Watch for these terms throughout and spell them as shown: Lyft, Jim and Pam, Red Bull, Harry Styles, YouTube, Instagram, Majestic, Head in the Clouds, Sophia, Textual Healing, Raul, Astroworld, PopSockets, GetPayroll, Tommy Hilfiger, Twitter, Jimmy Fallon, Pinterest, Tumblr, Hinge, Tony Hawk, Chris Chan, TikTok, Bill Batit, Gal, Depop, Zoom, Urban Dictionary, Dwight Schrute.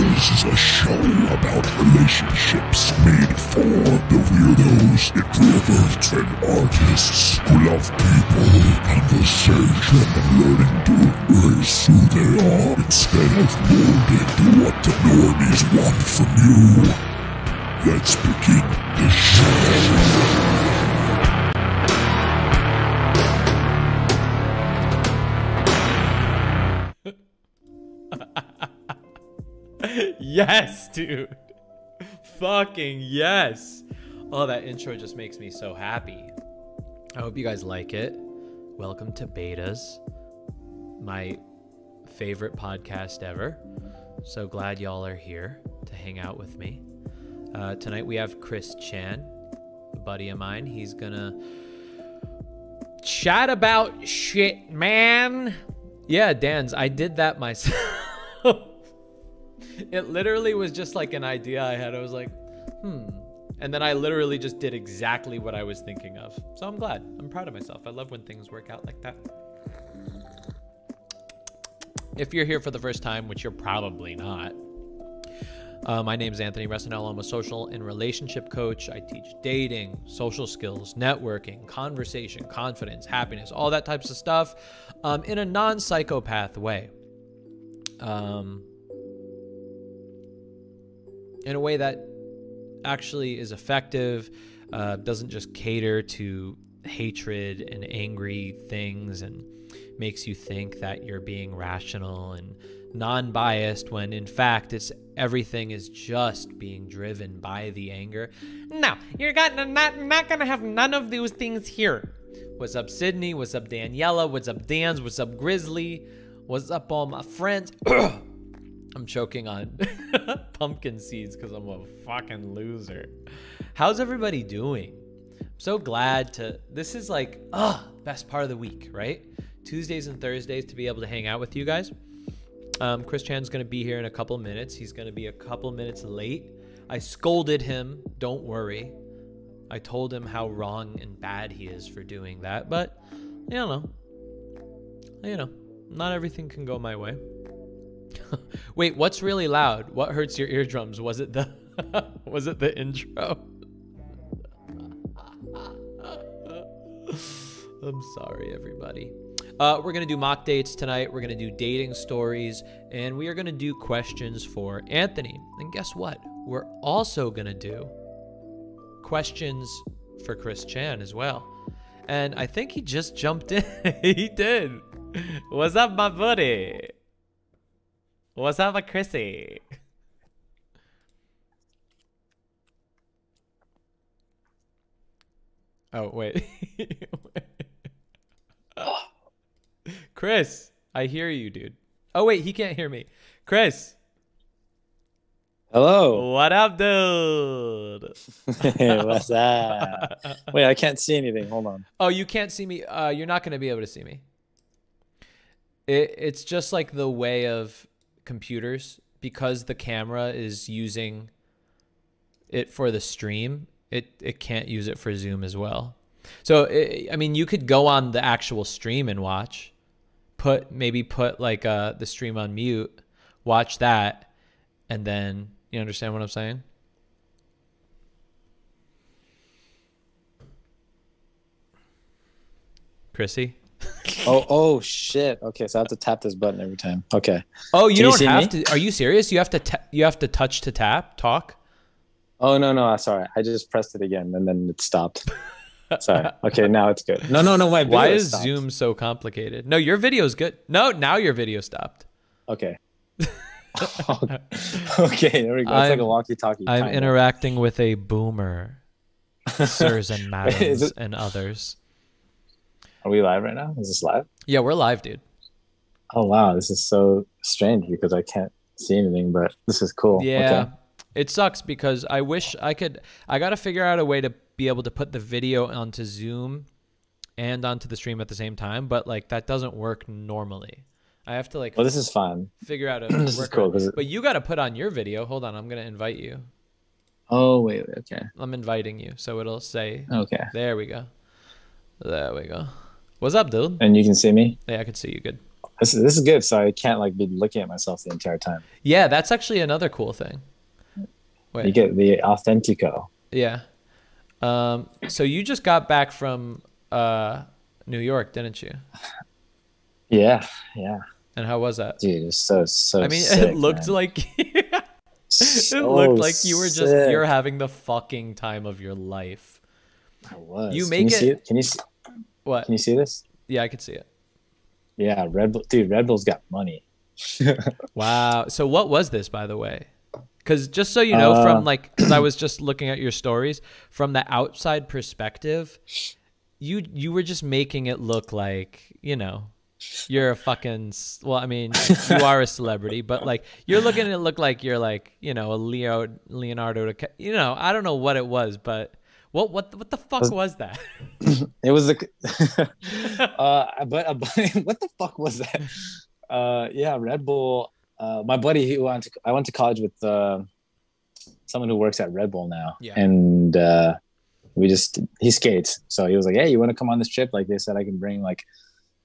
This is a show about relationships made for the weirdos, introverts, and artists who love people, conversation, and learning to embrace who they are instead of molded to what the normies want from you. Let's begin the show. Yes, dude. Fucking yes. Oh, that intro just makes me so happy. I hope you guys like it. Welcome to Betas, my favorite podcast ever. So glad y'all are here to hang out with me. Tonight we have Chris Chan, a buddy of mine. He's gonna chat about shit, man. Yeah, Dan's, I did that myself. It literally was just like an idea I had. I was like, And then I literally just did exactly what I was thinking of. So I'm glad. I'm proud of myself. I love when things work out like that. If you're here for the first time, which you're probably not, my name is Anthony Resinello. I'm a social and relationship coach. I teach dating, social skills, networking, conversation, confidence, happiness, all that types of stuff in a non-psychopath way. In a way that actually is effective, doesn't just cater to hatred and angry things and makes you think that you're being rational and non-biased when in fact everything is just being driven by the anger. No, you're not gonna have none of those things here. What's up, Sydney? What's up, Daniela? What's up, Dans? What's up, Grizzly? What's up, all my friends? I'm choking on pumpkin seeds because I'm a fucking loser. How's everybody doing? I'm so glad to... This is like, best part of the week, right? Tuesdays and Thursdays to be able to hang out with you guys. Chris Chan's going to be here in a couple minutes. He's going to be a couple minutes late. I scolded him. Don't worry. I told him how wrong and bad he is for doing that. But, you know, not everything can go my way. Wait, what's really loud? What hurts your eardrums? Was it the was it the intro? I'm sorry, everybody. We're going to do mock dates tonight. We're going to do dating stories. And we are going to do questions for Anthony. And guess what? We're also going to do questions for Chris Chan as well. And I think he just jumped in. He did. What's up, my buddy? What's up with Chrissy? Oh, wait. Chris, I hear you, dude. Oh, wait, he can't hear me. Chris. Hello. What up, dude? Hey, what's up? Wait, I can't see anything. Hold on. Oh, you can't see me. You're not going to be able to see me. It's just like the way of computers, because the camera is using it for the stream, it can't use it for Zoom as well. So I mean, you could go on the actual stream and watch, maybe put like the stream on mute, watch that, and then you understand what I'm saying. Chrissy. Oh shit. Okay, so I have to tap this button every time. Okay. Oh, you don't have to. Are you serious? You have to touch to tap talk. Oh no, sorry. I just pressed it again and then it stopped. Sorry. Okay, now it's good. No, my video. Why is stopped. Zoom so complicated? No, your video's good. No, now your video stopped. Okay. Okay, there we go. It's like a walkie-talkie. I'm interacting with a boomer, sirs and madams and others. Are we live right now? Is this live? Yeah, we're live, dude. Oh, wow. This is so strange because I can't see anything, but this is cool. Yeah, okay. It sucks because I wish I could. I got to figure out a way to be able to put the video onto Zoom and onto the stream at the same time, but like that doesn't work normally. I have to like. Well, this is fun. Figure out a this is cool. But you got to put on your video. Hold on. I'm going to invite you. Oh, wait. Okay. I'm inviting you. So it'll say. Okay. There we go. What's up, dude? And you can see me? Yeah, I can see you good. this is good. So I can't like be looking at myself the entire time. Yeah, that's actually another cool thing. Wait. You get the Authentico. Yeah. So you just got back from New York, didn't you? Yeah. And how was that? Dude, it's so I mean, sick, it looked man. Like it looked like you were just sick. You're having the fucking time of your life. I was. You make can you it. See, can you see what? Can you see this? Yeah, I can see it. Yeah, Red Bull, dude. Red Bull's got money. Wow. So what was this, by the way? Because just so you know, from like, because I was just looking at your stories from the outside perspective, you were just making it look like, you know, you're a fucking, well, I mean, you are a celebrity, but like you're looking at it look like you're like, you know, a Leonardo, you know, I don't know what it was, but what the fuck was that? It was what the fuck was that? Yeah, Red Bull. My buddy, I went to college with someone who works at Red Bull now, yeah. And he skates. So he was like, "Hey, you want to come on this trip?" Like they said, I can bring like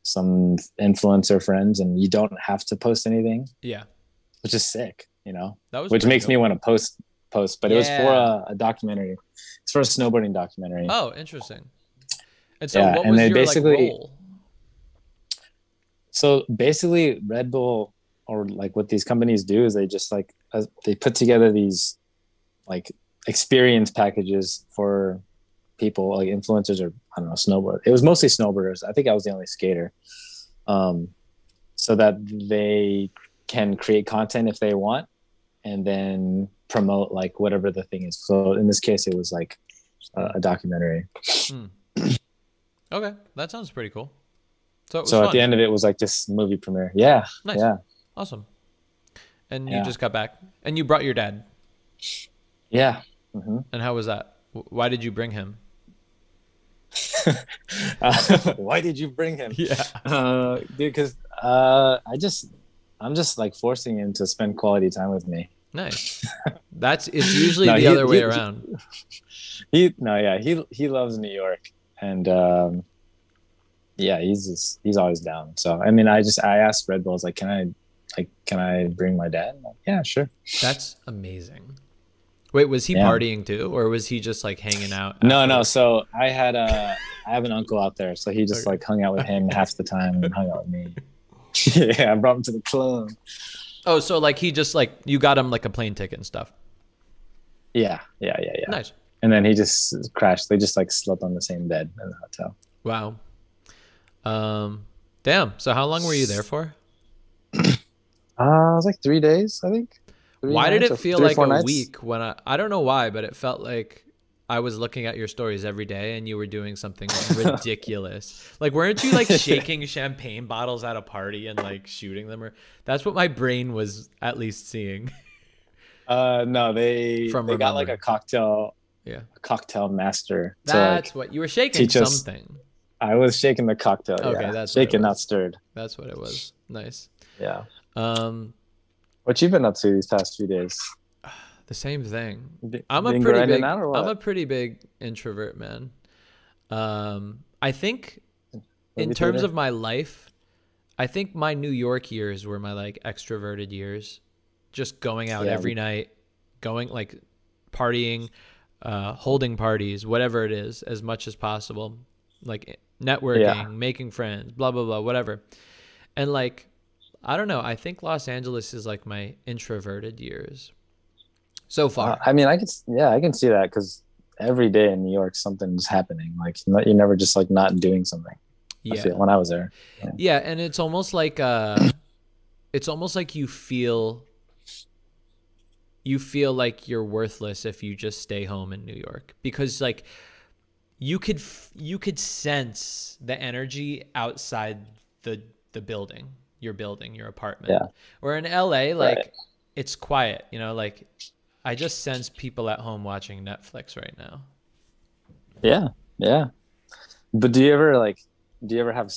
some influencer friends and you don't have to post anything, yeah, which is sick, you know. That was which makes cool. me want to post, but yeah. It was for a documentary. It's for a snowboarding documentary. Oh, interesting. And so yeah, what was your basically like, role? So basically Red Bull, or like what these companies do, is they just like they put together these like experience packages for people, like influencers, or I don't know, snowboard. It was mostly snowboarders. I think I was the only skater. So that they can create content if they want and then promote like whatever the thing is. So in this case, it was like a documentary. Hmm. Okay. That sounds pretty cool. So, at the end of it was like this movie premiere. Yeah. Nice. Yeah. Awesome. And you just got back and you brought your dad. Yeah. Mm-hmm. And how was that? Why did you bring him? Yeah, because I'm just like forcing him to spend quality time with me. Nice. That's it's usually no, the other way around. He loves New York, and yeah, he's always down. So I mean, I asked Red Bull, I was like, can I bring my dad? Like, yeah, sure. That's amazing. Wait, was he partying too, or was he just like hanging out? No. So I have an uncle out there, so he just like hung out with him half the time and hung out with me. Yeah, I brought him to the club. Oh, so like he just like you got him like a plane ticket and stuff. Yeah. Nice. And then he just crashed. They just like slept on the same bed in the hotel. Wow. Damn. So how long were you there for? It was like 3 days, I think. Why did it feel like a week when I don't know why, but it felt like I was looking at your stories every day and you were doing something ridiculous. Like, weren't you like shaking champagne bottles at a party and like shooting them? Or that's what my brain was at least seeing. No, they got like a cocktail master. That's what you were shaking something. I was shaking the cocktail. Okay, yeah. That's shaken, not stirred. That's what it was. Nice. Yeah. What you been up to these past few days? The same thing. I'm a pretty big introvert, man. I think in terms of my life, I think my New York years were my like extroverted years, just going out every night, going like partying, holding parties, whatever it is, as much as possible, like networking, making friends, blah, blah, blah, whatever. And like, I don't know. I think Los Angeles is like my introverted years so far. I mean, I can see that because every day in New York, something's happening. Like you're never just like not doing something. Yeah. I feel, when I was there. Yeah. And it's almost like, you feel, like you're worthless if you just stay home in New York, because like you could sense the energy outside the building. Your building, your apartment, or in LA, like it's quiet, you know, like I just sense people at home watching Netflix right now. Yeah. But do you ever have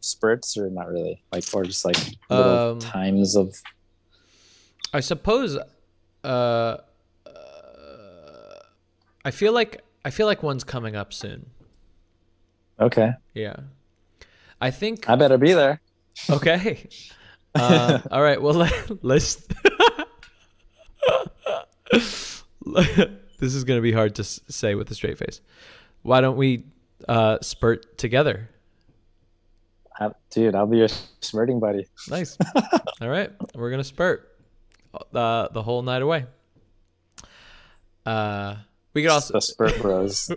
spurts, or not really, like, or just like little times of, I suppose, I feel like one's coming up soon. Okay. Yeah. I better be there. Okay. All right. Well, let's. This is going to be hard to say with a straight face. Why don't we spurt together? Dude, I'll be your spurting buddy. Nice. All right. We're going to spurt the whole night away. We could also. The spurt bros.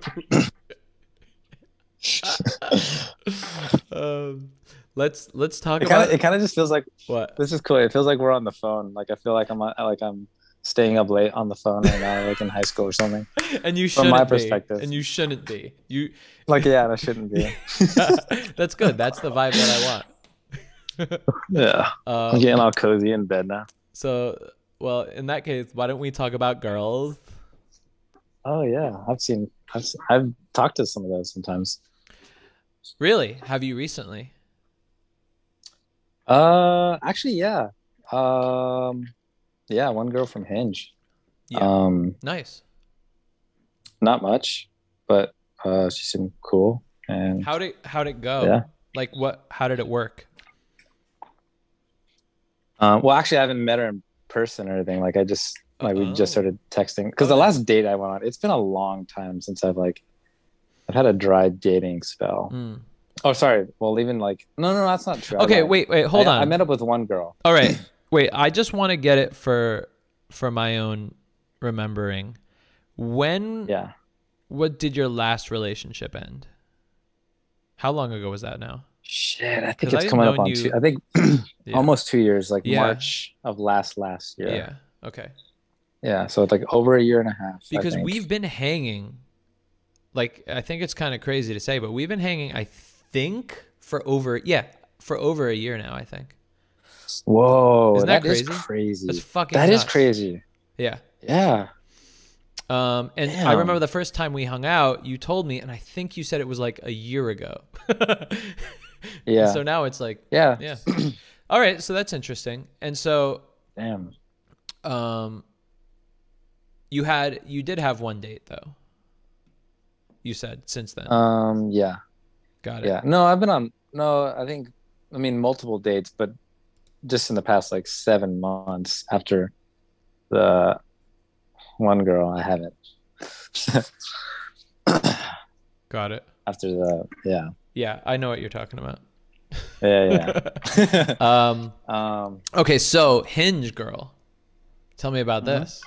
Let's talk about it. It kind of just feels like what this is cool. It feels like we're on the phone. Like I feel like I'm staying up late on the phone right now, like in high school or something. And you shouldn't be. From my perspective. And you shouldn't be. You like yeah, I shouldn't be. That's good. That's the vibe that I want. Yeah. I'm getting all cozy in bed now. So, well, in that case, why don't we talk about girls? Oh yeah, I've talked to some of those sometimes. Really? Have you recently? Actually, yeah. Yeah, one girl from Hinge. Yeah. Nice. Not much, but she seemed cool. And how'd it go? Yeah. Like how did it work? Well, actually, I haven't met her in person or anything. Like I just we just started texting because the last date I went on, it's been a long time since I've had a dry dating spell. Mm. Oh, sorry. Well, even like no, that's not true. Okay, wait, hold on. I met up with one girl. All right, wait. I just want to get it for my own remembering. When? Yeah. What did your last relationship end? How long ago was that now? Shit, I think it's coming up on. I think yeah. Almost 2 years, like yeah. March of last year. Yeah. Okay. Yeah, so it's like over a year and a half. Because we've been hanging. Like I think it's kind of crazy to say, but we've been hanging. I think for over a year now. I think. Whoa, isn't that crazy? Is crazy. That's fucking. That nuts. Is crazy. Yeah. Yeah. And damn. I remember the first time we hung out, you told me, and I think you said it was like a year ago. Yeah. And so now it's like. Yeah. Yeah. All right, so that's interesting. And so. Damn. You did have one date though. You said since then. Yeah. Got it. Yeah. No, I mean multiple dates, but just in the past like 7 months after the one girl I haven't. Got it. After the yeah. Yeah, I know what you're talking about. Yeah, yeah. Okay, so Hinge girl. Tell me about this.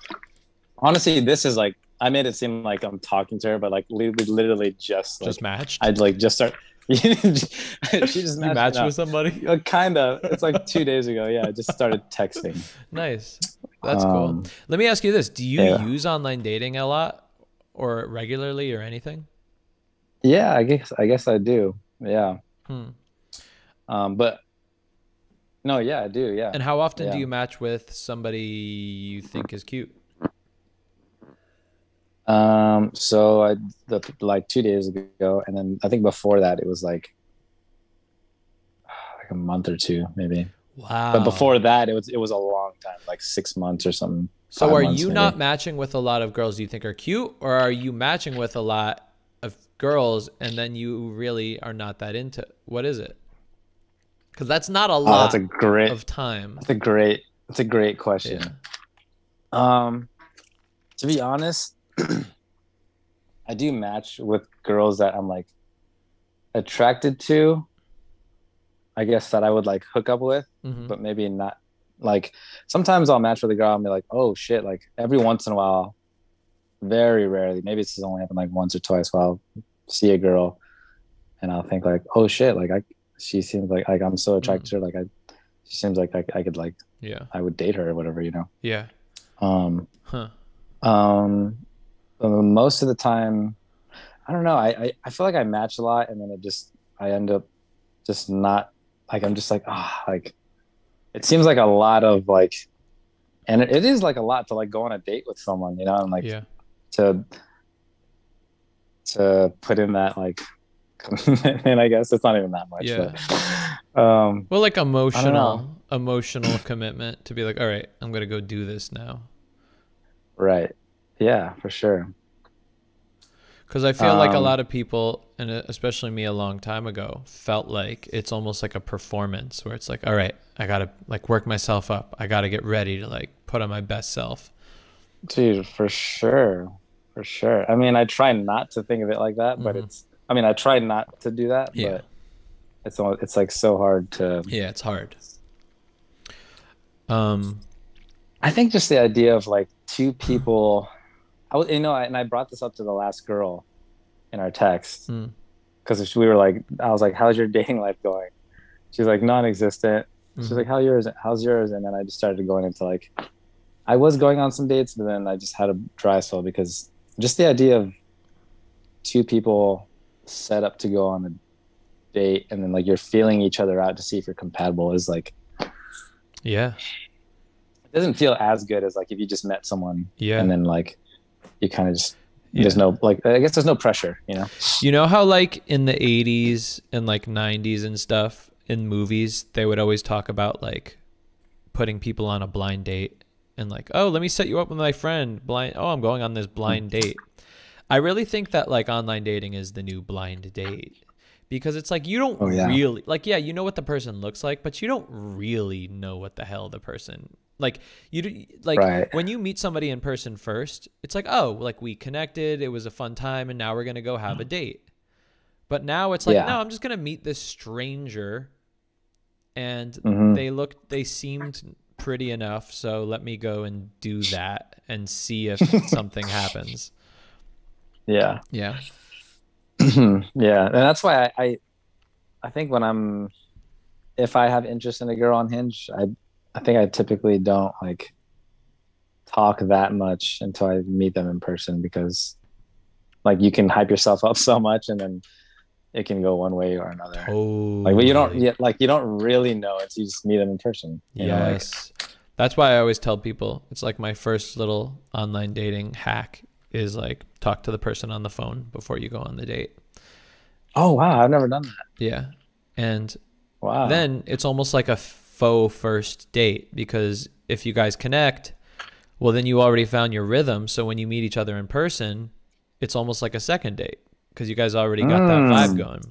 Honestly, this is like I made it seem like I'm talking to her, but like we literally just matched. I'd like just start. She just matched with somebody. Kind of. It's like 2 days ago. Yeah, I just started texting. Nice. That's cool. Let me ask you this: do you use online dating a lot, or regularly, or anything? Yeah, I guess I do. Yeah. But no, yeah, I do. Yeah. And how often do you match with somebody you think is cute? So like 2 days ago, and then I think before that it was like a month or two maybe. Wow. But before that it was a long time, like 6 months or something. So are you not matching with a lot of girls you think are cute, or are you matching with a lot of girls and then you really are not that into what is it? Because that's not a lot of time. That's a great question. Yeah. To be honest, I do match with girls that I'm like attracted to, I guess, that I would like hook up with, but maybe not. Like sometimes I'll match with a girl and be like, oh shit, like every once in a while, very rarely, maybe this has only happened like once or twice, where I'll see a girl and I'll think like, oh shit, like she seems like I'm so attracted to her, like she seems like I could like, yeah, I would date her or whatever, you know. Yeah. Most of the time, I don't know. I feel like I match a lot, and then I end up just not like I'm just like like it seems like a lot of like, and it is like a lot to like go on a date with someone, you know, and like to put in that like commitment. I guess it's not even that much. Yeah. But, well, like emotional commitment to be like, all right, I'm gonna go do this now. Right. Yeah, for sure. Because I feel like a lot of people, and especially me a long time ago, felt like it's almost like a performance where it's like, all right, I got to like work myself up. I got to get ready to like put on my best self. Dude, for sure. For sure. I mean, I try not to think of it like that, but it's, I mean, I try not to do that, but it's like so hard to. Yeah, it's hard. I think just the idea of like two people. I brought this up to the last girl in our text because we were like, I was like, how's your dating life going? She's like, non-existent. She's like, how's yours? And then I just started going into like, I was going on some dates, but then I just had a dry spell because just the idea of two people set up to go on a date and then like you're feeling each other out to see if you're compatible is like, yeah, it doesn't feel as good as like if you just met someone and then like, you kind of just there's no like I guess there's no pressure, you know. You know how like in the 80s and like 90s and stuff in movies they would always talk about like putting people on a blind date and like, oh, let me set you up with my friend blind. Oh, I'm going on this blind date. I really think that like online dating is the new blind date because it's like you don't really like you know what the person looks like, but you don't really know what the hell the person. Like you do, like when you meet somebody in person first, it's like, oh, like we connected, it was a fun time, and now we're gonna go have a date. But now it's like, no, I'm just gonna meet this stranger, and they seemed pretty enough, so let me go and do that and see if something happens. Yeah, yeah, yeah, and that's why I think when I'm, if I have interest in a girl on Hinge, I think I typically don't like talk that much until I meet them in person because like you can hype yourself up so much and then it can go one way or another. Totally. Like, but you don't really know until you just meet them in person. Yes. Know, like, that's why I always tell people it's like my first little online dating hack is like talk to the person on the phone before you go on the date. Oh, wow. I've never done that. Yeah. And then it's almost like a faux first date because if you guys connect, well, then you already found your rhythm. So when you meet each other in person, it's almost like a second date because you guys already got that vibe going.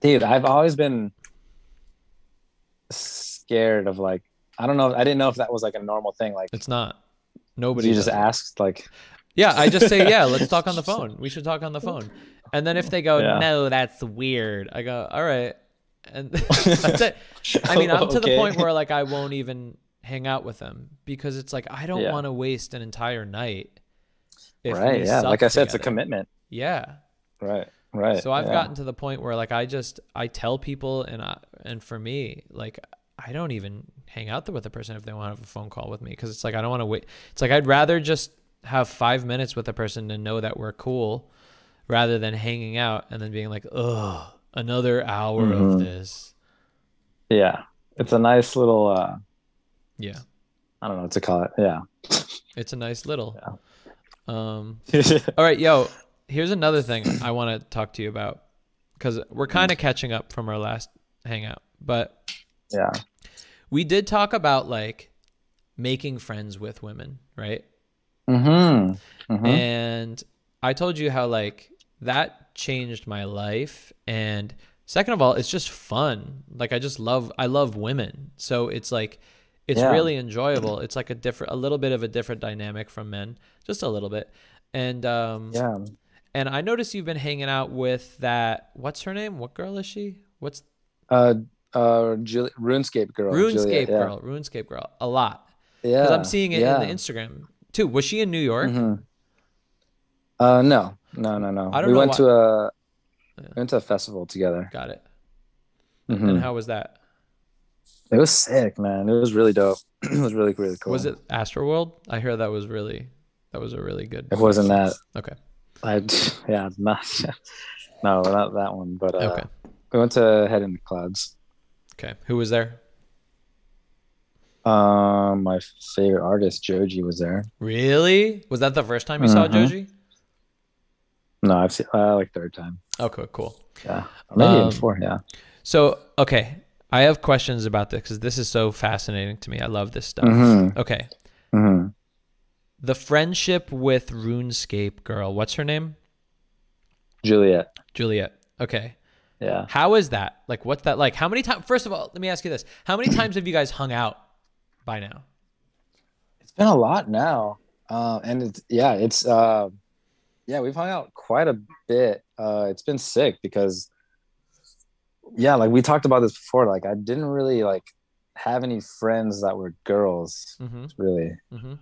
Dude, I've always been scared of like, I don't know. I didn't know if that was like a normal thing. Like it's not. Nobody. You just asked like. Yeah, I just say, yeah, let's talk on the phone. We should talk on the phone. And then if they go, no, that's weird. I go, all right. And that's it. I mean, I'm to the point where like I won't even hang out with them because it's like I don't want to waste an entire night. Right. Yeah. Like I said, it's a commitment. Yeah. Right. Right. So I've gotten to the point where like I tell people and for me like I don't even hang out with a person if they want to have a phone call with me because it's like I don't want to wait. It's like I'd rather just have 5 minutes with a person and know that we're cool rather than hanging out and then being like, ugh. Another hour of this. Yeah. It's a nice little yeah. I don't know what to call it. Yeah. It's a nice little. Yeah. All right, yo, here's another thing I want to talk to you about cuz we're kind of catching up from our last hangout, but yeah. We did talk about like making friends with women, right? Mhm. And I told you how like that changed my life, and second of all, it's just fun. Like I love women, so it's like it's really enjoyable. It's like a little bit of a different dynamic from men, just a little bit. And and I noticed you've been hanging out with that, what's her name, what girl is she, what's RuneScape girl a lot, yeah, because I'm seeing it in the Instagram too. Was she in New York? No. I don't know. We went to a festival together. Got it. And how was that? It was sick, man. It was really dope. It was really, really cool. Was it Astroworld? I hear that was a really good. It wasn't that. Okay. Not that one. But okay. We went to Head in the Clouds. Okay. Who was there? My favorite artist, Joji, was there. Really? Was that the first time you saw Joji? No, I've seen like third time. Okay, cool. Yeah, maybe even four. Yeah. So, okay, I have questions about this because this is so fascinating to me. I love this stuff. Okay. The friendship with RuneScape girl. What's her name? Juliet. Juliet. Okay. Yeah. How is that? Like, what's that like? How many times? First of all, let me ask you this. How many times have you guys hung out by now? It's been a lot now. And it's we've hung out quite a bit. It's been sick because, yeah, like we talked about this before. Like, I didn't really like have any friends that were girls, mm-hmm. really. Mm-hmm.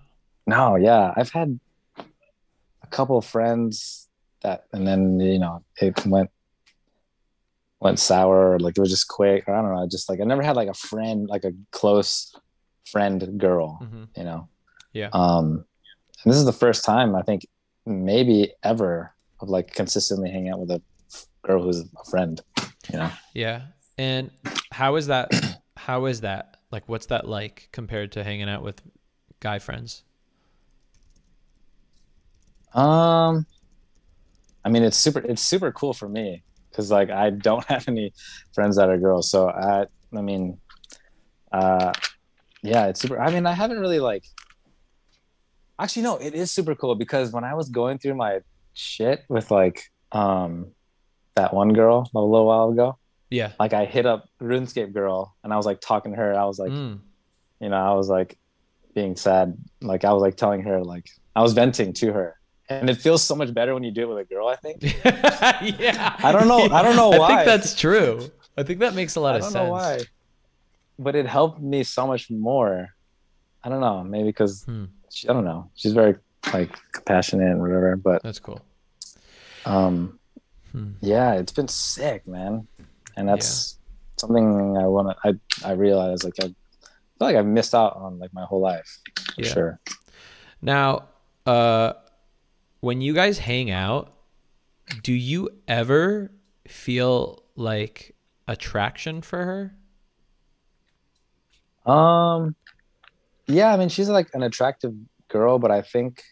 No, yeah. I've had a couple of friends that, and then, you know, it went sour, or like it was just quick, or I don't know, just like I never had like a friend, like a close friend girl, mm-hmm. you know. Yeah. And this is the first time I think maybe ever of like consistently hanging out with a girl who's a friend, you know. Yeah. And how is that like, what's that like compared to hanging out with guy friends? I mean, it's super cool for me because like I don't have any friends that are girls, so I mean it's super. I mean, I haven't really like, actually no, it is super cool because when I was going through my shit with like that one girl a little while ago, yeah, like I hit up RuneScape girl and I was like talking to her. I was like, you know, I was like being sad, like I was like telling her, like I was venting to her. And it feels so much better when you do it with a girl, I think. Yeah. I don't know why. I think that's true. I think that makes a lot of sense. I don't know why. But it helped me so much more. I don't know. Maybe because, I don't know. She's very, like, compassionate and whatever. But that's cool. Yeah, it's been sick, man. And that's something I want to, I realized, like, I feel like I missed out on, like, my whole life. For sure. Now, when you guys hang out, do you ever feel like attraction for her? Yeah, I mean, she's like an attractive girl, but I think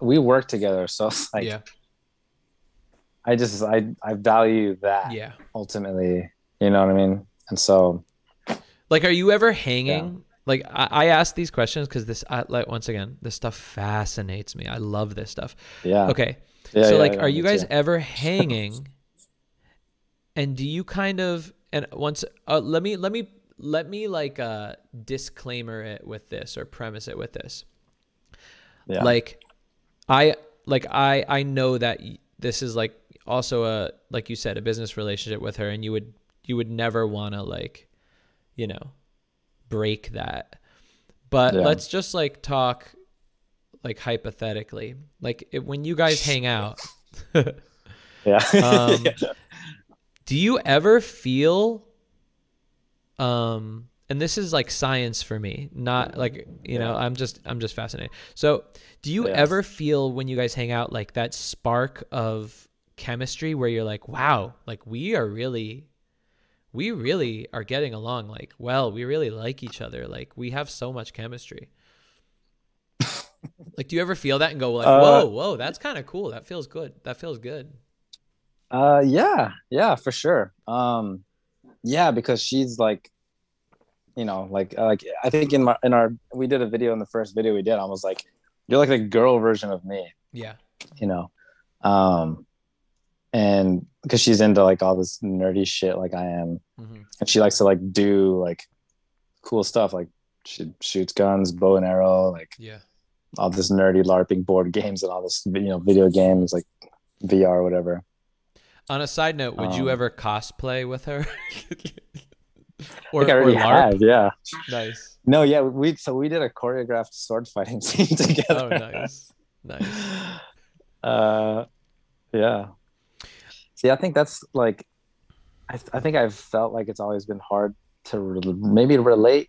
we work together, so it's like I value that ultimately, you know what I mean? And so like, are you ever hanging like I ask these questions because this, like once again, this stuff fascinates me. I love this stuff. Yeah. Okay. Yeah, so like, are you guys ever hanging? And do you kind of, and once, let me like disclaimer it with this, or premise it with this. Yeah. Like, I know that this is like also a, like you said, a business relationship with her, and you would never want to like, you know, break that, but let's just like talk like hypothetically, like when you guys hang out do you ever feel and this is like science for me, not like, you know, I'm just fascinated, so do you ever feel when you guys hang out like that spark of chemistry where you're like, wow, like we really are getting along, like, well, we really like each other, like we have so much chemistry? Like, do you ever feel that and go like, whoa, that's kind of cool, that feels good? Yeah for sure. Yeah, because she's like, you know, like I think in our we did a video, in the first video we did, I was like, you're like the girl version of me, yeah, you know. And because she's into like all this nerdy shit like I am, mm-hmm. and she likes to like do like cool stuff, like she shoots guns, bow and arrow, like all this nerdy LARPing, board games, and all this, you know, video games, like VR, whatever. On a side note, would you ever cosplay with her? Or, I think I already have, yeah. Nice. No, yeah, we did a choreographed sword fighting scene together. Oh, nice. Yeah. See, I think that's like, I think I've felt like it's always been hard to maybe relate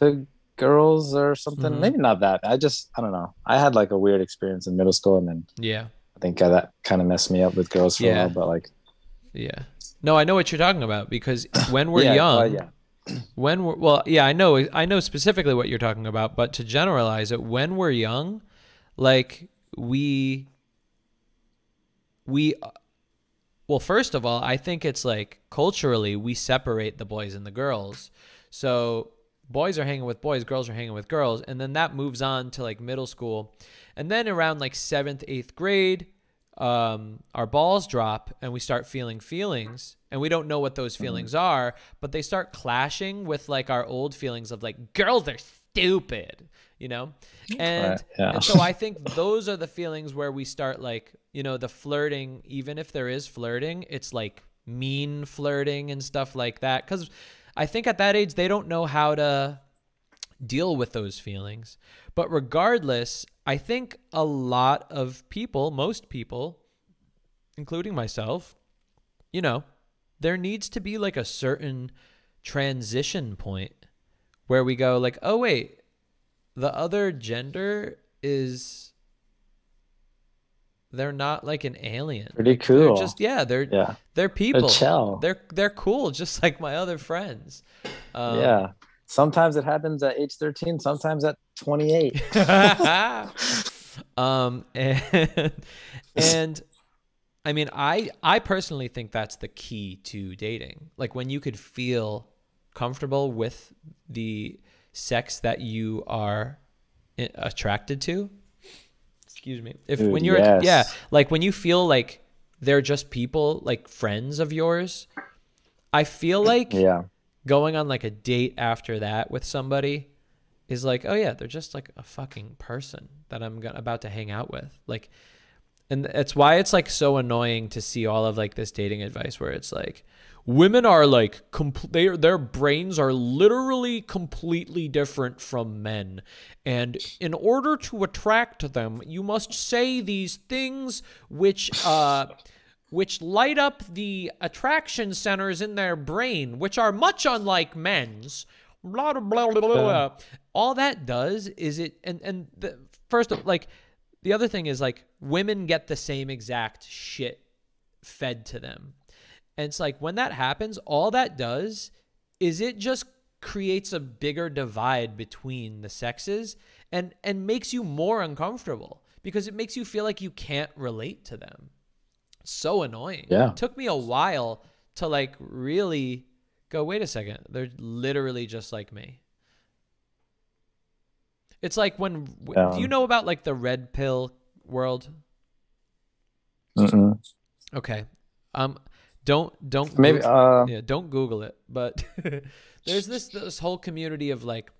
to girls or something. Mm-hmm. Maybe not that. I don't know. I had like a weird experience in middle school, and then I think that kind of messed me up with girls for a while. But like, no, I know what you're talking about, because when we're young, I know specifically what you're talking about, but to generalize it, when we're young, like we. Well, first of all, I think it's like culturally we separate the boys and the girls. So boys are hanging with boys, girls are hanging with girls. And then that moves on to like middle school. And then around like 7th, 8th grade, our balls drop and we start feeling feelings, and we don't know what those feelings are, but they start clashing with like our old feelings of like, girls are stupid, you know? And, and so I think those are the feelings where we start like, you know, the flirting, even if there is flirting, it's like mean flirting and stuff like that. 'Cause I think at that age, they don't know how to deal with those feelings. But regardless, I think a lot of people, most people, including myself, you know, there needs to be like a certain transition point where we go like, oh wait, the other gender is, they're not like an alien. Pretty cool. They're just, they're people. They're chill. They're cool, just like my other friends. Yeah. Sometimes it happens at age 13, sometimes at 28. And I mean, I personally think that's the key to dating. Like when you could feel comfortable with the sex that you are attracted to. Excuse me. If when you're like when you feel like they're just people, like friends of yours, I feel like going on like a date after that with somebody is like, oh yeah, they're just like a fucking person that I'm about to hang out with. Like, and that's why it's like so annoying to see all of like this dating advice where it's like, women are like, their brains are literally completely different from men. And in order to attract them, you must say these things which light up the attraction centers in their brain, which are much unlike men's, blah, blah, blah, blah, blah. All that does is it, and the, first of, like, the other thing is like, women get the same exact shit fed to them. And it's like when that happens, all that does is it just creates a bigger divide between the sexes and makes you more uncomfortable because it makes you feel like you can't relate to them. So annoying. Yeah. It took me a while to like really go, wait a second, they're literally just like me. It's like when, do you know about like the red pill world? Okay. Don't maybe Google, don't Google it, but there's this whole community of like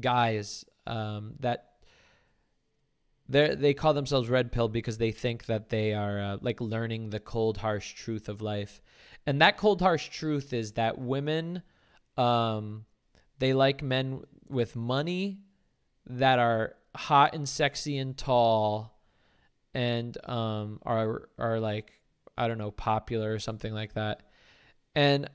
guys that they call themselves red pill because they think that they are like learning the cold harsh truth of life, and that cold harsh truth is that women they like men with money that are hot and sexy and tall and are like, I don't know, popular or something like that. And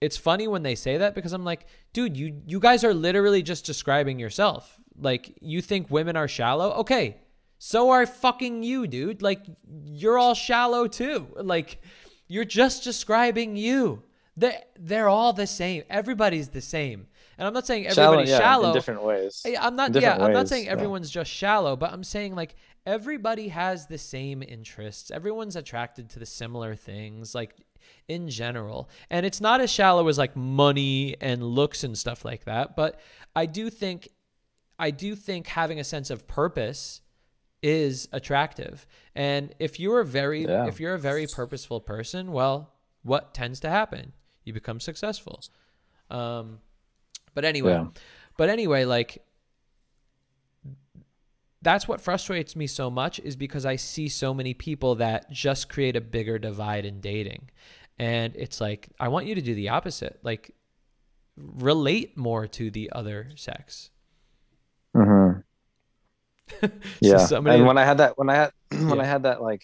it's funny when they say that because I'm like, dude, you guys are literally just describing yourself. Like, you think women are shallow? Okay, so are fucking you, dude. Like, you're all shallow too. Like, you're just describing you. They're all the same. Everybody's the same. And I'm not saying everybody's shallow. In different ways. I'm not saying everyone's just shallow, but I'm saying like, everybody has the same interests. Everyone's attracted to the similar things, like in general. And it's not as shallow as like money and looks and stuff like that. But I do think having a sense of purpose is attractive. And if you are if you're a very purposeful person, well, what tends to happen? You become successful. But anyway, like, that's what frustrates me so much is because I see so many people that just create a bigger divide in dating. And it's like, I want you to do the opposite, like relate more to the other sex. And when I had that, like,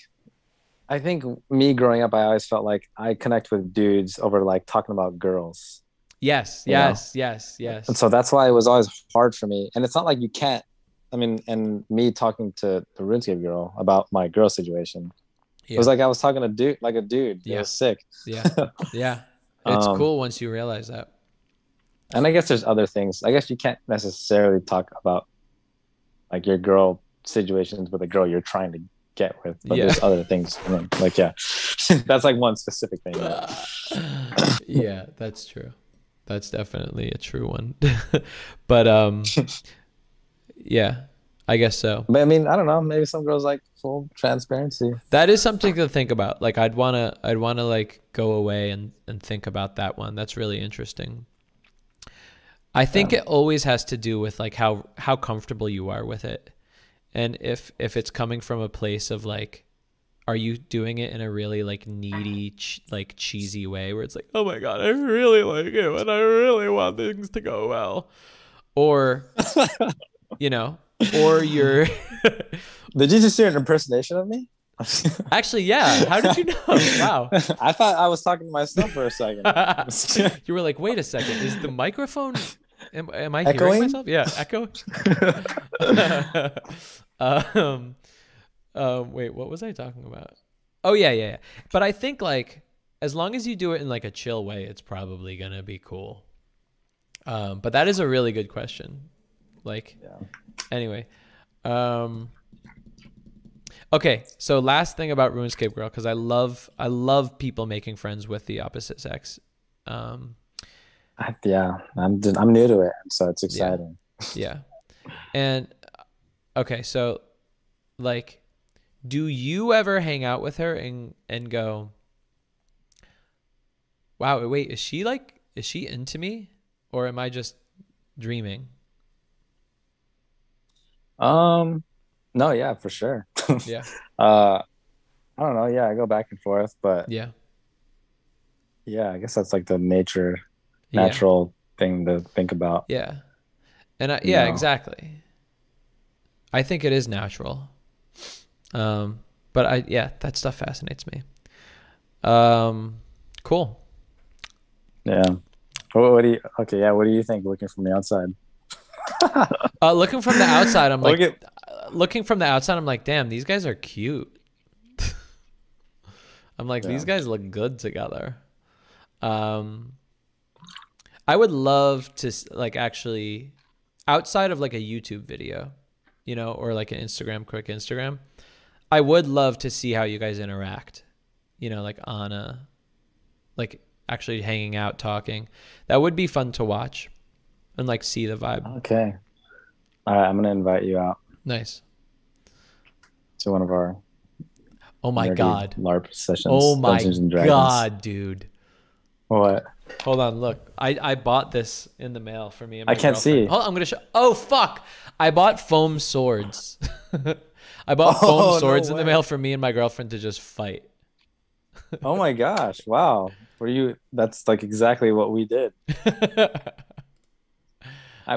I think me growing up, I always felt like I connect with dudes over like talking about girls. Yes. And so that's why it was always hard for me. And it's not like you can't, I mean, and me talking to the RuneScape girl about my girl situation, it was like I was talking to a dude. It was sick. It's cool once you realize that. And I guess there's other things. I guess you can't necessarily talk about like your girl situations with a girl you're trying to get with, but there's other things. Like, that's like one specific thing. Yeah, that's true. That's definitely a true one. But yeah, I guess so. But I mean, I don't know. Maybe some girls like full transparency. That is something to think about. Like, I'd wanna like go away and think about that one. That's really interesting. I think it always has to do with like how comfortable you are with it, and if it's coming from a place of like, are you doing it in a really like needy, like cheesy way where it's like, oh my God, I really like you and I really want things to go well, or you know. Or you're... Did you just hear an impersonation of me? Actually, yeah. How did you know? Wow. I thought I was talking to myself for a second. You were like, wait a second. Is the microphone... Am I echoing? Hearing myself? Yeah, echo. Wait, what was I talking about? Oh, yeah. But I think like, as long as you do it in like a chill way, it's probably going to be cool. But that is a really good question. Like... Yeah. Anyway, okay. So last thing about RuneScape Girl, because I love people making friends with the opposite sex. Yeah, I'm new to it, so it's exciting. Yeah. And okay, so like, do you ever hang out with her and go, wow, wait, is she into me, or am I just dreaming? No, yeah, for sure. Yeah. I don't know. Yeah, I go back and forth, but yeah, I guess that's like the natural thing to think about. Yeah. And exactly. I think it is natural. But that stuff fascinates me. Cool. Yeah. What do you think looking from the outside? Looking from the outside, I'm like, damn, these guys are cute. I'm like, these guys look good together. I would love to like actually, outside of like a YouTube video, you know, or like an quick Instagram, I would love to see how you guys interact, you know, like on a, like actually hanging out, talking. That would be fun to watch. And like see the vibe. Okay. All right, I'm gonna invite you out. Nice. To one of our LARP sessions. Oh my God, dude. What? Hold on, look. I bought this in the mail for me and my girlfriend. I can't see. Hold on, I'm gonna show. Oh fuck! I bought foam swords. I bought foam swords in the mail for me and my girlfriend to just fight. Oh my gosh! Wow. That's like exactly what we did.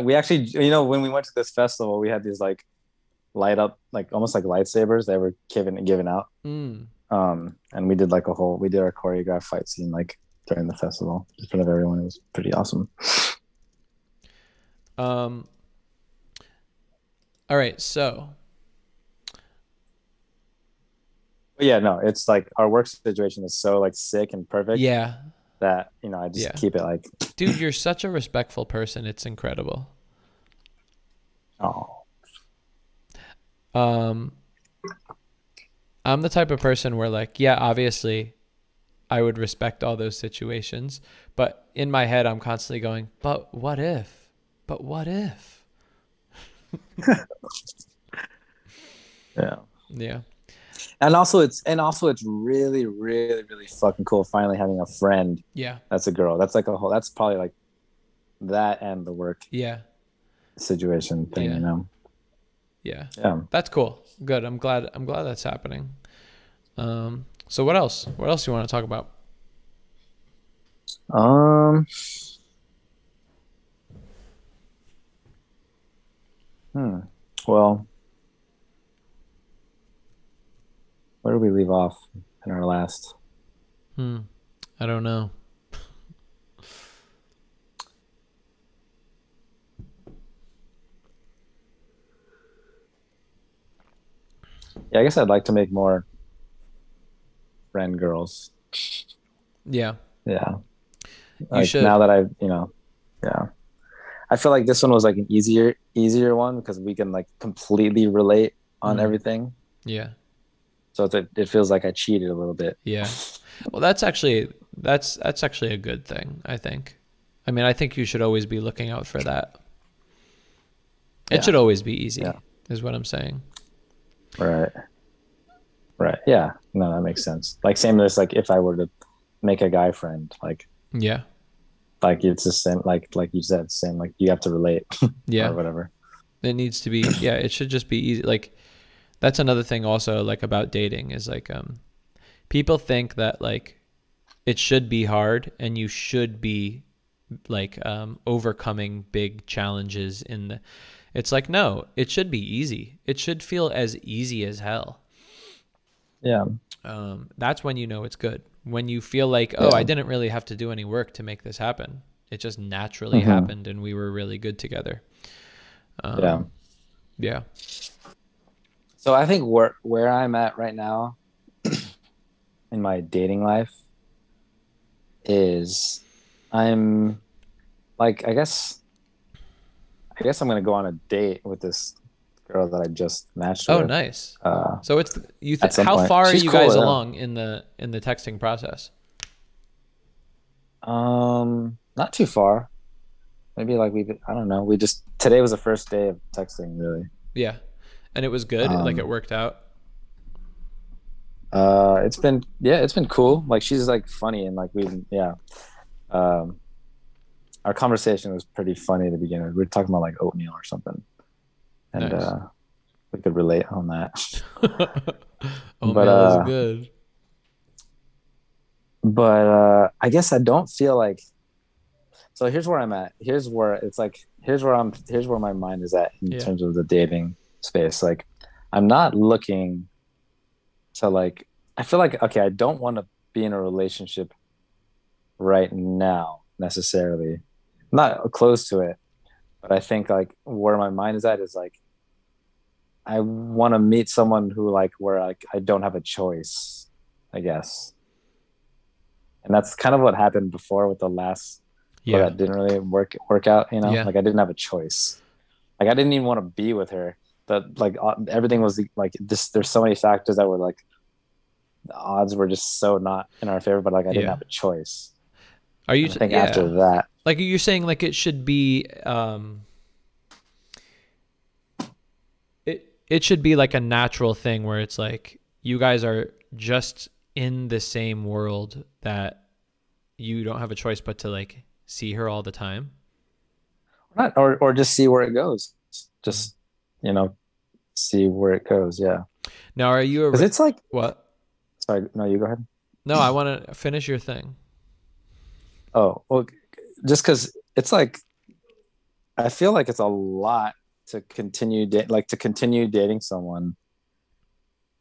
We actually, you know, when we went to this festival, we had these like light up, like almost like lightsabers that were given out. Mm. And we did like we did our choreographed fight scene like during the festival in front of everyone. It was pretty awesome. All right. So. But yeah, no, it's like our work situation is so like sick and perfect. Yeah. That, you know, I just keep it like, dude, you're such a respectful person, it's incredible. Oh. I'm the type of person where like, yeah, obviously I would respect all those situations, but in my head I'm constantly going, but what if yeah. And also it's really, really, really fucking cool finally having a friend. Yeah. That's a girl. That's like that's probably like that and the work situation thing, you know. Yeah. That's cool. Good. I'm glad that's happening. So what else? What else do you want to talk about? Well, where did we leave off in our last? I don't know. Yeah, I guess I'd like to make more friend girls. Yeah. Yeah. Like now that I've, you know, I feel like this one was like an easier one because we can like completely relate on everything. Yeah. So it feels like I cheated a little bit. Yeah. Well, that's actually a good thing, I think. I mean, I think you should always be looking out for that. It should always be easy. Yeah. is what I'm saying. Right. Right. Yeah. No, that makes sense. Like same as like if I were to make a guy friend, like yeah, like it's the same. Like you said, same. Like you have to relate. Yeah. Or whatever. It needs to be. Yeah. It should just be easy. Like that's another thing also like about dating is like people think that like it should be hard and you should be like overcoming big challenges in the. It's like, no, it should be easy. It should feel as easy as hell. Yeah. That's when you know it's good. When you feel like, oh, yeah. I didn't really have to do any work to make this happen. It just naturally happened and we were really good together. Yeah. Yeah. So I think where I'm at right now in my dating life is I'm like, I guess I'm going to go on a date with this girl that I just matched with. Oh, nice. So it's you. How far are you guys along in the texting process? Not too far. Maybe like I don't know. Today was the first day of texting, really. Yeah, and it was good. Like it worked out. It's been cool. Like she's like funny and like our conversation was pretty funny to begin with. We were talking about like oatmeal or something, and nice. We could relate on that. Oatmeal is good. But I guess I don't feel like. So here's where I'm at. Here's where my mind is at in terms of the dating space. Like, I'm not looking to like. I feel like okay. I don't want to be in a relationship right now necessarily. Not close to it, but I think like where my mind is at is like I want to meet someone who like where like I don't have a choice, I guess. And that's kind of what happened before with the last where that didn't really work out, you know? Yeah. Like I didn't have a choice. Like I didn't even want to be with her. But like everything was like this. There's so many factors that were like the odds were just so not in our favor. But like I didn't have a choice. Are you? I think after that. Like you're saying, like it should be, it should be like a natural thing where it's like you guys are just in the same world that you don't have a choice but to like see her all the time, or just see where it goes. Just see where it goes. Yeah. Now, are you? Because it's like what? Sorry, no, you go ahead. No, I want to finish your thing. Oh, well, just because it's like, I feel like it's a lot to continue, dating someone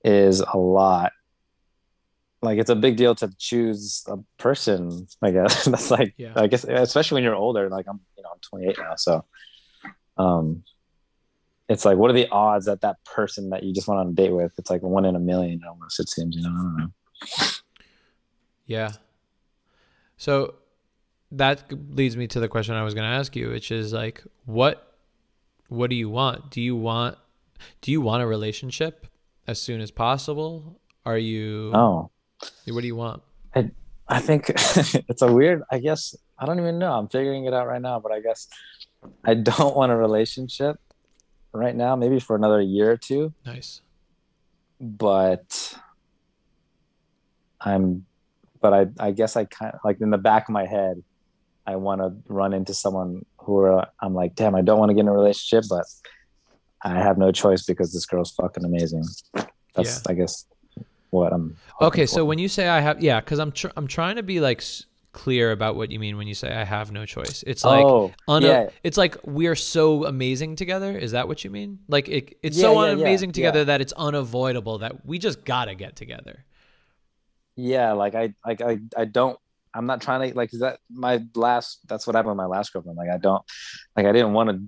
is a lot. Like, it's a big deal to choose a person, I guess. That's like, yeah. I guess, especially when you're older, like I'm, I'm 28 now. So, it's like, what are the odds that that person that you just went on a date with, it's like 1 in a million almost, it seems, I don't know. Yeah. So that leads me to the question I was going to ask you, which is like, what do you want? Do you want a relationship as soon as possible? Are you, what do you want? I think it's a weird, I guess, I don't even know. I'm figuring it out right now, but I guess I don't want a relationship right now, maybe for another year or two. Nice. But I guess I kind of like in the back of my head, I want to run into someone who I'm like, damn, I don't want to get in a relationship, but I have no choice because this girl's fucking amazing. That's, I guess, what I'm hoping for. So when you say I have, because I'm trying to be like clear about what you mean when you say I have no choice. It's like, it's like we're so amazing together. Is that what you mean? Like it's so amazing together that it's unavoidable that we just gotta get together. Yeah, like I'm not trying to like that's what happened with my last girlfriend. Like I didn't want to,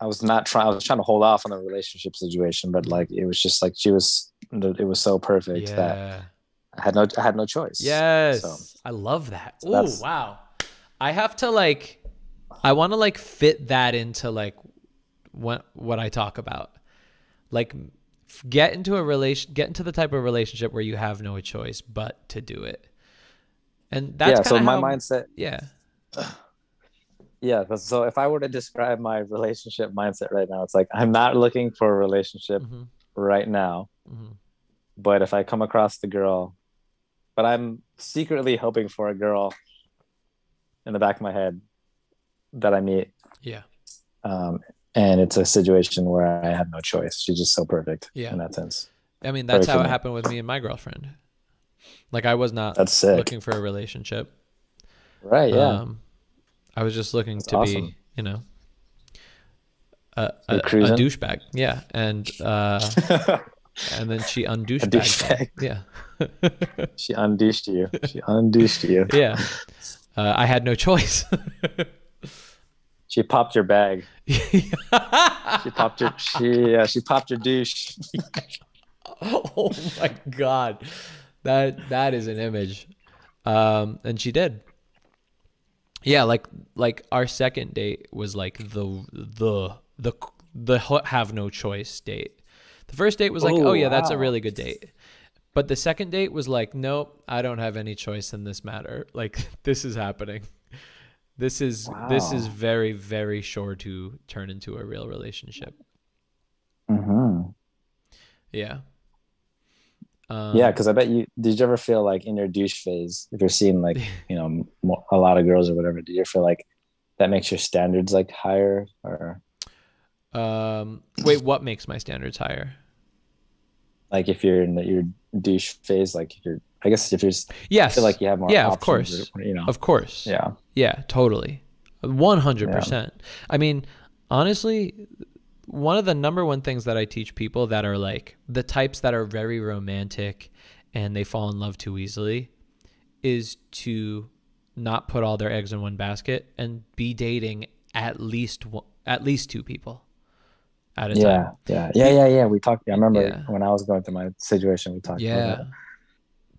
I was trying to hold off on the relationship situation, but like it was just like it was so perfect that I had no choice. Yes. So, I love that. Oh wow. I have to like I want to fit that into like what I talk about. Like get into the type of relationship where you have no choice but to do it, and that's so my mindset. Yeah. So if I were to describe my relationship mindset right now, it's like, I'm not looking for a relationship mm-hmm. right now. Mm-hmm. But if I come across the girl, but I'm secretly hoping for a girl in the back of my head that I meet. Yeah. And it's a situation where I have no choice. She's just so perfect yeah. in that sense. I mean, that's how it happened with me and my girlfriend. Like, I was not looking for a relationship. Right. Yeah. I was just looking to be, you know, a douchebag. Yeah. And and then she undouchebagged. Yeah. She undouched you. She undouched you. Yeah. I had no choice. She popped your bag. She popped your she popped your douche. Oh my God. That is an image. And she did. Yeah, like our second date was like the have no choice date. The first date was like, oh yeah, wow. That's a really good date. But the second date was like, nope, I don't have any choice in this matter. Like, this is happening. This is very, very sure to turn into a real relationship. Mm-hmm. Yeah. Yeah, because I bet you did. You ever feel like in your douche phase, if you're seeing like you know a lot of girls or whatever, did you feel like that makes your standards like higher or? Wait, what makes my standards higher? Like if you're in your douche phase, like you're. I guess if you're. Yes. I feel like you have more. Yeah, options, of course. Or, you know. Of course. Yeah. Yeah, totally, 100%. I mean, honestly. One of the number one things that I teach people that are like the types that are very romantic and they fall in love too easily is to not put all their eggs in one basket and be dating at least two people at a time. Yeah. We talked. I remember when I was going through my situation, we talked about that.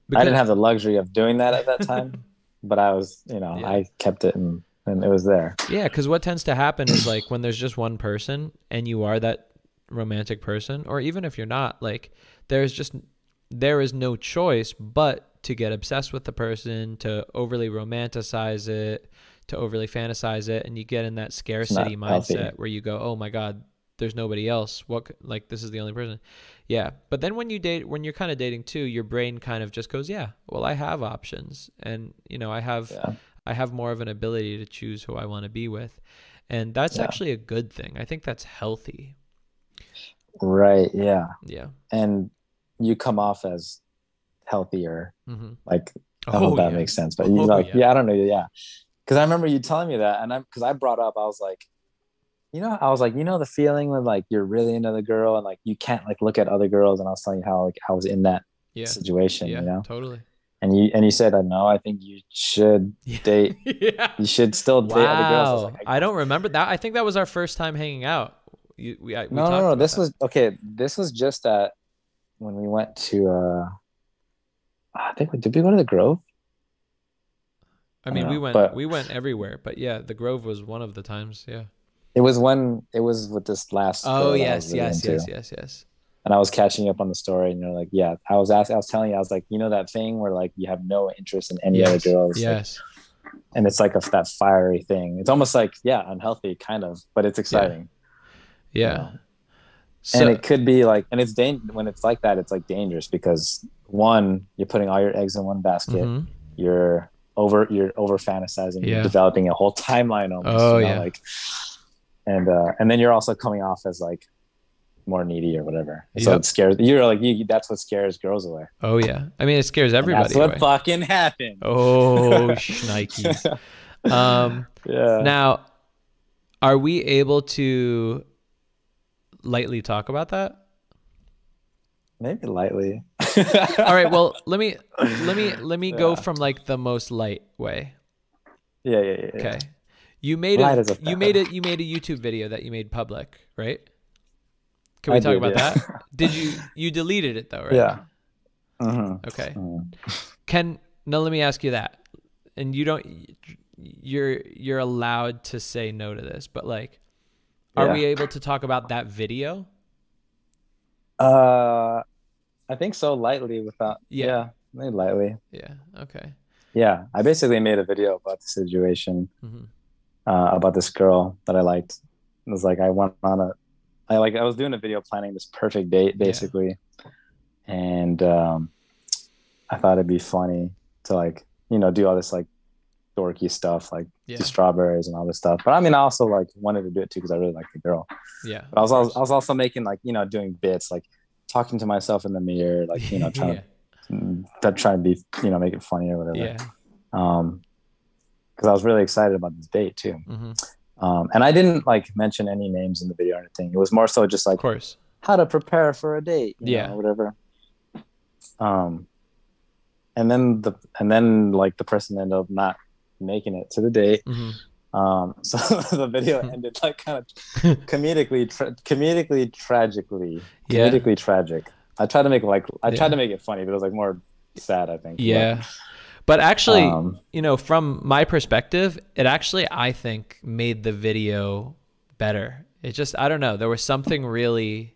Because I didn't have the luxury of doing that at that time, but I was, you know, I kept it in. And it was there. Yeah, because what tends to happen is like when there's just one person and you are that romantic person, or even if you're not, like there is no choice but to get obsessed with the person, to overly romanticize it, to overly fantasize it, and you get in that scarcity mindset where you go, oh my God, there's nobody else. What, like this is the only person. Yeah, but then when you're kind of dating too, your brain kind of just goes, yeah, well I have options, and you know I have more of an ability to choose who I want to be with. And that's actually a good thing. I think that's healthy. Right. Yeah. Yeah. And you come off as healthier. Mm-hmm. Like, I hope that makes sense, but you like, I don't know. Yeah. Cause I remember you telling me that. And I brought up, I was like, you know, the feeling when like, you're really another girl and like, you can't like look at other girls. And I was telling you how like I was in that situation, you know? Totally. And you said, no, I think you should date. You should still date other girls. I don't remember that. I think that was our first time hanging out. No. This was just at when we went to, did we go to the Grove? I mean, we went everywhere, but yeah, the Grove was one of the times. Yeah. It was with this last. Oh, yes. And I was catching up on the story, and you're like, yeah, I was telling you, you know, that thing where like you have no interest in any other girls. Yes. Like, and it's like that fiery thing. It's almost like, unhealthy kind of, but it's exciting. Yeah. You know? So, and it could be like, and it's dangerous when it's like that, it's like dangerous because one, you're putting all your eggs in one basket. Mm-hmm. You're over fantasizing, you're developing a whole timeline almost. Oh, you know, and then you're also coming off as like, more needy or whatever, so it scares you're like you. That's what scares girls away. Oh yeah, I mean it scares everybody. That's what fucking happened. Oh, shnikes. Now, are we able to lightly talk about that? Maybe lightly. All right. Well, let me go from like the most light way. Yeah. Okay. You made a YouTube video that you made public, right? Can we talk about that? Did you deleted it though, right? Yeah. Uh-huh. Okay. Let me ask you that. And you're allowed to say no to this, but like, are we able to talk about that video? I think so, lightly without. Maybe lightly. Yeah. Okay. Yeah. I basically made a video about the situation. Mm-hmm. about this girl that I liked. It was like I was doing a video planning this perfect date basically, and I thought it'd be funny to do all this dorky stuff the strawberries and all this stuff. But I mean, I also wanted to do it too because I really liked the girl. Yeah. But I was also making doing bits talking to myself in the mirror, trying to be make it funny or whatever. Yeah. Because I was really excited about this date too. Mm-hmm. And I didn't mention any names in the video or anything. It was more so just of course, how to prepare for a date, you know, whatever. And then the person ended up not making it to the date. Mm-hmm. So the video ended kind of comedically tragic. I tried to make it funny, but it was more sad, I think. Yeah. But actually, from my perspective, it actually, I think, made the video better. It just, I don't know. There was something really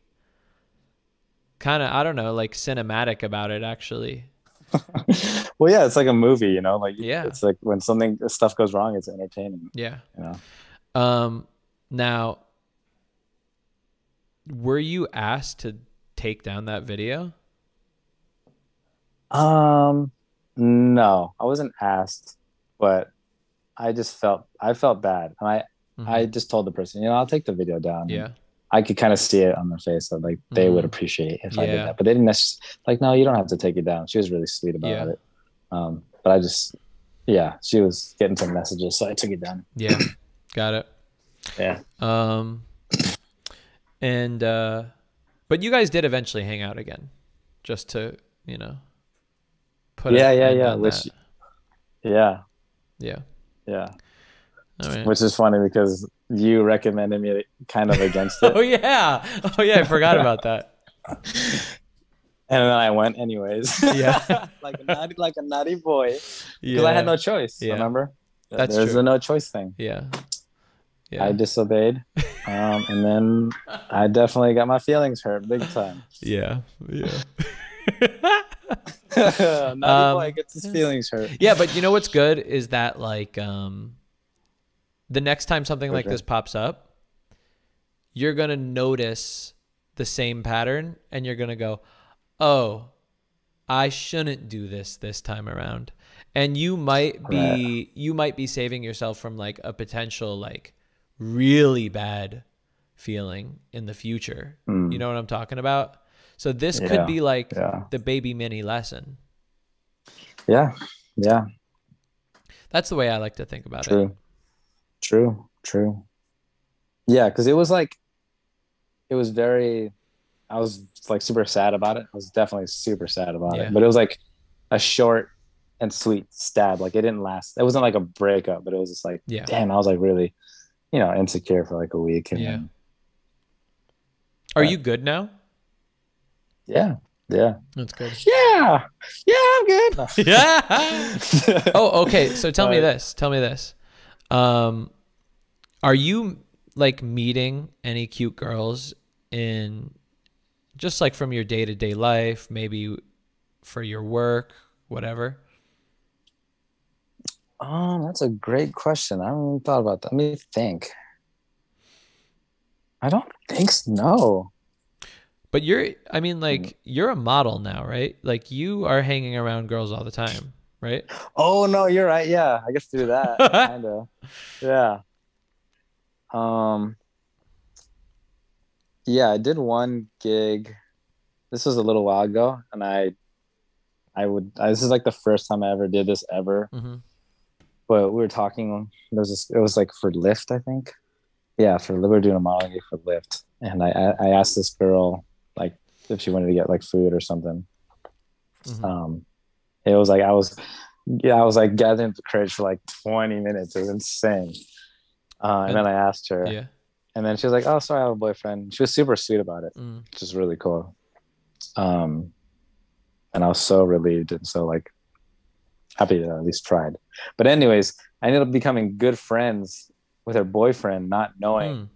kind of, I don't know, cinematic about it, actually. Well, yeah, it's like a movie, It's when stuff goes wrong, it's entertaining. Yeah. Now, were you asked to take down that video? No, I wasn't asked, but I just felt bad. And I just told the person, I'll take the video down. Yeah. I could kind of see it on their face that they would appreciate if I did that, but they didn't necessarily no, you don't have to take it down. She was really sweet about it. But I just, she was getting some messages. So I took it down. Yeah. Got it. Yeah. But you guys did eventually hang out again just to, Yeah. All right. Which is funny because you recommended me kind of against it. Oh yeah, I forgot about that. And then I went anyways. Yeah. like a naughty boy. Yeah. Because I had no choice. Yeah. Remember? That's There's true. A no choice thing. Yeah. Yeah. I disobeyed, and then I definitely got my feelings hurt big time. Yeah. Yeah. Naughty boy gets his feelings hurt. Yeah, but you know what's good is that the next time something like this pops up, you're gonna notice the same pattern and you're gonna go, oh, I shouldn't do this time around. And you might be saving yourself from a potential really bad feeling in the future. Mm. You know what I'm talking about? So this could be the baby mini lesson. Yeah. Yeah. That's the way I like to think about it. True. Yeah, because it was very, I was super sad about it. I was definitely super sad about it. But it was a short and sweet stab. It didn't last. It wasn't a breakup, but it was just damn, I was really, insecure for a week. And then, Are you good now? Yeah. Yeah. That's good. Yeah. Yeah, I'm good. Yeah. Oh, okay. So tell me this. Are you meeting any cute girls in just from your day-to-day life, maybe for your work, whatever? That's a great question. I haven't thought about that. Let me think. I don't think so. No. But you're a model now, right? You are hanging around girls all the time, right? Oh no, you're right. Yeah, I guess through that, kinda. Yeah. Yeah, I did one gig. This was a little while ago, and this is the first time I ever did this ever. Mm-hmm. But we were talking. It was for Lyft, I think. Yeah, we were doing a modeling gig for Lyft, and I asked this girl if she wanted to get food or something. Mm-hmm. It was I was gathering the courage for 20 minutes. It was insane. And then I asked her, and then she was like, "Oh, sorry, I have a boyfriend." She was super sweet about it, which is really cool. And I was so relieved and so happy that I at least tried. But anyways, I ended up becoming good friends with her boyfriend, not knowing.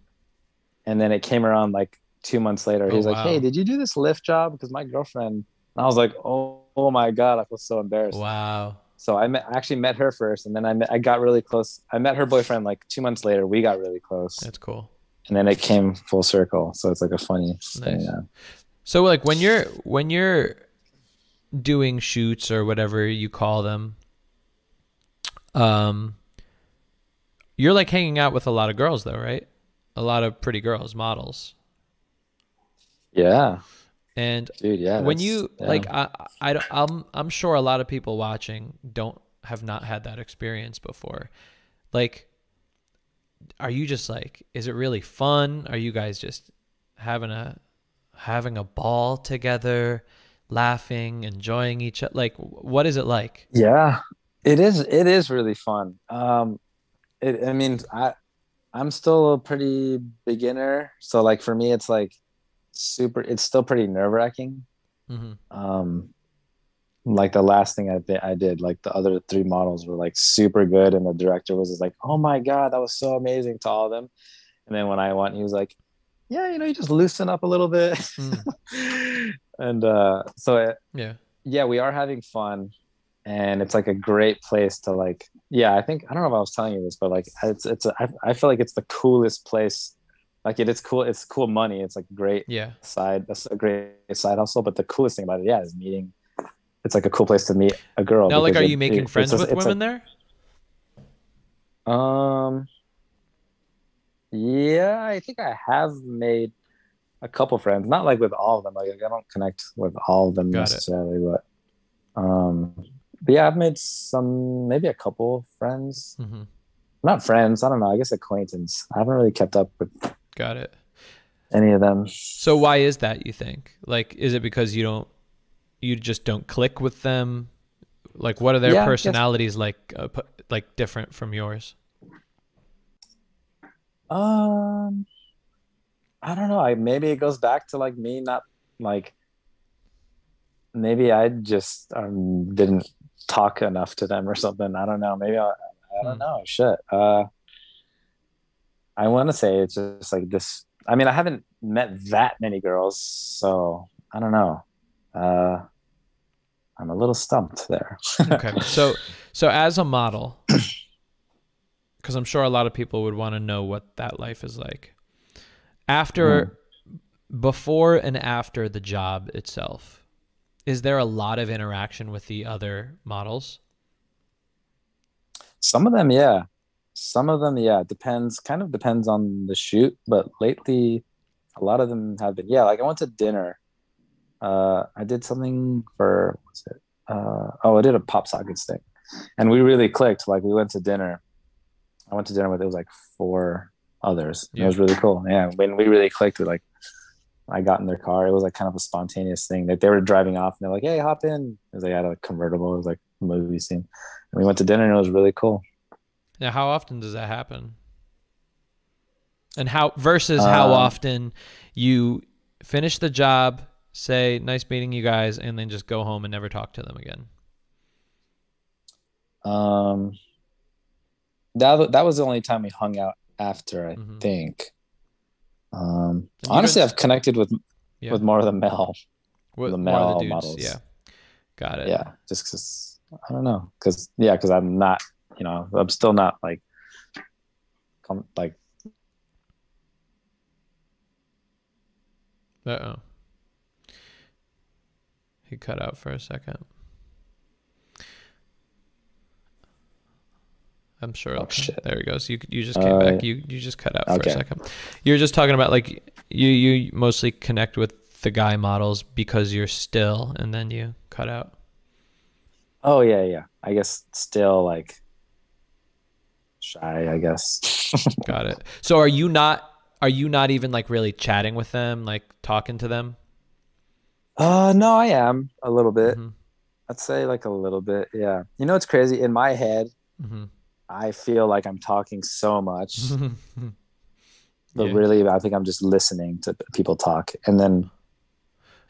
And then it came around 2 months later. Oh, he was like, "Hey, did you do this Lyft job? Because my girlfriend..." And I was like, "Oh my God, I feel so embarrassed." Wow. So I actually met her first, and then I got really close. I met her boyfriend like 2 months later. We got really close. That's cool. And then it came full circle. So it's like a funny thing. Yeah. So like when you're doing shoots or whatever you call them, you're like hanging out with a lot of girls though, right? A lot of pretty girls, models. Yeah. And dude, yeah, when you like, I'm sure a lot of people watching have not had that experience before. Like, are you just like, is it really fun? Are you guys just having a ball together, laughing, enjoying each other? Like, what is it like? Yeah, it is really fun. I mean, I'm still a pretty beginner. So like for me, it's like, it's still pretty nerve-wracking. Mm-hmm. Like the last thing I did, like the other three models were like super good, and the director was just like, oh my god, that was so amazing to all of them. And then when I went, he was like, yeah, you just loosen up a little bit. Mm. And so we are having fun, and it's like a great place to like, yeah, I think, I don't know if I was telling you this, but like I feel like it's the coolest place. Like it's cool. It's cool money. It's like great. Yeah. That's a great side hustle. But the coolest thing about it, yeah, is meeting. It's like a cool place to meet a girl. Now, like, are you making friends with women there? Yeah, I think I have made a couple friends. Not like with all of them. Like I don't connect with all of them necessarily. But yeah, I've made maybe a couple friends. Mm-hmm. Not friends. I don't know. I guess acquaintance. I haven't really kept up with. Got it. Any of them. So why is that, you think? Like, is it because you just don't click with them? Like, what are their personalities like different from yours? I don't know. Maybe it goes back to like me, not like, maybe I just didn't talk enough to them or something. I don't know. Maybe I don't know. Shit. I want to say it's just like this. I mean, I haven't met that many girls, so I don't know. I'm a little stumped there. Okay. So as a model, because I'm sure a lot of people would want to know what that life is like before and after the job itself. Is there a lot of interaction with the other models? Some of them, yeah. Some of them, yeah, kind of depends on the shoot, but lately a lot of them have been, yeah, like I went to dinner. I did something for, what was it? I did a Pop Sockets thing, and we really clicked. Like we went to dinner. I went to dinner with, it was like 4 others. Yeah. It was really cool. Yeah, when we really clicked, I got in their car. It was like kind of a spontaneous thing. Like they were driving off and they're like, hey, hop in. It was like, I had a convertible. It was like a movie scene. And we went to dinner and it was really cool. Now, how often does that happen? And how often you finish the job, say, nice meeting you guys, and then just go home and never talk to them again? That was the only time we hung out after, I think. Honestly, I've connected with more of the male, more of the dudes, models. Yeah. Got it. Yeah. Just because, I don't know. Because I'm not, I'm still not like. Uh-oh. He cut out for a second. I'm sure. Oh, shit. There he goes. You just came back. You just cut out for a second. You're just talking about like you mostly connect with the guy models because you're still, and then you cut out. Oh yeah. I guess still like. Shy, I guess. Got it. So are you not even like really chatting with them, like talking to them? No, I am a little bit. Mm-hmm. I'd say like a little bit. Yeah. You know, it's crazy. In my head, I feel like I'm talking so much, but really I think I'm just listening to people talk.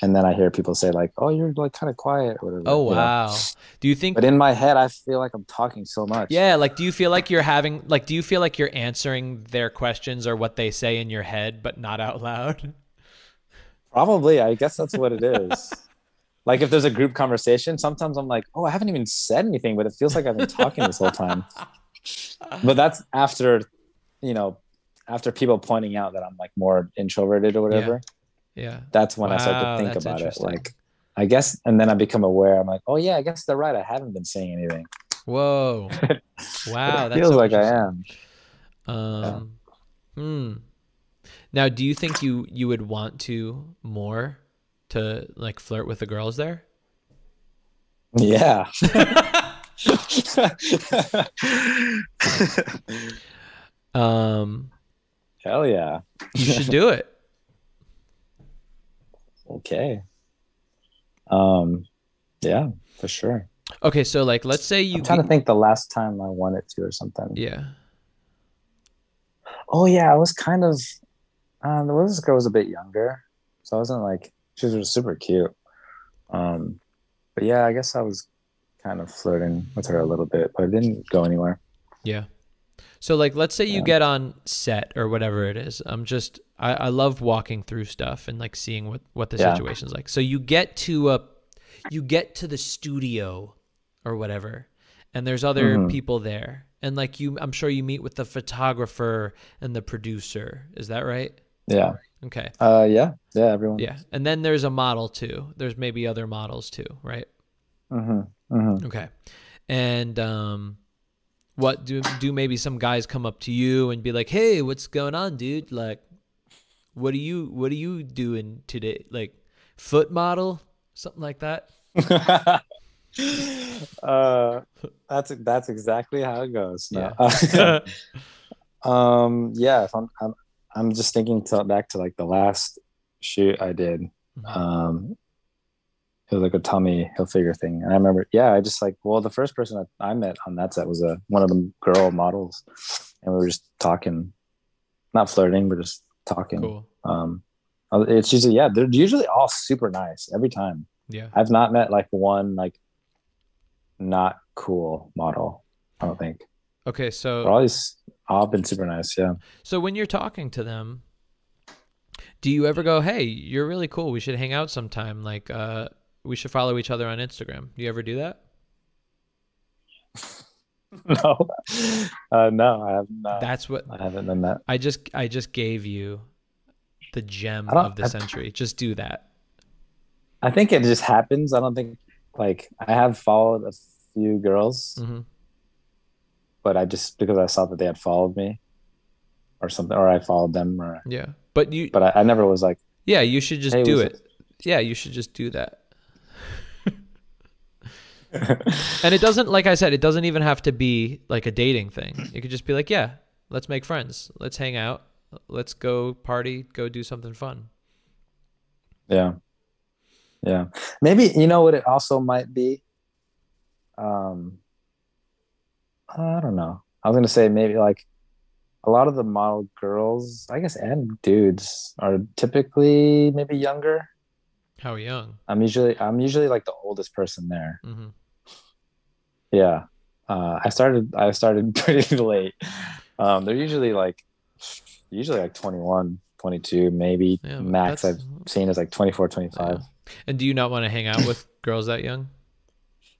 And then I hear people say like, oh, you're like kind of quiet or whatever. Oh, wow. Do you think... But in my head, I feel like I'm talking so much. Yeah, like do you feel like you're having... Like do you feel like you're answering their questions or what they say in your head but not out loud? Probably. I guess that's what it is. Like if there's a group conversation, sometimes I'm like, oh, I haven't even said anything, but it feels like I've been talking this whole time. But that's after, you know, after people pointing out that I'm like more introverted or whatever. Yeah. That's when I start to think about it. Like, I guess, and then I become aware. I'm like, oh yeah, I guess they're right. I haven't been saying anything. Whoa. Wow. That feels so like I am. Now, do you think you would want to more to like flirt with the girls there? Yeah. Hell yeah. You should do it. Okay. Yeah, for sure. Okay, so like, let's say you. I'm trying to think the last time I wanted to or something. Yeah. Oh yeah, I was kind of. This girl was a bit younger, so I wasn't like she was super cute. But yeah, I guess I was kind of flirting with her a little bit, but it didn't go anywhere. Yeah. So like, let's say you get on set or whatever it is. I love walking through stuff and like seeing what the situation's like. So you get to the studio or whatever, and there's other people there. And like I'm sure you meet with the photographer and the producer. Is that right? Yeah. Okay. Yeah, everyone. Yeah. And then there's a model too. There's maybe other models too, right? Okay. And what do maybe some guys come up to you and be like, "Hey, what's going on, dude? Like, what are you doing today? Like, foot model, something like that." That's exactly how it goes. No. Yeah. Yeah. If I'm just thinking back to like the last shoot I did. It was like a Tommy Hilfiger thing, and I remember. Yeah, I just like. Well, the first person I met on that set was one of the girl models, and we were just talking, not flirting, but just talking. Cool. It's usually they're usually all super nice every time. Yeah, I've not met like one not cool model, I don't think. Okay, so all been super nice. Yeah. So when you're talking to them, do you ever go, "Hey, you're really cool. We should hang out sometime. Like, we should follow each other on Instagram." Do you ever do that? No, no, I have not. I haven't done that. I just gave you the gem of the century. Just do that. I think it just happens. I don't think I have followed a few girls, but because I saw that they had followed me or something, or I followed them or but I never was like, yeah, you should just do it. Yeah. You should just do that. And it doesn't, like I said, it doesn't even have to be like a dating thing. You could just be like, yeah, let's make friends. Let's hang out. Let's go party, go do something fun. Yeah. Yeah, maybe you know what it also might be. I don't know. I was gonna say maybe like a lot of the model girls, I guess, and dudes are typically maybe younger. How young? I'm usually like the oldest person there. Yeah, I started pretty late. They're usually like 21, 22, maybe max. I've seen is like 24, 25. And do you not want to hang out with girls that young?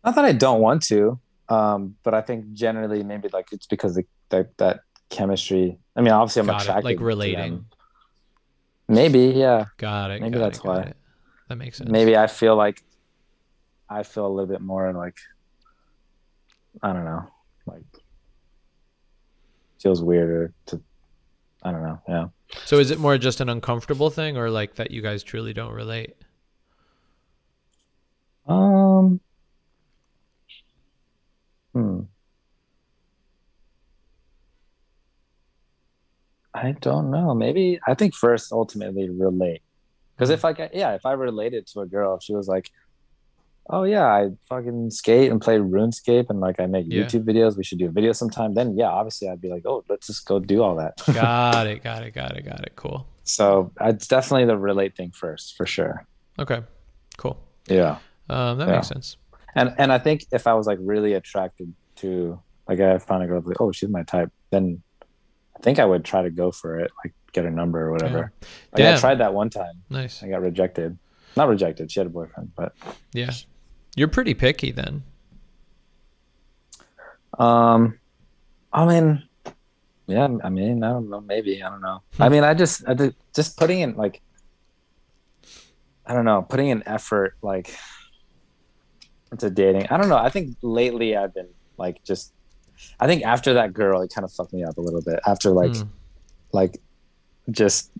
Not that I don't want to, but I think generally maybe like it's because that chemistry. I mean, obviously I'm attracted like relating. To them. Maybe, yeah. Got it. Maybe that's why. That makes sense. Maybe I feel a little bit more like, I don't know, like feels weirder to, I don't know. Yeah. So is it more just an uncomfortable thing, or like that you guys truly don't relate? I don't know. Maybe I think first ultimately relate, because if I related to a girl, if she was like, "Oh yeah, I fucking skate and play RuneScape and like I make YouTube videos. We should do a video sometime." Then yeah, obviously I'd be like, "Oh, let's just go do all that." Got it. Cool. So it's definitely the relate thing first for sure. Okay, cool. Yeah. That makes sense. And I think if I was like really attracted to like I found a girl like, "Oh, she's my type," then I think I would try to go for it, like get her number or whatever. Yeah. Like I tried that one time. Nice. I got rejected. Not rejected. She had a boyfriend, but yeah. You're pretty picky then. I mean, yeah, I mean, I don't know. Maybe, I don't know. I mean, I just putting in like, I don't know, putting in effort, like into dating. I don't know. I think lately I've been like, just, I think after that girl, it kind of fucked me up a little bit after like, just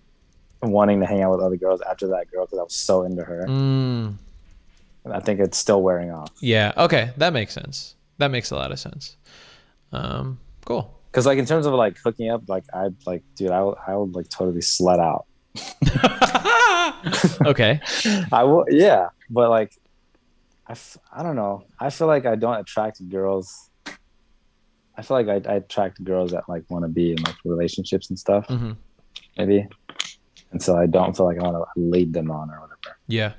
wanting to hang out with other girls after that girl, because I was so into her. And I think it's still wearing off. Yeah. Okay. That makes sense. That makes a lot of sense. Cool. Because like in terms of like hooking up, like I'd like, dude, I would like totally slut out. Okay. I will. Yeah. But like, I don't know. I feel like I don't attract girls. I feel like I attract girls that like want to be in like relationships and stuff. Maybe. And so I don't feel like I want to lead them on or whatever. Yeah.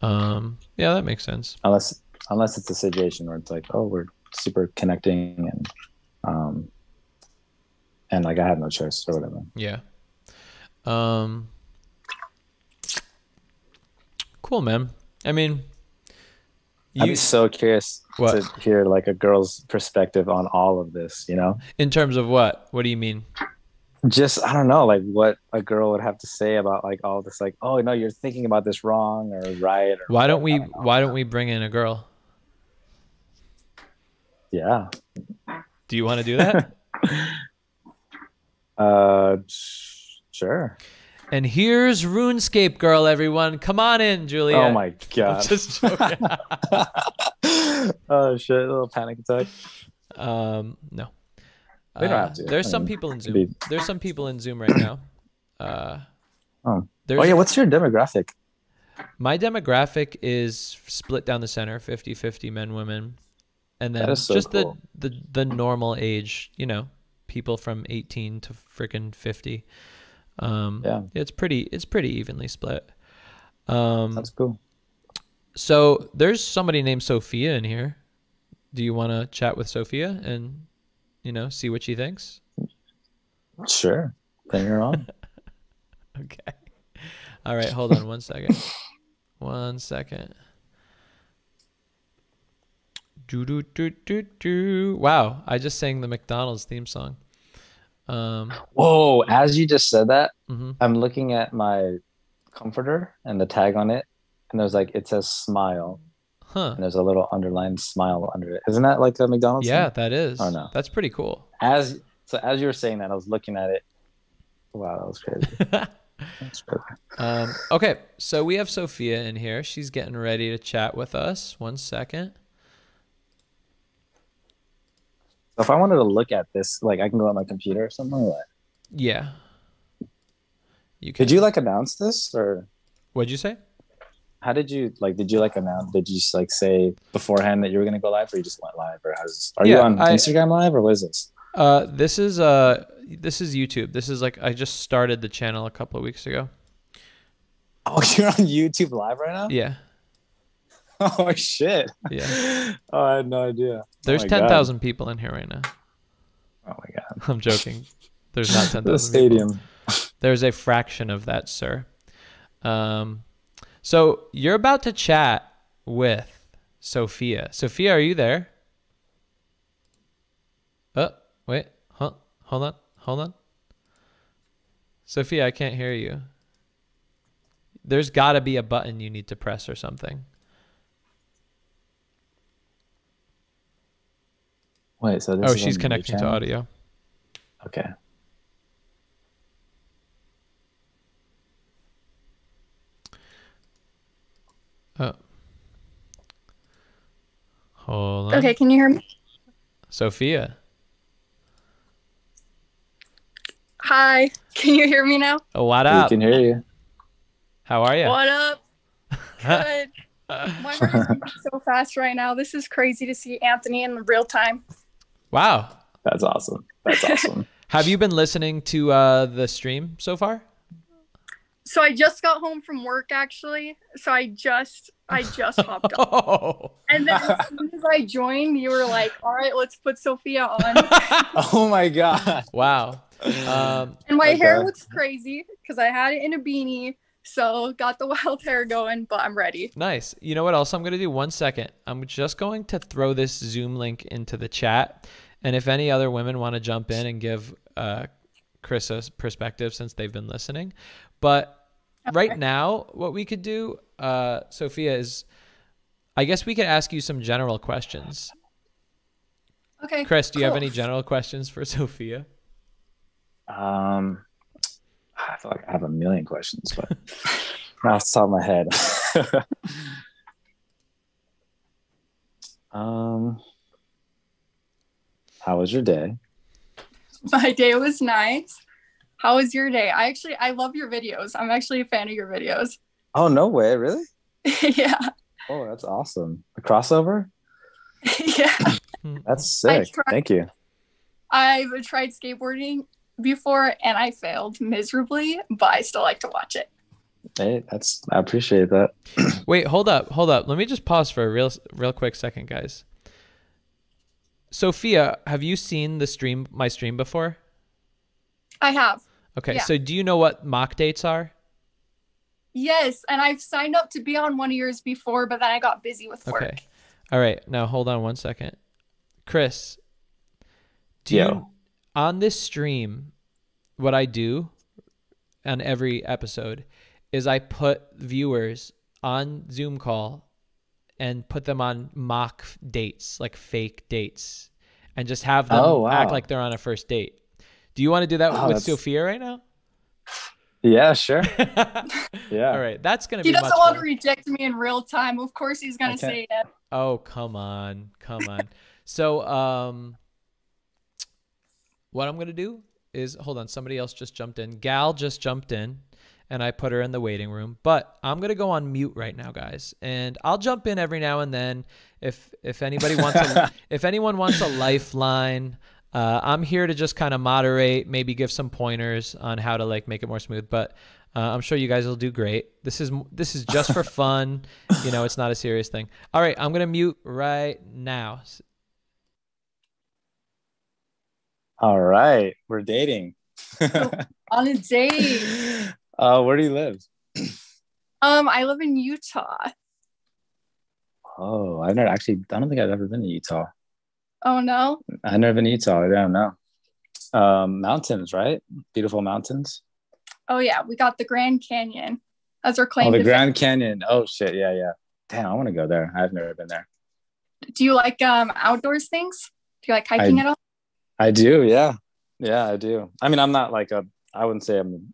Yeah, that makes sense. Unless it's a situation where it's like, oh, we're super connecting and like I have no choice or whatever. Yeah. Cool, man. I mean, I'd be so curious to hear like a girl's perspective on all of this, you know? In terms of what? What do you mean? Just, I don't know, like what a girl would have to say about like all this, like, oh no, you're thinking about this wrong or right. Or why don't we bring in a girl? Yeah. Do you want to do that? Sure. And here's RuneScape girl, everyone. Come on in, Juliet. Oh my God. I'm just joking. Oh shit, a little panic attack. No. They don't have to. There's some people in Zoom. There's some people in Zoom right now. Oh yeah, what's your demographic? My demographic is split down the center, 50-50 men, women. And then so just cool. the normal age, you know, people from 18 to freaking 50. Yeah. It's pretty evenly split. That's cool. So there's somebody named Sophia in here. Do you want to chat with Sophia and, you know, see what she thinks? Sure. Then you're on. Okay. All right. Hold on one second. Wow. I just sang the McDonald's theme song. Whoa. As you just said that, I'm looking at my comforter and the tag on it. And there's like, it says smile. Huh. And there's a little underlined smile under it. Isn't that like a McDonald's? Yeah, thing? That is. Oh no. That's pretty cool. So as you were saying that, I was looking at it. Wow, that was crazy. That's perfect. Okay. So we have Sophia in here. She's getting ready to chat with us. One second. So if I wanted to look at this, like I can go on my computer or something like that. Yeah. You can. Did you like announce this or? What'd you say? How did you like? Did you like announce? Did you just like say beforehand that you were gonna go live, or you just went live, or how's? Are you on Instagram Live, or what is this? This is YouTube. This is like I just started the channel a couple of weeks ago. Oh, you're on YouTube Live right now? Yeah. Oh shit. Yeah. Oh, I had no idea. There's 10,000 people in here right now. Oh my God. I'm joking. There's not 10,000. The stadium. People. There's a fraction of that, sir. So you're about to chat with Sophia. Sophia, are you there? Oh, wait. Huh? Hold on. Sophia, I can't hear you. There's got to be a button you need to press or something. Wait, so this is she's connecting to audio. Okay. Oh. Hold on. Okay, can you hear me? Sophia. Hi. Can you hear me now? Oh, what up? We can hear you. How are you? What up? Good. My heart is beating so fast right now. This is crazy to see Anthony in real time. Wow. That's awesome. That's awesome. Have you been listening to the stream so far? So I just got home from work, actually. So I just hopped on. Oh. And then as soon as I joined, you were like, all right, let's put Sophia on. Oh, my God. Wow. And my hair looks crazy because I had it in a beanie. So got the wild hair going, but I'm ready. Nice. You know what else I'm going to do? 1 second. I'm just going to throw this Zoom link into the chat. And if any other women want to jump in and give Chris a perspective since they've been listening. But right now, what we could do, Sophia, is I guess we could ask you some general questions. Okay. Chris, do you have any general questions for Sophia? I feel like I have a million questions, but off the top of my head. How was your day? My day was nice. How was your day? I love your videos. I'm actually a fan of your videos. Oh, no way. Really? Yeah. Oh, that's awesome. A crossover? Yeah. That's sick. Thank you. I've tried skateboarding before and I failed miserably, but I still like to watch it. Hey, I appreciate that. Wait, hold up. Let me just pause for a real quick second, guys. Sophia, have you seen my stream before? I have. Okay, yeah. So do you know what mock dates are? Yes, and I've signed up to be on one of yours before, but then I got busy with work. Okay. All right, now hold on 1 second. Chris, on this stream, what I do on every episode is I put viewers on Zoom call and put them on mock dates, like fake dates, and just have them act like they're on a first date. Do you want to do that with Sophia right now? Yeah, sure. Yeah. All right. That's going to be much fun. He doesn't want to reject me in real time. Of course he's going to say yes. Oh, come on. Come on. So what I'm going to do is, hold on. Somebody else just jumped in. Gal just jumped in. And I put her in the waiting room, but I'm going to go on mute right now, guys. And I'll jump in every now and then. If anybody wants, if anyone wants a lifeline, I'm here to just kind of moderate, maybe give some pointers on how to like make it more smooth, but I'm sure you guys will do great. This is just for fun. You know, it's not a serious thing. All right. I'm going to mute right now. All right. We're dating. On a date. Where do you live? I live in Utah. Oh, I don't think I've ever been to Utah. Oh, no? I've never been to Utah. I don't know. Mountains, right? Beautiful mountains. Oh, yeah. We got the Grand Canyon as our claim. Oh, the Grand Canyon. Oh, shit. Yeah, yeah. Damn, I want to go there. I've never been there. Do you like outdoors things? Do you like hiking at all? I do, yeah. Yeah, I do. I mean, I'm not like a... I wouldn't say I'm...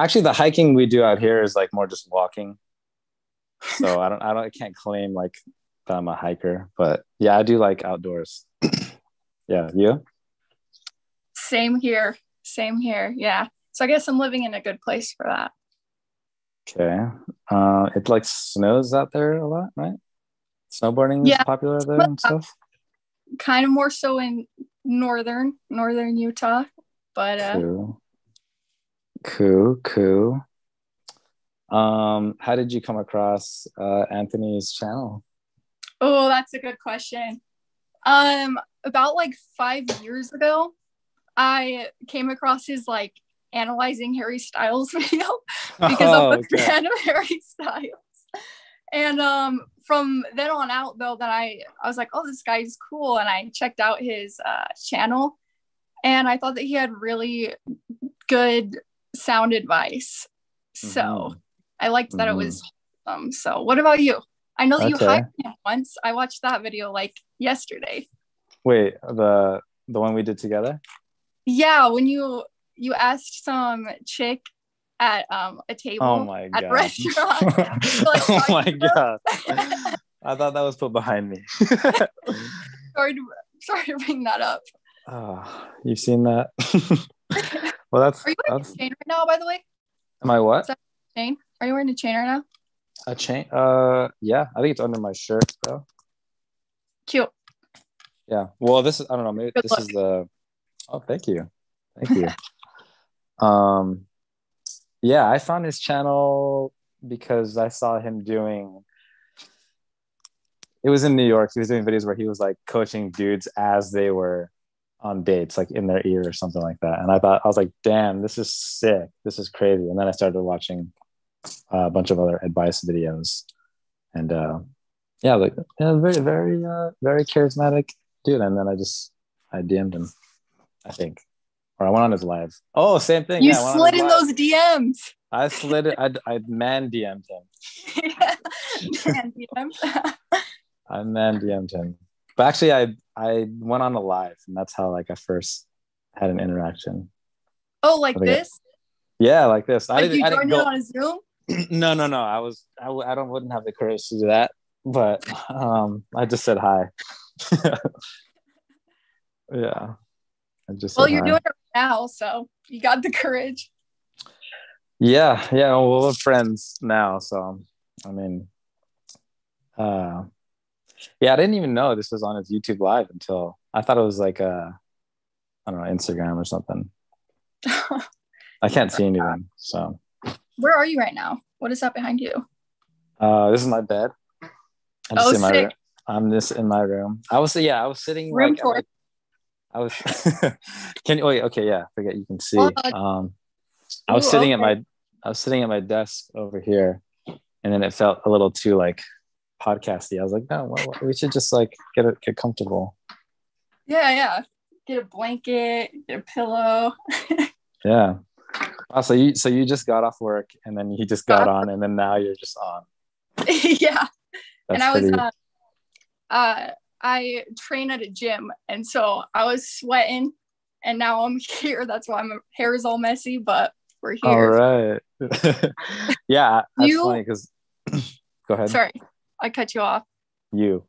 Actually, the hiking we do out here is like more just walking. So I can't claim like that I'm a hiker, but yeah, I do like outdoors. Yeah, you? Same here. Yeah. So I guess I'm living in a good place for that. Okay. It like snows out there a lot, right? Snowboarding is popular out there and stuff. Kind of more so in northern Utah, but Cool. How did you come across Anthony's channel? Oh, that's a good question. About like 5 years ago, I came across his like analyzing Harry Styles video because I'm a fan of Harry Styles. And from then on out, though, that I was like, oh, this guy's cool, and I checked out his channel, and I thought that he had really good sound advice. So I liked that it was awesome. So what about you? I know that you hired him once. I watched that video like yesterday. Wait, the one we did together? Yeah, when you asked some chick at a table at a restaurant. Like, oh my god. I thought that was put behind me. sorry to bring that up. Oh, you've seen that? Well, are you wearing a chain right now, by the way? Am I what? Chain? Are you wearing a chain right now? A chain? Yeah. I think it's under my shirt, though. Cute. Yeah. Well, this is, I don't know. Maybe this is the... Oh, thank you. Yeah, I found his channel because I saw him doing... It was in New York. He was doing videos where he was, like, coaching dudes as they were on dates, like in their ear or something like that, and I was like, damn, this is sick, this is crazy. And then I started watching a bunch of other advice videos. And yeah, like, yeah, very charismatic dude. And then I DM'd him, I think. Or I went on his live. Oh, same thing. You slid in those DMs. I slid it. I man DM'd him. Man DM'd. I man DM'd him. But actually, I went on a live, and that's how like I first had an interaction. Oh, like this? Yeah, like this. Like I didn't go on a Zoom. No. I wouldn't have the courage to do that. But I just said hi. Yeah. Well, you're doing it now, so you got the courage. Yeah. Well, we're friends now, so I mean, yeah, I didn't even know this was on his YouTube live until I thought it was like I don't know, Instagram or something. I can't see anything. So, where are you right now? What is that behind you? This is my bed. I'm just in my room. I was sitting room tour. Like, I was can you wait? Okay, yeah, I forget you can see. I was sitting at my desk over here, and then it felt a little too like podcasty. I was like, no, we should just like get comfortable. Yeah. Get a blanket, get a pillow. Yeah. Also, you just got off work, and then you just got on, and then now you're just on. Yeah. That's and I pretty... was I train at a gym, and so I was sweating, and now I'm here. That's why my hair is all messy, but we're here. All right. Yeah, that's funny because go ahead. Sorry, I cut you off. Do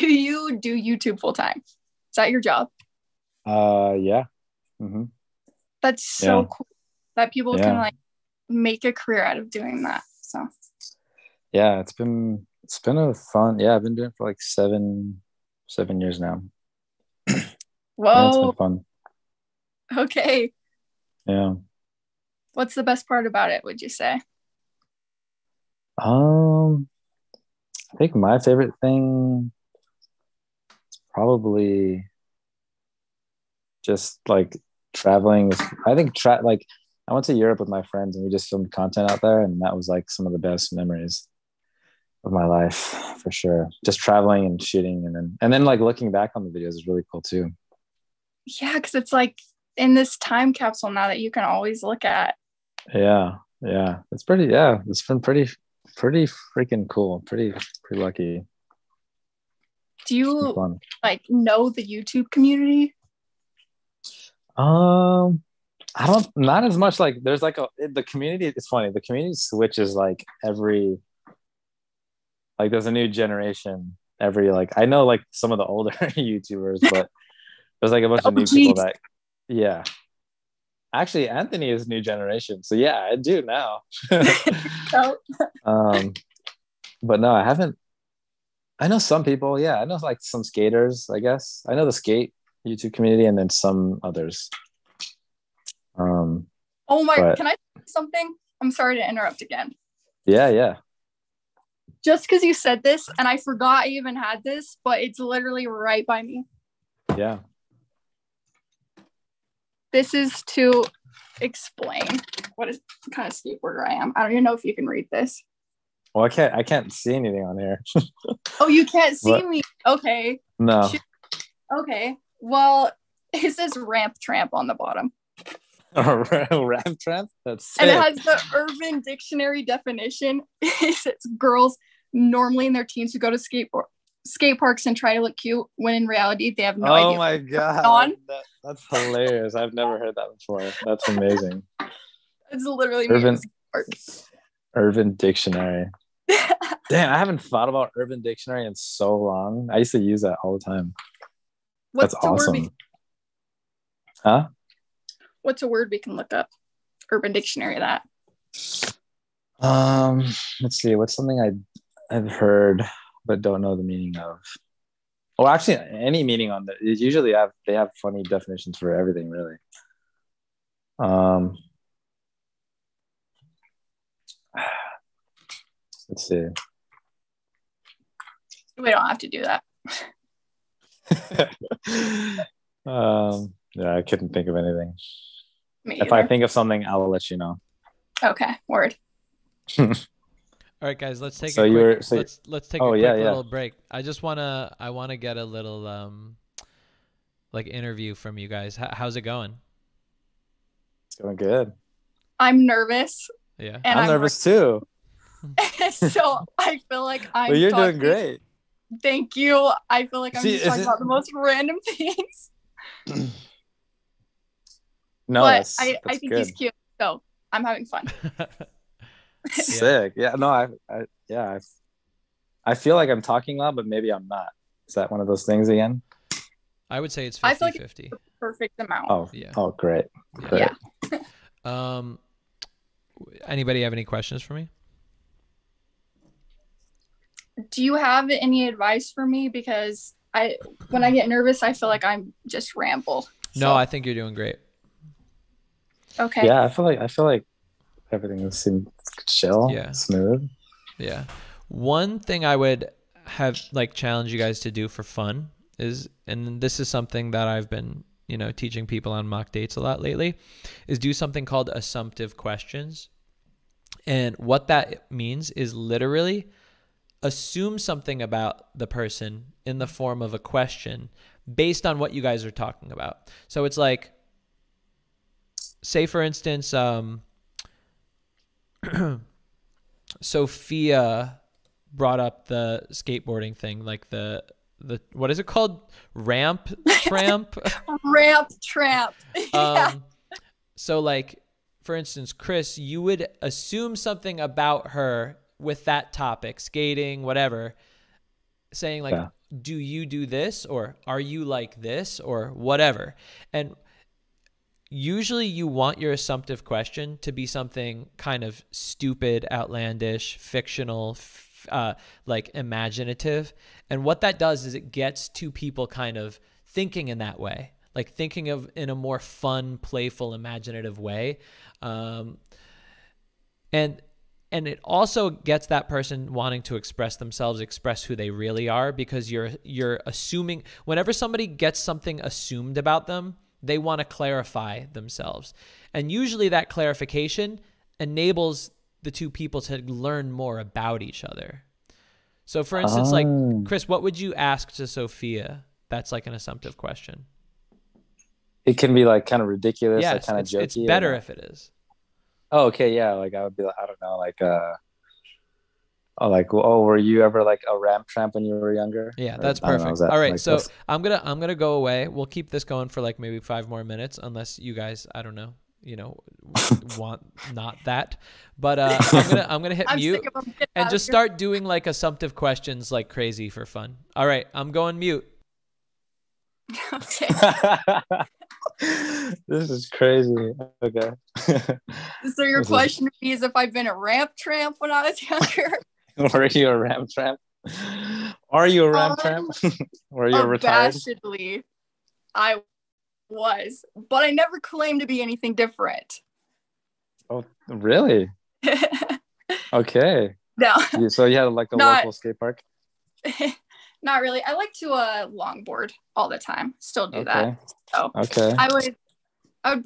you do YouTube full time? Is that your job? Yeah. Mm-hmm. That's so cool that people can like make a career out of doing that. So yeah, it's been a fun. Yeah, I've been doing it for like seven years now. Whoa, it's been fun. Okay. Yeah. What's the best part about it, would you say? I think my favorite thing is probably just like traveling. Like I went to Europe with my friends, and we just filmed content out there, and that was like some of the best memories of my life, for sure. Just traveling and shooting, and then like looking back on the videos is really cool too. Yeah, because it's like in this time capsule now that you can always look at. Yeah, it's been pretty freaking cool. Pretty lucky. Do you like know the YouTube community? I don't, not as much. Like there's like the community. It's funny. The community switches like every. Like there's a new generation every like I know like some of the older YouTubers, but there's like a bunch of new people that actually Anthony is new generation, so yeah, I do now. But no, I haven't. I know some people, I know like some skaters, I guess. I know the skate YouTube community, and then some others. Can I say something? I'm sorry to interrupt again. Yeah. Just because you said this, and I forgot I even had this, but it's literally right by me. Yeah. This is to explain what kind of skateboarder I am. I don't even know if you can read this. Well, I can't see anything on here. Oh, you can't see me? Okay. No. Okay. Well, it says Ramp Tramp on the bottom. Ramp Tramp? That's sick. And it has the Urban Dictionary definition. It says girls normally in their teens who go to skate parks and try to look cute, when in reality they have no idea. Oh my god, that's hilarious! I've never heard that before. That's amazing. It's literally Urban Dictionary. Damn, I haven't thought about Urban Dictionary in so long. I used to use that all the time. That's awesome. What's a word we can look up? Urban Dictionary. That. Let's see. What's something I've heard but don't know the meaning of? Oh, actually, any meaning on that. Usually, they have funny definitions for everything, really. Let's see. We don't have to do that. Yeah, I couldn't think of anything. Me either. If I think of something, I'll let you know. Okay, word. All right, guys, let's take a quick little break. I want to get a little like interview from you guys. How's it going? It's going good. I'm nervous. Yeah, and I'm nervous too. So I feel like I'm. Well, you're doing great. Thank you. I feel like I'm just talking about the most random things. No, but I think he's cute, so I'm having fun. Sick. Yeah. No, I feel like I'm talking loud, but maybe I'm not. Is that one of those things again? I would say it's 50-50. I feel like it's the perfect amount. Oh, yeah. Oh, great. Great. Yeah. Anybody have any questions for me? Do you have any advice for me? Because when I get nervous, I feel like I'm just ramble. No, so. I think you're doing great. Okay. Yeah, I feel like everything seemed chill, smooth. Yeah. One thing I would have challenge you guys to do for fun is, and this is something that I've been, teaching people on mock dates a lot lately, is do something called assumptive questions. And what that means is literally assume something about the person in the form of a question based on what you guys are talking about. So it's like, say for instance, Sophia brought up the skateboarding thing, like the what is it called? Ramp tramp. Ramp tramp. Yeah. So like, for instance, Chris, you would assume something about her with that topic, skating, whatever, saying like, do you do this? Or are you like this? Or whatever. And usually you want your assumptive question to be something kind of stupid, outlandish, fictional, like imaginative. And what that does is it gets two people kind of thinking in that way, like thinking of in a more fun, playful, imaginative way. And it also gets that person wanting to express themselves, express who they really are, because you're assuming whenever somebody gets something assumed about them, they want to clarify themselves. And usually that clarification enables the two people to learn more about each other. So for instance, like, Chris, what would you ask to Sophia? That's like an assumptive question. It can be like kind of ridiculous, like kind of jokey. It's better if it is. Oh, okay, yeah, like I would be like, I don't know, oh, were you ever like a ramp tramp when you were younger? Yeah, that's perfect. All right, so I'm gonna go away. We'll keep this going for like maybe 5 more minutes, unless you guys, I don't know, want not that. But I'm gonna hit mute and just start doing like assumptive questions like crazy for fun. All right, I'm going mute. Okay. This is crazy. Okay. So your question to me is if I've been a ramp tramp when I was younger. Were you a ramp tramp? Are you a ramp tramp? Were you retired? Abashedly, I was, but I never claimed to be anything different. Oh, really? Okay. No. So you had like a local skate park? Not really. I like to longboard all the time. Still do that. So I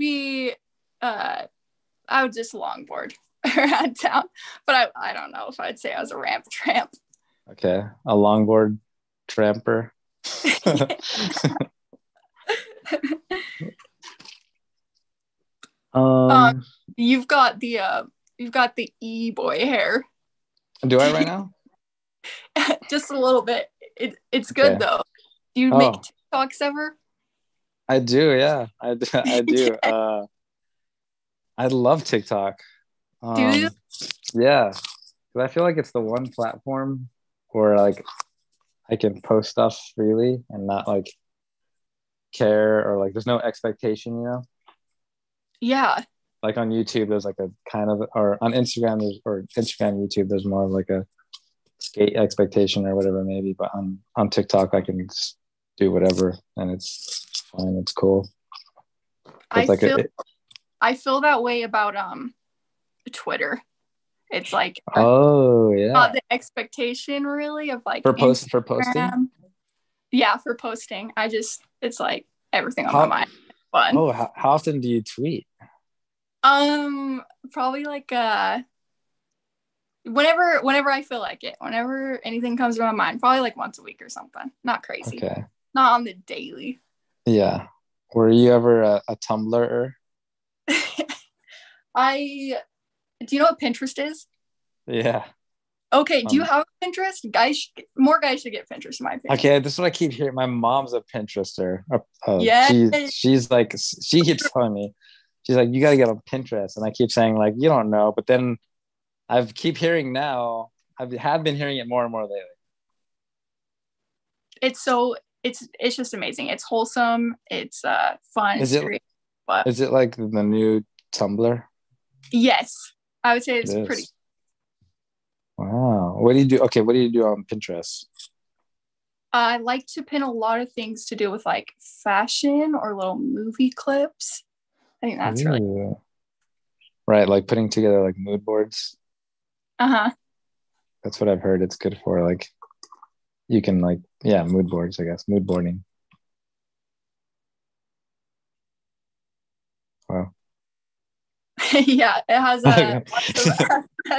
would just longboard around town. But I don't know if I'd say I was a ramp tramp. Okay. A longboard tramper. You've got the e-boy hair. Do I right now? Just a little bit. It's good though. Do you make TikToks ever? I do, yeah. I do. I love TikTok. Do you? Yeah, because I feel like it's the one platform where like I can post stuff freely and not like care or like there's no expectation, Yeah. Like on YouTube, there's like a kind of, or on Instagram, YouTube, there's more of like a skate expectation or whatever maybe, but on TikTok I can just do whatever and it's fine, it's cool. I feel that way about Twitter. It's like not the expectation really of like for posting. Yeah, for posting. I just it's like everything on my mind. Fun. Oh, how often do you tweet? Probably like Whenever I feel like it, whenever anything comes to my mind, probably like once a week or something. Not crazy. Okay. Not on the daily. Yeah. Were you ever a Tumblr-er? Do you know what Pinterest is? Yeah. Okay. Do you have a Pinterest? More guys should get Pinterest, in my opinion. Okay. This is what I keep hearing. My mom's a Pinterester. Yeah. She's like, she keeps telling me, she's like, you got to get on Pinterest. And I keep saying like, you don't know. But then I've been hearing it more and more lately. It's just amazing. It's wholesome. It's fun. Is it like the new Tumblr? Yes, I would say it is. Pretty. Wow. What do you do? Okay, what do you do on Pinterest? I like to pin a lot of things to do with like fashion or little movie clips. I think that's really right, like putting together like mood boards. Uh-huh. That's what I've heard it's good for. Like you can like, yeah, mood boards, I guess. Mood boarding. Wow. Yeah, it has a lots of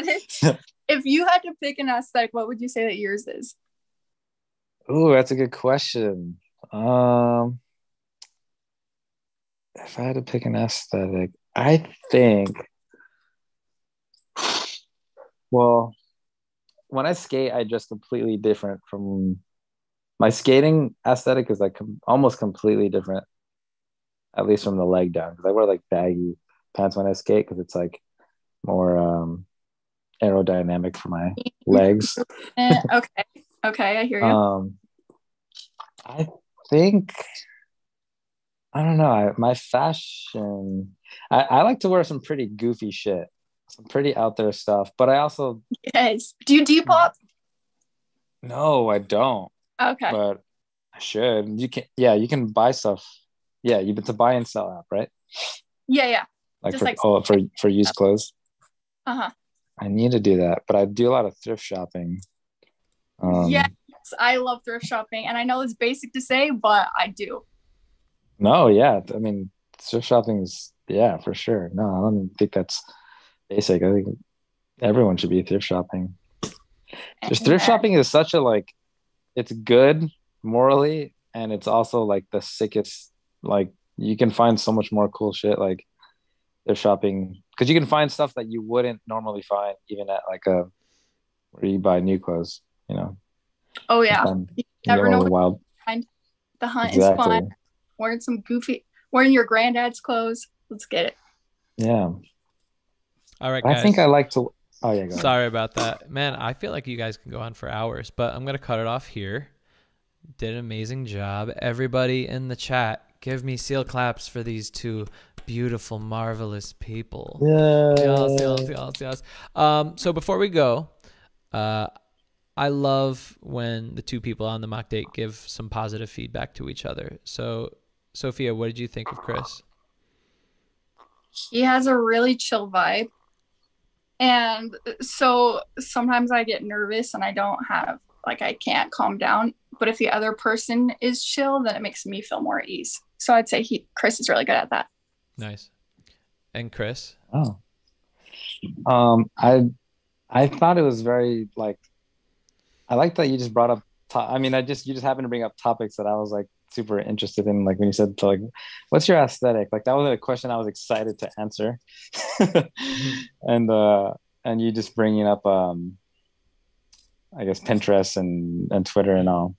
aesthetics. If you had to pick an aesthetic, what would you say that yours is? Oh, that's a good question. If I had to pick an aesthetic, I think, well, when I skate, I dress completely different from my skating aesthetic is like almost completely different, at least from the leg down, because I wear like baggy pants when I skate because it's like more aerodynamic for my legs. Okay, I hear you. I think I don't know. My fashion. I like to wear some pretty goofy shit, some pretty out there stuff. But I also Do you Depop? No, I don't. Okay, but I should. You can. Yeah, you can buy stuff. Yeah, it's a buy and sell app, right? Yeah. Like for used clothes. Uh-huh. I need to do that, but I do a lot of thrift shopping. Yes, I love thrift shopping, and I know it's basic to say, but I do. No, yeah, I mean, thrift shopping is for sure. No, I don't think that's basic. I think everyone should be thrift shopping. Just thrift shopping is such a like, it's good morally, and it's also like the sickest. Like you can find so much more cool shit. Like. They're shopping because you can find stuff that you wouldn't normally find even at like a where you buy new clothes, you know. Oh yeah, you never know what find. The hunt is fun. Wearing your granddad's clothes. Let's get it. Yeah. All right, guys. I think I like to. Oh yeah. Go ahead. Sorry about that, man. I feel like you guys can go on for hours, but I'm gonna cut it off here. Did an amazing job, everybody in the chat. Give me seal claps for these two beautiful, marvelous people. Yes. So before we go, I love when the two people on the mock date give some positive feedback to each other. So, Sophia, what did you think of Chris? He has a really chill vibe. And so sometimes I get nervous and I can't calm down. But if the other person is chill, then it makes me feel more at ease. So I'd say Chris is really good at that. Nice. And Chris? Oh. I thought it was very, like, I like that you just brought up, you just happened to bring up topics that I was, like, super interested in. Like, when you said, like, what's your aesthetic? Like, that was a question I was excited to answer. And you just bringing up, I guess, Pinterest and Twitter and all.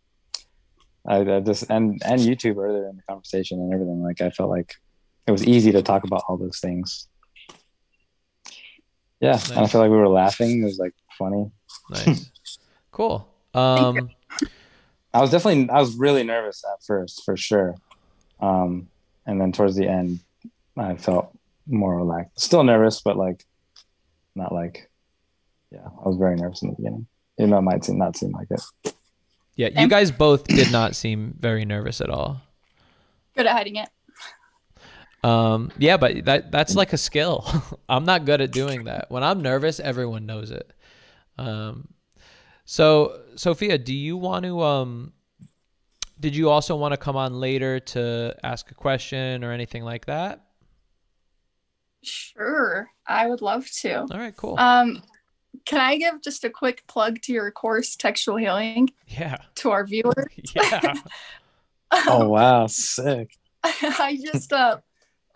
And YouTube earlier in the conversation and everything. Like, I felt like it was easy to talk about all those things. Yeah, nice. And I feel like we were laughing. It was like funny. Nice, cool. I was really nervous at first, for sure. And then towards the end, I felt more relaxed. Still nervous, but like, not like, yeah. I was very nervous in the beginning. Even though it might not seem like it. Yeah, you guys both did not seem very nervous at all. Good at hiding it. Yeah, but that's like a skill. I'm not good at doing that. When I'm nervous, everyone knows it. So, Sophia, do you want to did you also want to come on later to ask a question or anything like that? Sure. I would love to. All right, cool. Can I give just a quick plug to your course, Textual Healing? Yeah. To our viewers? Yeah. Oh, wow. Sick. I just,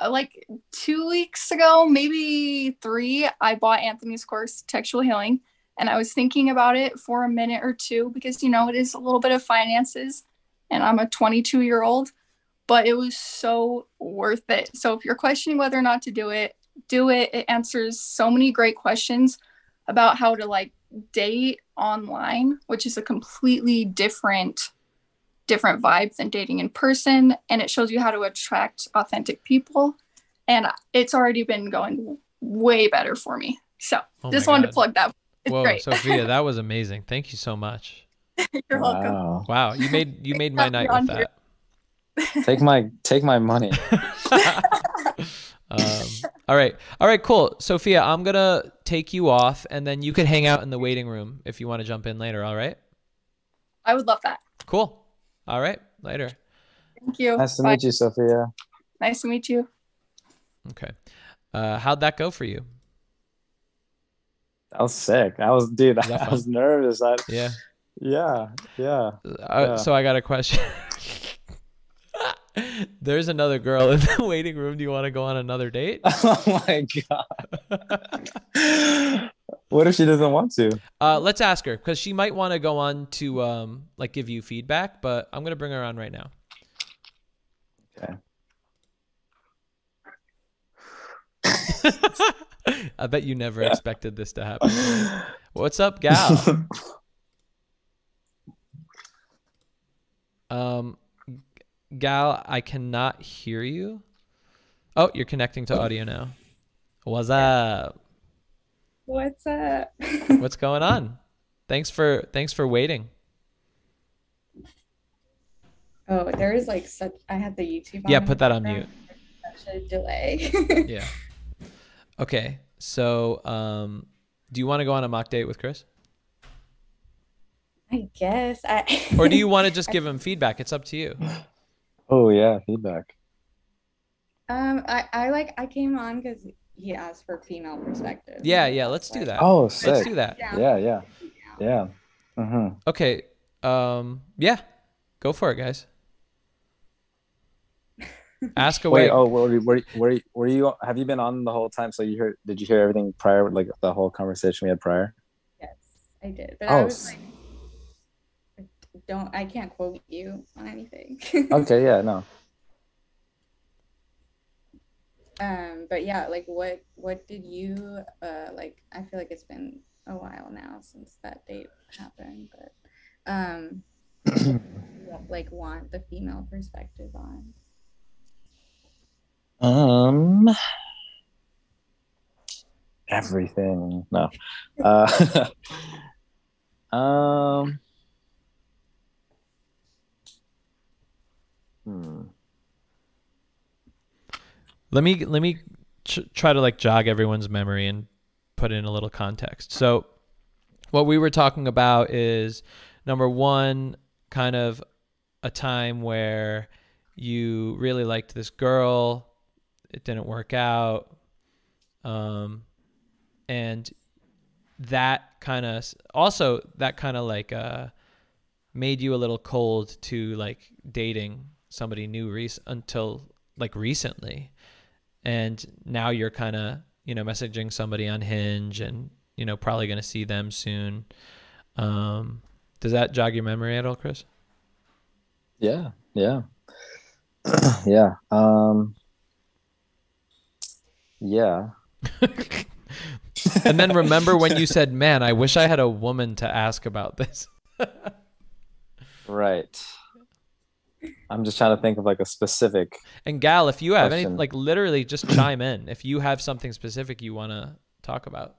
like 2 weeks ago, maybe three, I bought Anthony's course, Textual Healing, and I was thinking about it for a minute or two because, you know, it is a little bit of finances, and I'm a 22-year-old, but it was so worth it. So if you're questioning whether or not to do it, do it. It answers so many great questions about how to, like, date online, which is a completely different vibe than dating in person, and it shows you how to attract authentic people, and it's already been going way better for me. So just wanted to plug that. It's Whoa, great. Sophia, that was amazing. Thank you so much. You're welcome. Wow, you made my night with that. Take my money. All right, cool. Sophia, I'm gonna take you off, and then you could hang out in the waiting room if you want to jump in later. All right. I would love that. Cool. All right. Later. Thank you. Nice to meet you, Sophia. Nice to meet you. Okay. How'd that go for you? That was sick. I was nervous. Yeah. So I got a question. There's another girl in the waiting room. Do you want to go on another date? Oh my God. What if she doesn't want to? Let's ask her, because she might want to go on to like give you feedback, but I'm going to bring her on right now. Okay. I bet you never expected this to happen. What's up, Gal? Gal, I cannot hear you. Oh, you're connecting to audio now. What's up? What's up? What's going on? Thanks for waiting. Oh, there is like such. I had the YouTube. Yeah, put that on mute. Such a delay. Yeah. Okay, so do you want to go on a mock date with Chris? I guess. Or do you want to just give him feedback? It's up to you. Oh yeah, feedback. I came on because he asked for female perspective. Yeah, let's do that. Oh, sick. Let's do that. Yeah. Mm-hmm. Okay. Yeah. Go for it, guys. Ask away. Wait, oh, were you? Have you been on the whole time? So you heard? Did you hear everything prior? Like the whole conversation we had prior? Yes, I did. But I was like, I can't quote you on anything. Okay. Yeah. No. But yeah, like what did you like? I feel like it's been a while now since that date happened, but like want the female perspective on. Everything. No. Let me try to like jog everyone's memory and put in a little context. So what we were talking about is number one, kind of a time where you really liked this girl. It didn't work out. And that kind of also like made you a little cold to like dating somebody new until like recently. And now you're kind of, you know, messaging somebody on Hinge and, you know, probably going to see them soon. Does that jog your memory at all, Chris? Yeah. Yeah. Yeah. And then remember when you said, man, I wish I had a woman to ask about this. Right. I'm just trying to think of like a specific. And Gal, if you have question. Any, like literally just chime in. If you have something specific you want to talk about.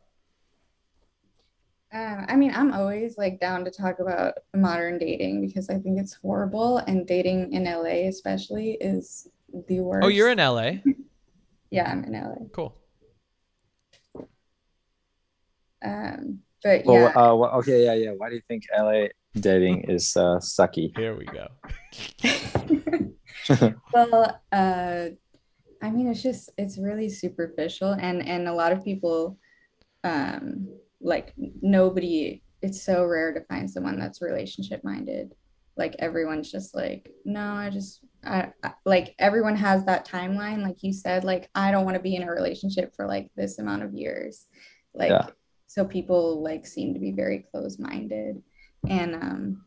I mean, I'm always like down to talk about modern dating because I think it's horrible, and dating in LA especially is the worst. Oh, you're in LA? Yeah, I'm in LA. Cool. But yeah. Well, okay. Yeah. Why do you think LA dating is sucky? Here we go. Well, I mean, it's really superficial, and a lot of people like nobody, it's so rare to find someone that's relationship minded. Like everyone's just like, no, I like everyone has that timeline. Like you said, like, I don't want to be in a relationship for like this amount of years. Like, yeah. So people like seem to be very close minded. And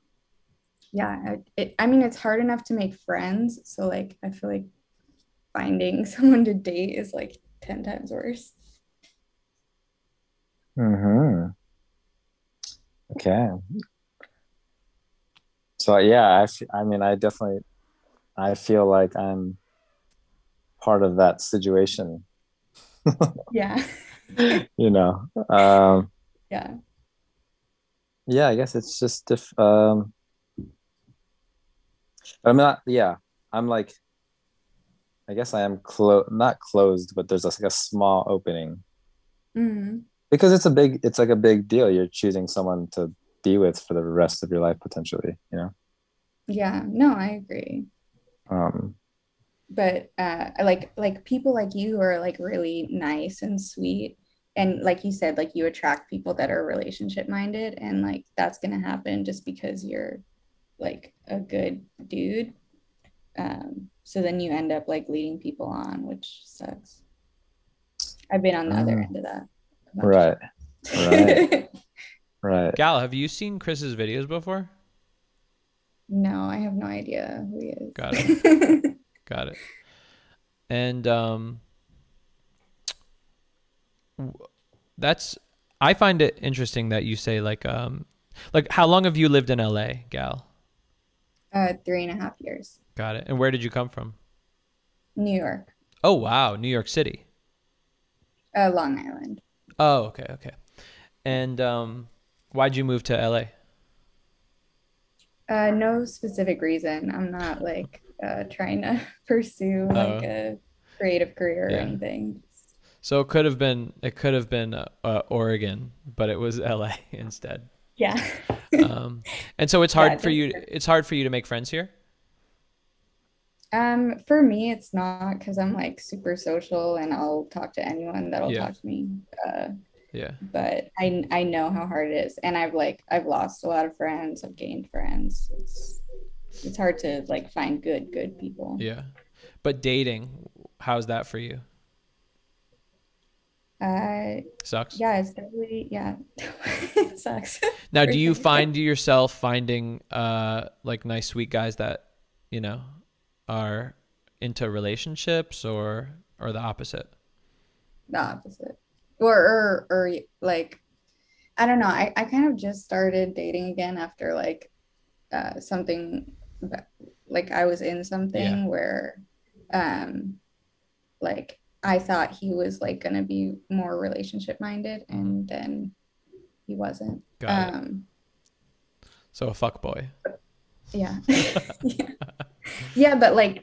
yeah, I mean, it's hard enough to make friends. So like, I feel like finding someone to date is like 10 times worse. Mm-hmm. Okay. So yeah, I mean, I feel like I'm part of that situation. Yeah. You know. Yeah. Yeah, I guess it's just I'm not. Yeah, I'm like. I guess I am not closed, but there's like a small opening. Mm-hmm. Because it's like a big deal. You're choosing someone to be with for the rest of your life, potentially, you know? Yeah, no, I agree. But like people like you are like really nice and sweet. And like you said, like you attract people that are relationship minded, and like that's going to happen just because you're like a good dude. So then you end up like leading people on, which sucks. I've been on the other end of that. Right. Right. Right. Gal, have you seen Chris's videos before? No, I have no idea who he is. Got it. Got it. And I find it interesting that you say like how long have you lived in LA, Gal? 3.5 years. Got it. And where did you come from? New York. Oh, wow. New York City. Long Island. Oh, okay. Okay. And why'd you move to LA? No specific reason. I'm not like trying to pursue like a creative career or anything. So it could have been Oregon, but it was LA instead. Yeah. And so it's hard for you. It's hard for you to make friends here. For me, it's not, because I'm like super social and I'll talk to anyone that'll talk to me. Yeah. But I know how hard it is, and I've lost a lot of friends. I've gained friends. It's hard to like find good people. Yeah. But dating, how's that for you? Sucks. Yeah, it's definitely it sucks. Now, do you find yourself finding like nice, sweet guys that you know are into relationships, or the opposite? The opposite, or like, I don't know. I kind of just started dating again after like something like I was in something where like I thought he was like gonna be more relationship minded, and then he wasn't. Got it. So a fuckboy. Yeah. Yeah. Yeah, but like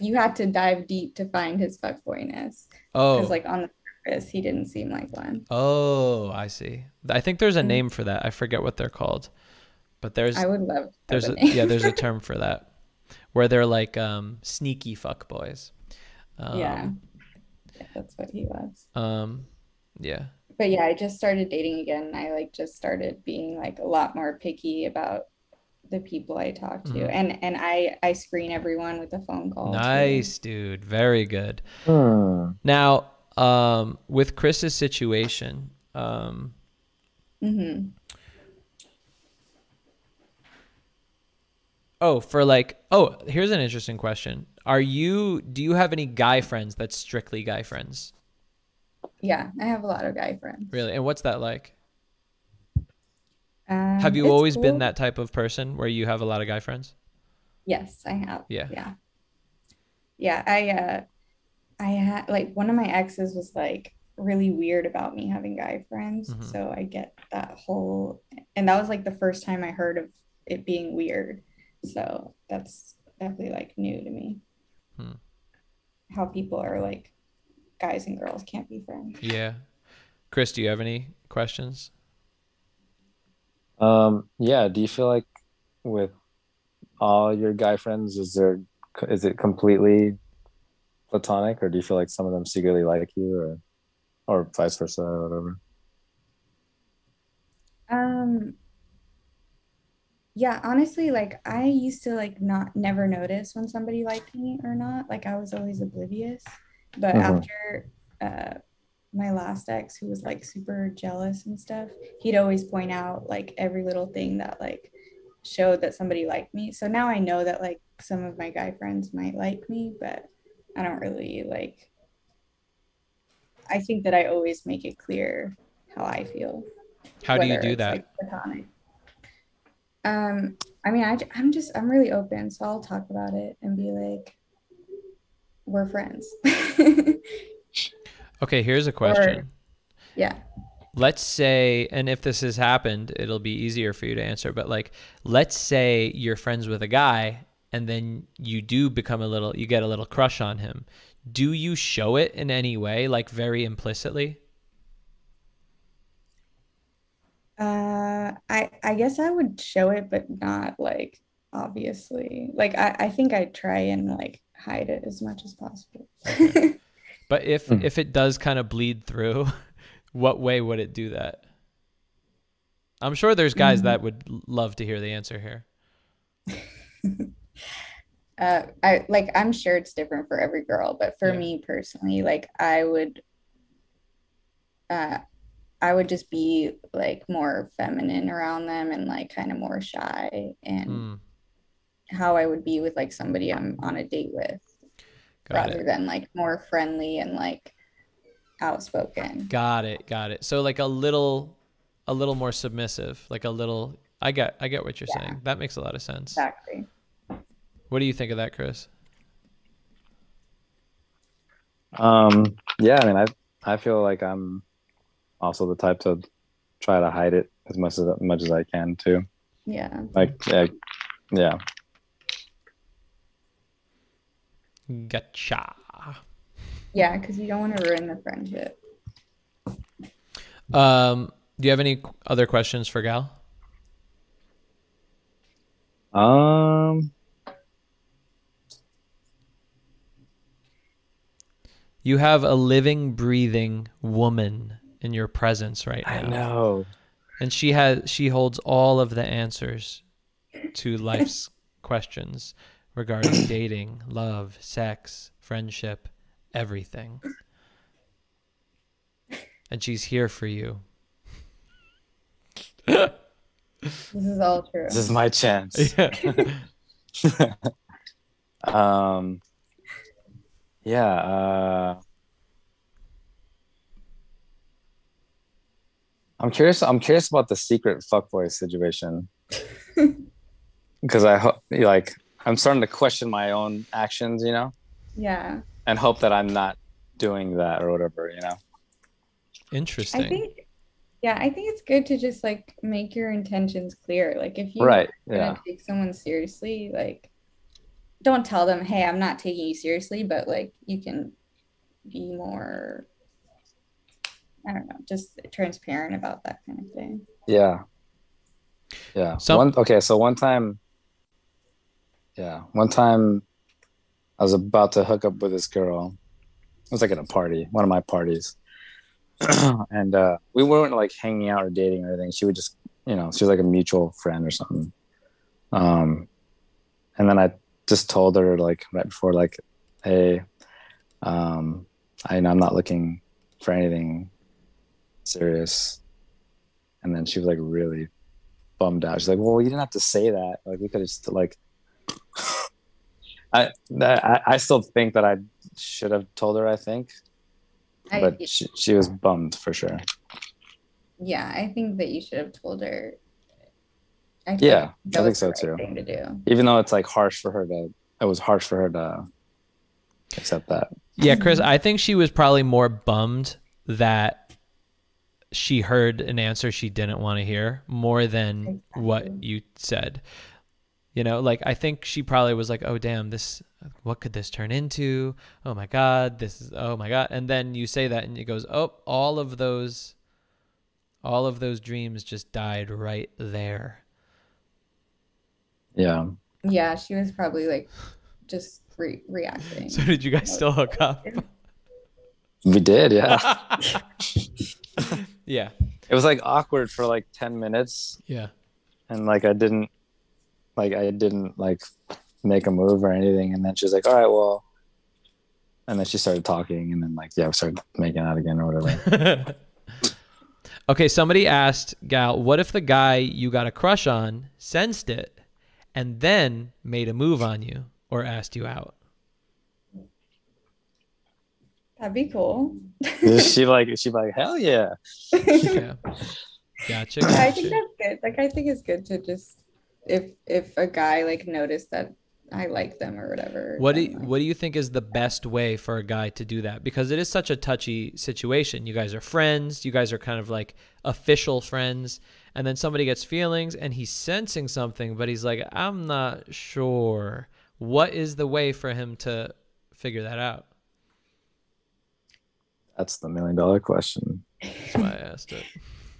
you had to dive deep to find his fuckboyness. Oh. Because like on the surface, he didn't seem like one. Oh, I see. I think there's a name for that. I forget what they're called, but there's a term for that, where they're like sneaky fuckboys. Yeah, that's what he was. Yeah. But yeah, I just started dating again. I like just started being like a lot more picky about the people I talk to, and I screen everyone with a phone call. Nice, dude. Very good. Now, with Chris's situation, here's an interesting question. Do you have any guy friends that's strictly guy friends? Yeah, I have a lot of guy friends. Really? And what's that like? Have you always been that type of person where you have a lot of guy friends? Yes, I have. Yeah. Yeah. Yeah. I had like one of my exes was like really weird about me having guy friends. Mm-hmm. So I get that whole, and that was like the first time I heard of it being weird. So that's definitely like new to me. How people are like, guys and girls can't be friends. Yeah. Chris, do you have any questions? Yeah. Do you feel like with all your guy friends, is it completely platonic, or do you feel like some of them secretly like you, or vice versa, or whatever? Yeah, honestly, like I used to like never notice when somebody liked me or not. Like I was always oblivious. But after my last ex, who was like super jealous and stuff, he'd always point out like every little thing that like showed that somebody liked me. So now I know that like some of my guy friends might like me, but I don't really like, I think that I always make it clear how I feel. How do you do that? Like, I mean, I'm really open, so I'll talk about it and be like, we're friends. Okay, here's a question. Let's say, and if this has happened, it'll be easier for you to answer, but like, let's say you're friends with a guy and then you do become you get a little crush on him. Do you show it in any way, like very implicitly? I guess I would show it, but not like obviously. Like I think I try and like hide it as much as possible. Okay. But if it does kind of bleed through, what way would it do that? I'm sure there's guys that would love to hear the answer here. I'm sure it's different for every girl, but for me personally, like I would just be like more feminine around them and like kind of more shy, and how I would be with like somebody I'm on a date with. Rather than like more friendly and like outspoken. Got it. So like a little more submissive, like a little, I get what you're saying. That makes a lot of sense. Exactly. What do you think of that, Chris? Yeah, I mean, I feel like I'm also the type to try to hide it as much as I can too. Yeah. Like, yeah. Gotcha. Yeah, because you don't want to ruin the friendship. Do you have any other questions for Gal? You have a living, breathing woman in your presence right now. I know. And she holds all of the answers to life's questions. Regarding dating, love, sex, friendship, everything. And she's here for you. This is all true. This is my chance. Yeah. I'm curious about the secret fuckboy situation. Because I hope, like, I'm starting to question my own actions, you know? Yeah. And hope that I'm not doing that or whatever, you know? Interesting. I think it's good to just like make your intentions clear. Like if you're gonna take someone seriously, like don't tell them, hey, I'm not taking you seriously, but like you can be more, I don't know, just transparent about that kind of thing. Yeah. Yeah. One time I was about to hook up with this girl. It was like at a party, one of my parties. And we weren't like hanging out or dating or anything. She would just, you know, she was like a mutual friend or something. And then I just told her like right before, like, hey, I'm not looking for anything serious. And then she was like really bummed out. She's like, well, you didn't have to say that. Like we could have just like, I still think that I should have told her, I think, but she was bummed for sure. Yeah, I think that you should have told her. I think so too. Thing to do. Even though it's like harsh for her to, it was harsh for her to accept that. Yeah, Chris, I think she was probably more bummed that she heard an answer she didn't want to hear more than what you said. You know, like, I think she probably was like, oh, damn, what could this turn into? Oh, my God, oh, my God. And then you say that and it goes, oh, all of those dreams just died right there. Yeah. Yeah, she was probably like just reacting. So did you guys still hook up? We did, yeah. Yeah. It was like awkward for like 10 minutes. Yeah. And like I didn't like make a move or anything. And then she's like, all right, well. And then she started talking, and then like, yeah, we started making out again or whatever. Okay, somebody asked, Gal, what if the guy you got a crush on sensed it and then made a move on you or asked you out? That'd be cool. she's like, hell yeah. Yeah. Gotcha. I think that's good. Like, I think it's good to just, if a guy like noticed that I like them or whatever. What do you think is the best way for a guy to do that? Because it is such a touchy situation. You guys are friends. You guys are kind of like official friends. And then somebody gets feelings and he's sensing something, but he's like, I'm not sure. What is the way for him to figure that out? That's the $1,000,000 question. That's why I asked it.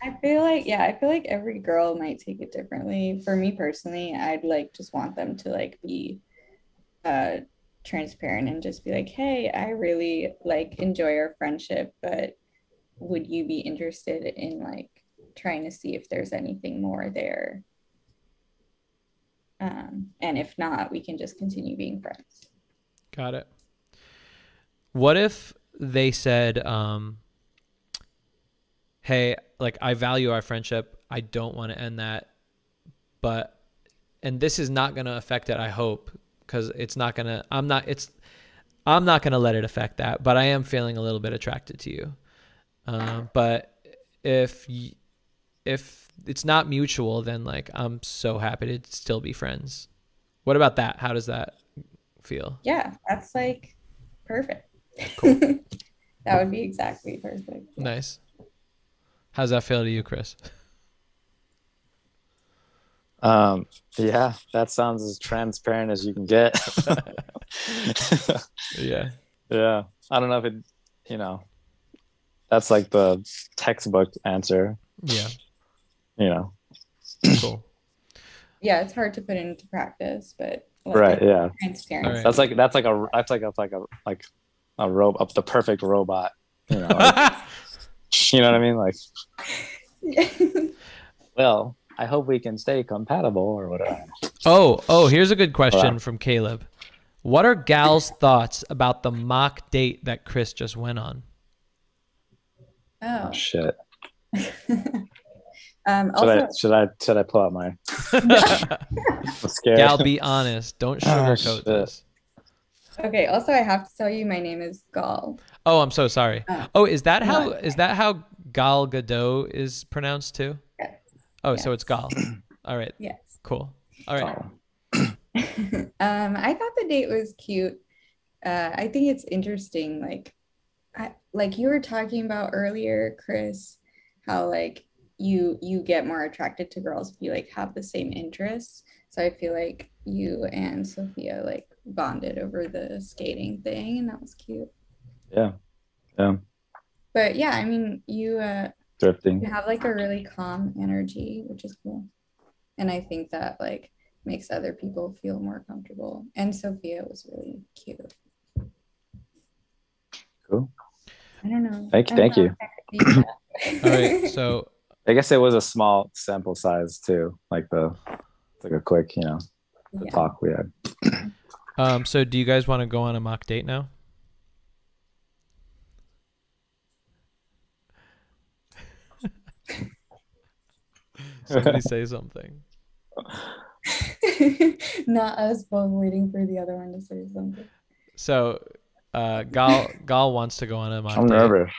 I feel like every girl might take it differently. For me personally, I'd like just want them to like be transparent and just be like, hey, I really like enjoy our friendship, but would you be interested in like trying to see if there's anything more there? And if not, we can just continue being friends. Got it. What if they said, hey, like I value our friendship. I don't want to end that, but, and this is not going to affect it. I hope, cause it's not going to, I'm not going to let it affect that, but I am feeling a little bit attracted to you. But if it's not mutual, then like, I'm so happy to still be friends. What about that? How does that feel? Yeah. That's like perfect. Cool. That would be exactly perfect. Yeah. Nice. How does that feel to you, Chris? Yeah, that sounds as transparent as you can get. Yeah. Yeah. I don't know if it, you know, that's like the textbook answer. Yeah. You know. Cool. Yeah, it's hard to put into practice, but like, right. Yeah. Transparent. Right. That's like the perfect robot, you know. Like, you know what I mean? Like, well, I hope we can stay compatible or whatever. Oh, here's a good question from Caleb. What are Gal's thoughts about the mock date that Chris just went on? Oh shit. Should I pull out my? I'm scared. Gal, be honest. Don't sugarcoat this. Okay. Also, I have to tell you, my name is Gal. Oh, I'm so sorry. Oh, is that how Gal Gadot is pronounced too? Yes. Oh, yes. So it's Gal. All right. Yes. Cool. All right. I thought the date was cute. I think it's interesting. Like, like you were talking about earlier, Chris, how like you get more attracted to girls if you like have the same interests. So I feel like you and Sophia like bonded over the skating thing, and that was cute. Yeah. But yeah, I mean, you have like a really calm energy, which is cool, and I think that like makes other people feel more comfortable. And Sophia was really cute. Cool. I don't know. Thank you. All right, so I guess it was a small sample size too. Like a quick, you know, talk we had. So do you guys want to go on a mock date now? Somebody say something. Not us both waiting for the other one to say something. So Gal wants to go on a mock date. I'm nervous.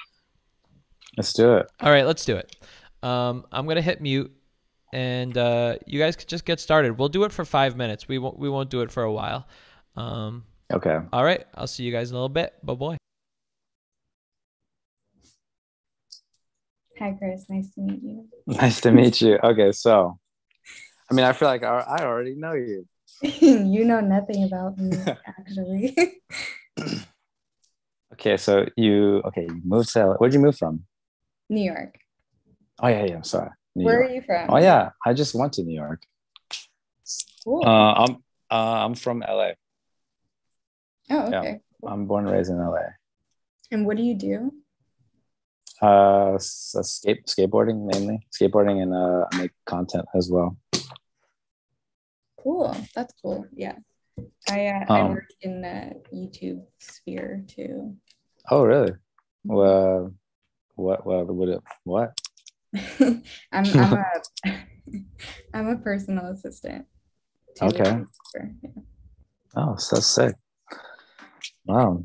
Let's do it. All right, let's do it. I'm going to hit mute, and you guys could just get started. We'll do it for 5 minutes. We won't do it for a while. Okay. All right. I'll see you guys in a little bit. Bye-bye. Hi, Chris. Nice to meet you. Nice to meet you. Okay, so, I mean, I feel like I already know you. You know nothing about me, actually. Okay, so you moved to LA. Where'd you move from? New York. Oh, yeah, sorry. Where are you from? Oh, yeah, I just went to New York. Cool. I'm from LA. Oh, okay. Yeah, cool. I'm born and raised in LA. And what do you do? skateboarding mainly. Skateboarding and make content as well. Cool. That's cool. Yeah. I work in the YouTube sphere too. Oh, really? Well, what? I'm a personal assistant. Okay. Yeah. Oh, so that's sick. Wow.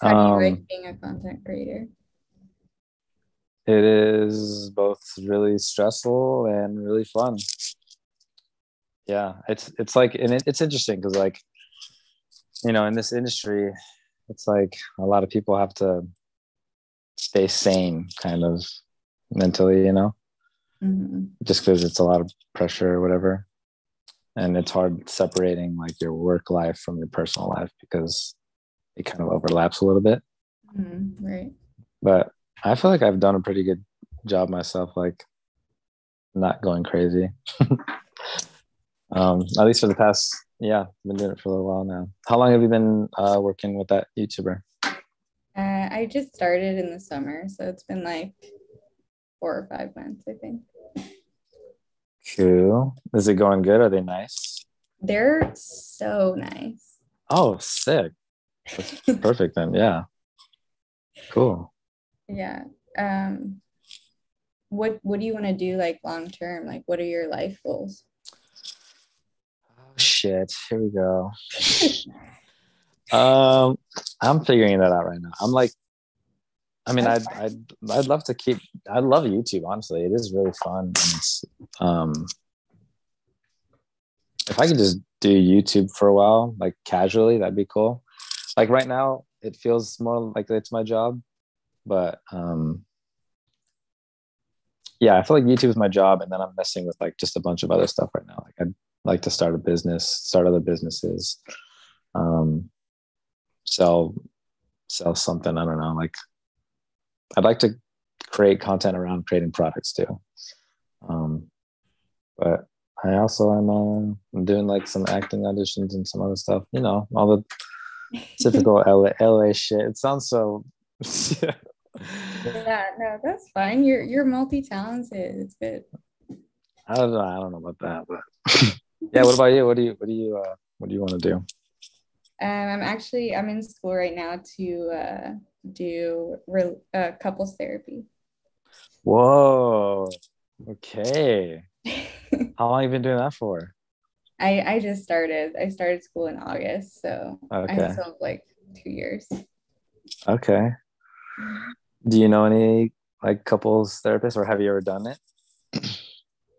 How do you like being a content creator? It is both really stressful and really fun. Yeah, it's like, and it's interesting because, like, you know, in this industry, it's like a lot of people have to stay sane kind of mentally, you know, just because it's a lot of pressure or whatever. And it's hard separating like your work life from your personal life because it kind of overlaps a little bit. Right. But I feel like I've done a pretty good job myself, like not going crazy. At least for the past, I've been doing it for a little while now. How long have you been working with that YouTuber? I just started in the summer, so it's been like 4 or 5 months, I think. Cool. Is it going good? Are they nice? They're so nice. Oh, sick. That's perfect then. Yeah. Cool. Yeah. What do you want to do like long term? Like, what are your life goals? Shit, here we go. I'm figuring that out right now. I'm like, I mean, I'd love to keep, I love YouTube, honestly. It is really fun. And it's, if I could just do YouTube for a while, like casually, that'd be cool. Like right now, it feels more like it's my job, but yeah, I feel like YouTube is my job, and then I'm messing with like just a bunch of other stuff right now. Like I'd like to start a business, start other businesses, sell something. I don't know. Like I'd like to create content around creating products too. But I also I'm doing like some acting auditions and some other stuff. You know, all the typical LA shit. It sounds so. Yeah, no, that's fine. You're multi-talented. It's good. I don't know about that, but yeah. What about you? What do you want to do? I'm in school right now to do couples therapy. Whoa. Okay. How long have you been doing that for? I just started. I started school in August, so okay. I have still like 2 years. Okay. Do you know any like couples therapists, or have you ever done it?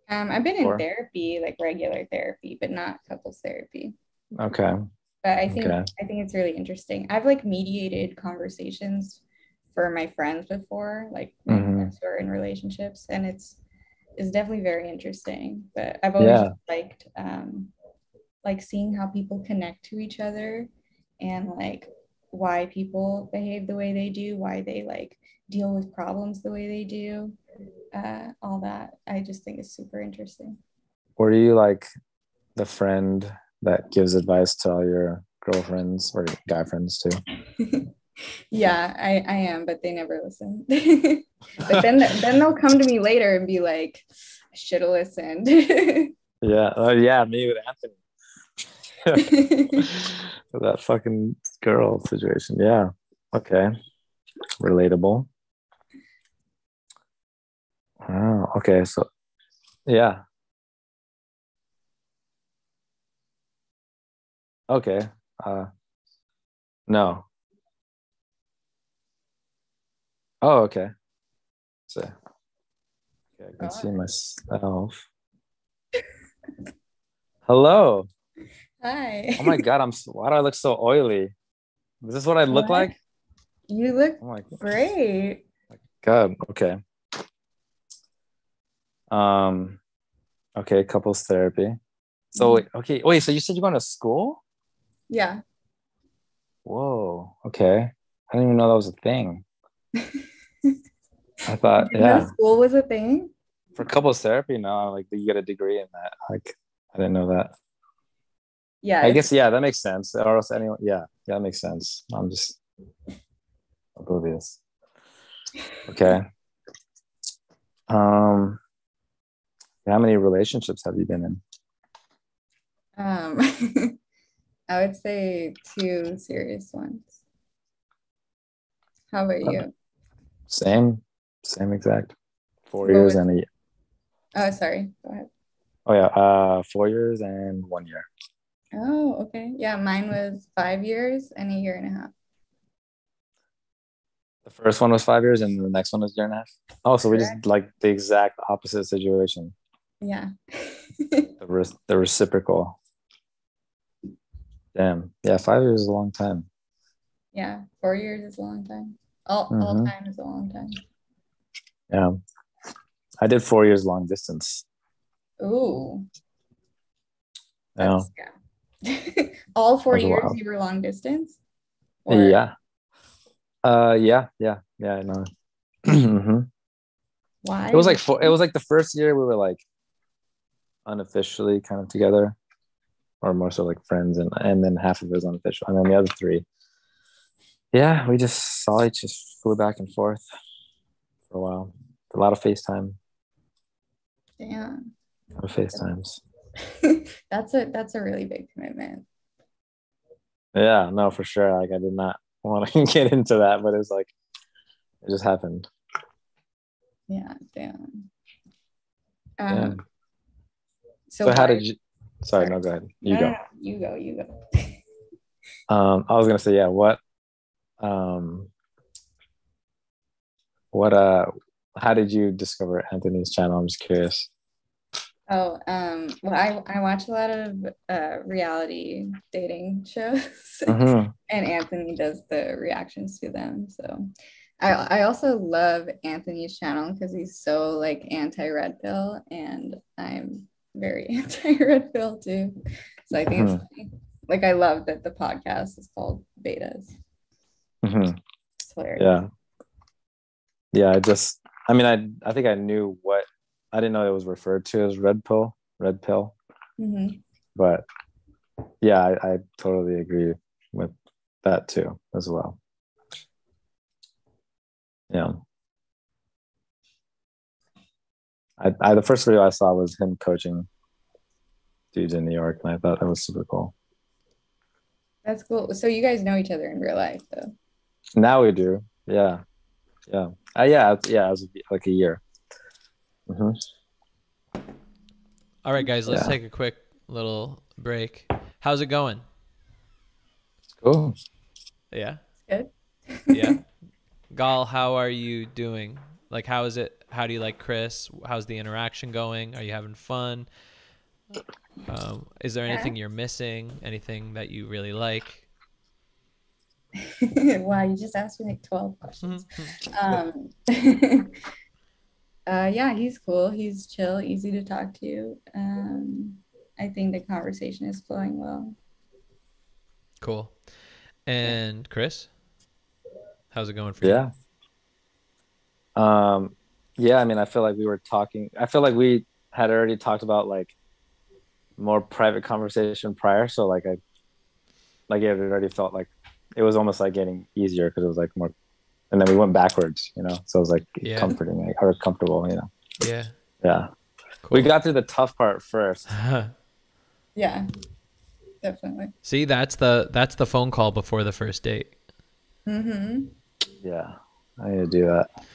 I've been in therapy, like regular therapy, but not couples therapy. Okay. But I think it's really interesting. I've like mediated conversations for my friends before, like friends who are in relationships, and it's definitely very interesting. But I've always liked like seeing how people connect to each other and like why people behave the way they do, why they like deal with problems the way they do, all that. I just think is super interesting. Were you like the friend that gives advice to all your girlfriends or guy friends too? Yeah, I am, but they never listen. But then they'll come to me later and be like, I should have listened. Yeah. Oh yeah, me with Anthony. That fucking girl situation. Yeah. Okay. Relatable. Oh, okay. So, yeah. Okay. No. Oh, okay. So, okay, I can see myself. Hello. Hi. Oh my God, why do I look so oily? Is this what I look like? You look great. God, okay. Okay, couples therapy. So, wait, so you said you're going to school? Yeah. Whoa, okay. I didn't even know that was a thing. I thought, school was a thing? For couples therapy, no, like you get a degree in that. Like, I didn't know that. Yeah, I guess that makes sense. Or else anyone, that makes sense. I'm just oblivious. Okay, How many relationships have you been in? I would say 2 serious ones. How about you? Same exact. 4 years and a year. Oh, sorry. Go ahead. Oh, yeah. 4 years and 1 year. Oh, okay. Yeah, mine was 5 years and a year and a half. The first one was 5 years and the next one was a year and a half. Oh, so correct. We just like the exact opposite situation. Yeah. The reciprocal. Damn. Yeah, 5 years is a long time. Yeah, 4 years is a long time. All time is a long time. Yeah. I did 4 years long distance. Ooh. Yeah. All 4 years you were long distance? Or... Yeah. Yeah, I know. Mm-hmm. Why? It was like the first year we were like unofficially kind of together, or more so like friends, and then half of it was unofficial, and then the other 3. Yeah, we just saw each other, flew back and forth for a while. A lot of FaceTime. Yeah. A lot of FaceTimes. That's a really big commitment. Yeah, no, for sure. Like I did not want to get into that, but it was like it just happened. Yeah, damn. Yeah. So how did you? Sorry, no, go ahead. You go. I was gonna say, yeah. How did you discover Anthony's channel? I'm just curious. Oh, well, I watch a lot of reality dating shows, and Anthony does the reactions to them. So I also love Anthony's channel because he's so like anti-red pill, and I'm very anti-red pill too. So I think it's funny. Like I love that the podcast is called Betas. Mm-hmm. It's hilarious. Yeah. I think I knew what. I didn't know it was referred to as red pill. Mm-hmm. But yeah, I totally agree with that too, as well. Yeah. The first video I saw was him coaching dudes in New York, and I thought that was super cool. That's cool. So you guys know each other in real life, though? Now we do. Yeah. Yeah. It was like a year. Mm-hmm. All right, guys, let's take a quick little break. How's it going? It's cool. Yeah. Good. Yeah. Gal, how are you doing? Like, how is it? How do you like Chris? How's the interaction going? Are you having fun? Is there anything you're missing? Anything that you really like? Wow, you just asked me like 12 questions. Yeah, he's cool. He's chill, easy to talk to. I think the conversation is flowing well. Cool. And Chris, how's it going for you? Yeah, I mean, I feel like we were talking. I feel like we had already talked about like more private conversation prior. So like it already felt like it was almost like getting easier because it was like more. And then we went backwards, you know, so it was like comforting, like, or comfortable, you know. Yeah. Cool. We got through the tough part first. Yeah, definitely. See, that's the phone call before the first date. Mm-hmm. Yeah, I need to do that.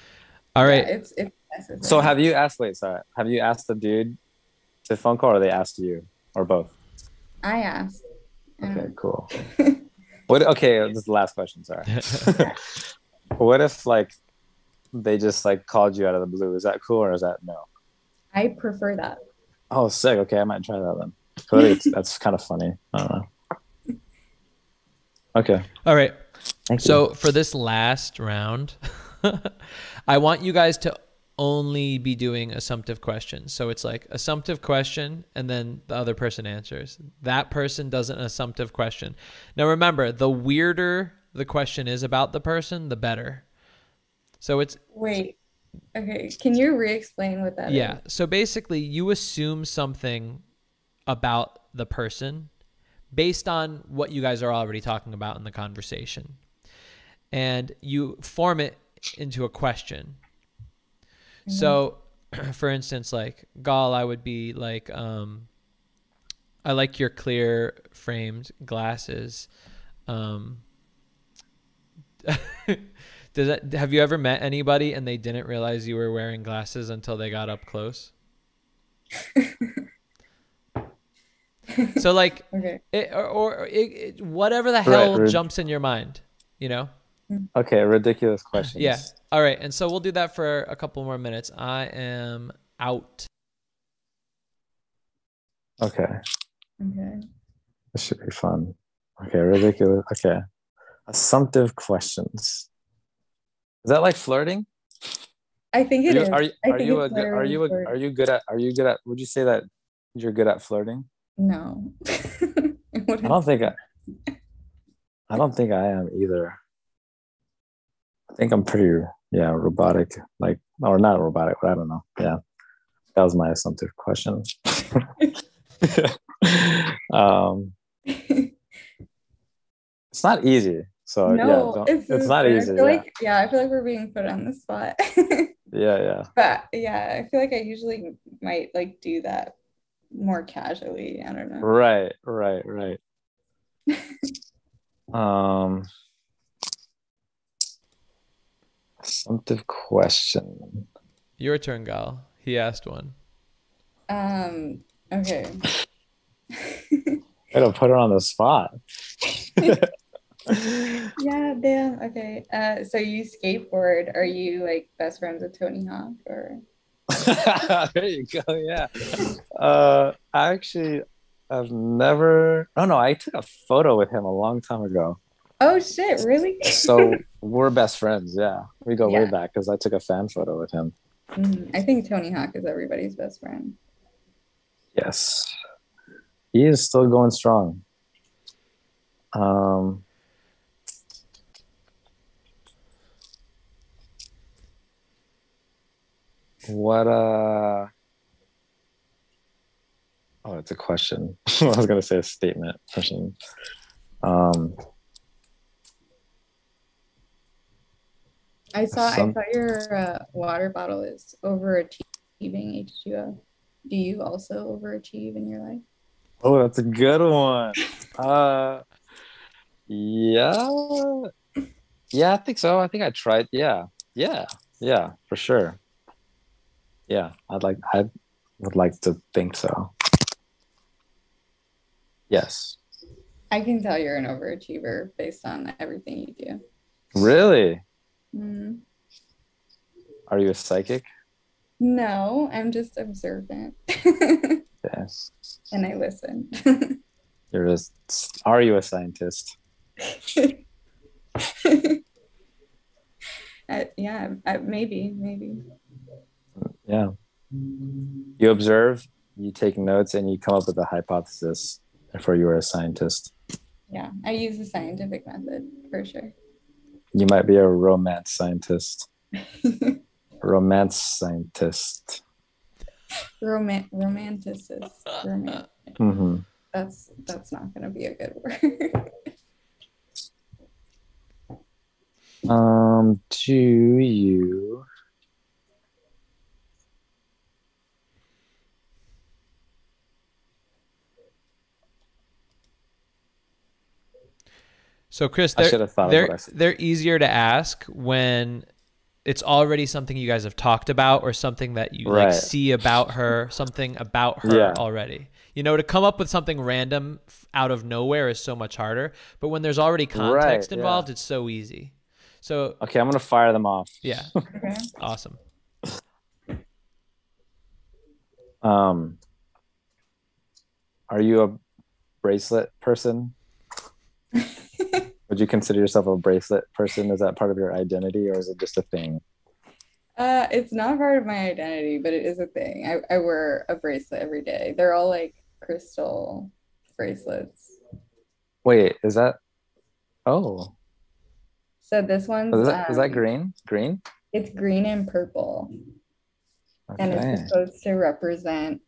All right. It's necessary. So have you asked the dude to phone call, or they asked you, or both? I asked. Okay, cool. This is the last question, sorry. What if like they just like called you out of the blue? Is that cool or is that no? I prefer that. Oh, sick. Okay, I might try that then. That's kind of funny. I don't know. Okay. All right. So for this last round, I want you guys to only be doing assumptive questions. So it's like assumptive question, and then the other person answers. That person does an assumptive question. Now remember, the weirder the question is about the person, the better. So it's... Wait. Okay. Can you re-explain what that is? Yeah. So basically, you assume something about the person based on what you guys are already talking about in the conversation. And you form it into a question. Mm-hmm. So for instance, like Gal, I would be like, I like your clear framed glasses. Does that, have you ever met anybody and they didn't realize you were wearing glasses until they got up close? So like, okay. It, whatever the hell jumps in your mind, you know? Okay, ridiculous questions. Yeah. All right. And so we'll do that for a couple more minutes. I am out. Okay. Okay. This should be fun. Okay, ridiculous. Okay. Assumptive questions. Is that like flirting? I think it is. Are you good at would you say that you're good at flirting? No. I don't think I am either. I think I'm pretty, yeah, robotic, like, or not robotic, but I don't know. Yeah. That was my assumptive question. It's not easy. So no, yeah, it's not easy. I feel like, yeah, I feel like we're being put on the spot. Yeah. But yeah, I feel like I usually might like do that more casually. I don't know. Right. Assumptive question. Your turn, Gal. He asked one. Okay. It'll put her on the spot. Yeah, damn. Okay. So you skateboard. Are you like best friends with Tony Hawk or? There you go. Yeah. I've never. Oh no, I took a photo with him a long time ago. Oh shit! Really? So we're best friends. Yeah, we go way back because I took a fan photo with him. Mm-hmm. I think Tony Hawk is everybody's best friend. Yes, he is still going strong. Oh, it's a question. I was gonna say a statement. I saw your water bottle is overachieving H2O. Do you also overachieve in your life? Oh, that's a good one. Yeah, I think so. I think I tried. Yeah, for sure. Yeah, I would like to think so. Yes. I can tell you're an overachiever based on everything you do. Really? Mm. Are you a psychic? No, I'm just observant. Yes. And I listen. Are you a scientist? Maybe. Yeah. You observe, you take notes, and you come up with a hypothesis. Therefore, you are a scientist. Yeah, I use the scientific method for sure. You might be a romance scientist. Romanticist. Mm-hmm. That's not going to be a good word. Do you? So Chris, they're easier to ask when it's already something you guys have talked about or something that you like see about her, already. You know, to come up with something random out of nowhere is so much harder. But when there's already context involved, it's so easy. So okay, I'm gonna fire them off. Yeah. Okay. Awesome. Are you a bracelet person? Would you consider yourself a bracelet person? Is that part of your identity or is it just a thing? It's not part of my identity, but it is a thing. I wear a bracelet every day. They're all like crystal bracelets. Wait, is that? Oh. So this one's... Is that green? Green? It's green and purple. Okay. And it's supposed to represent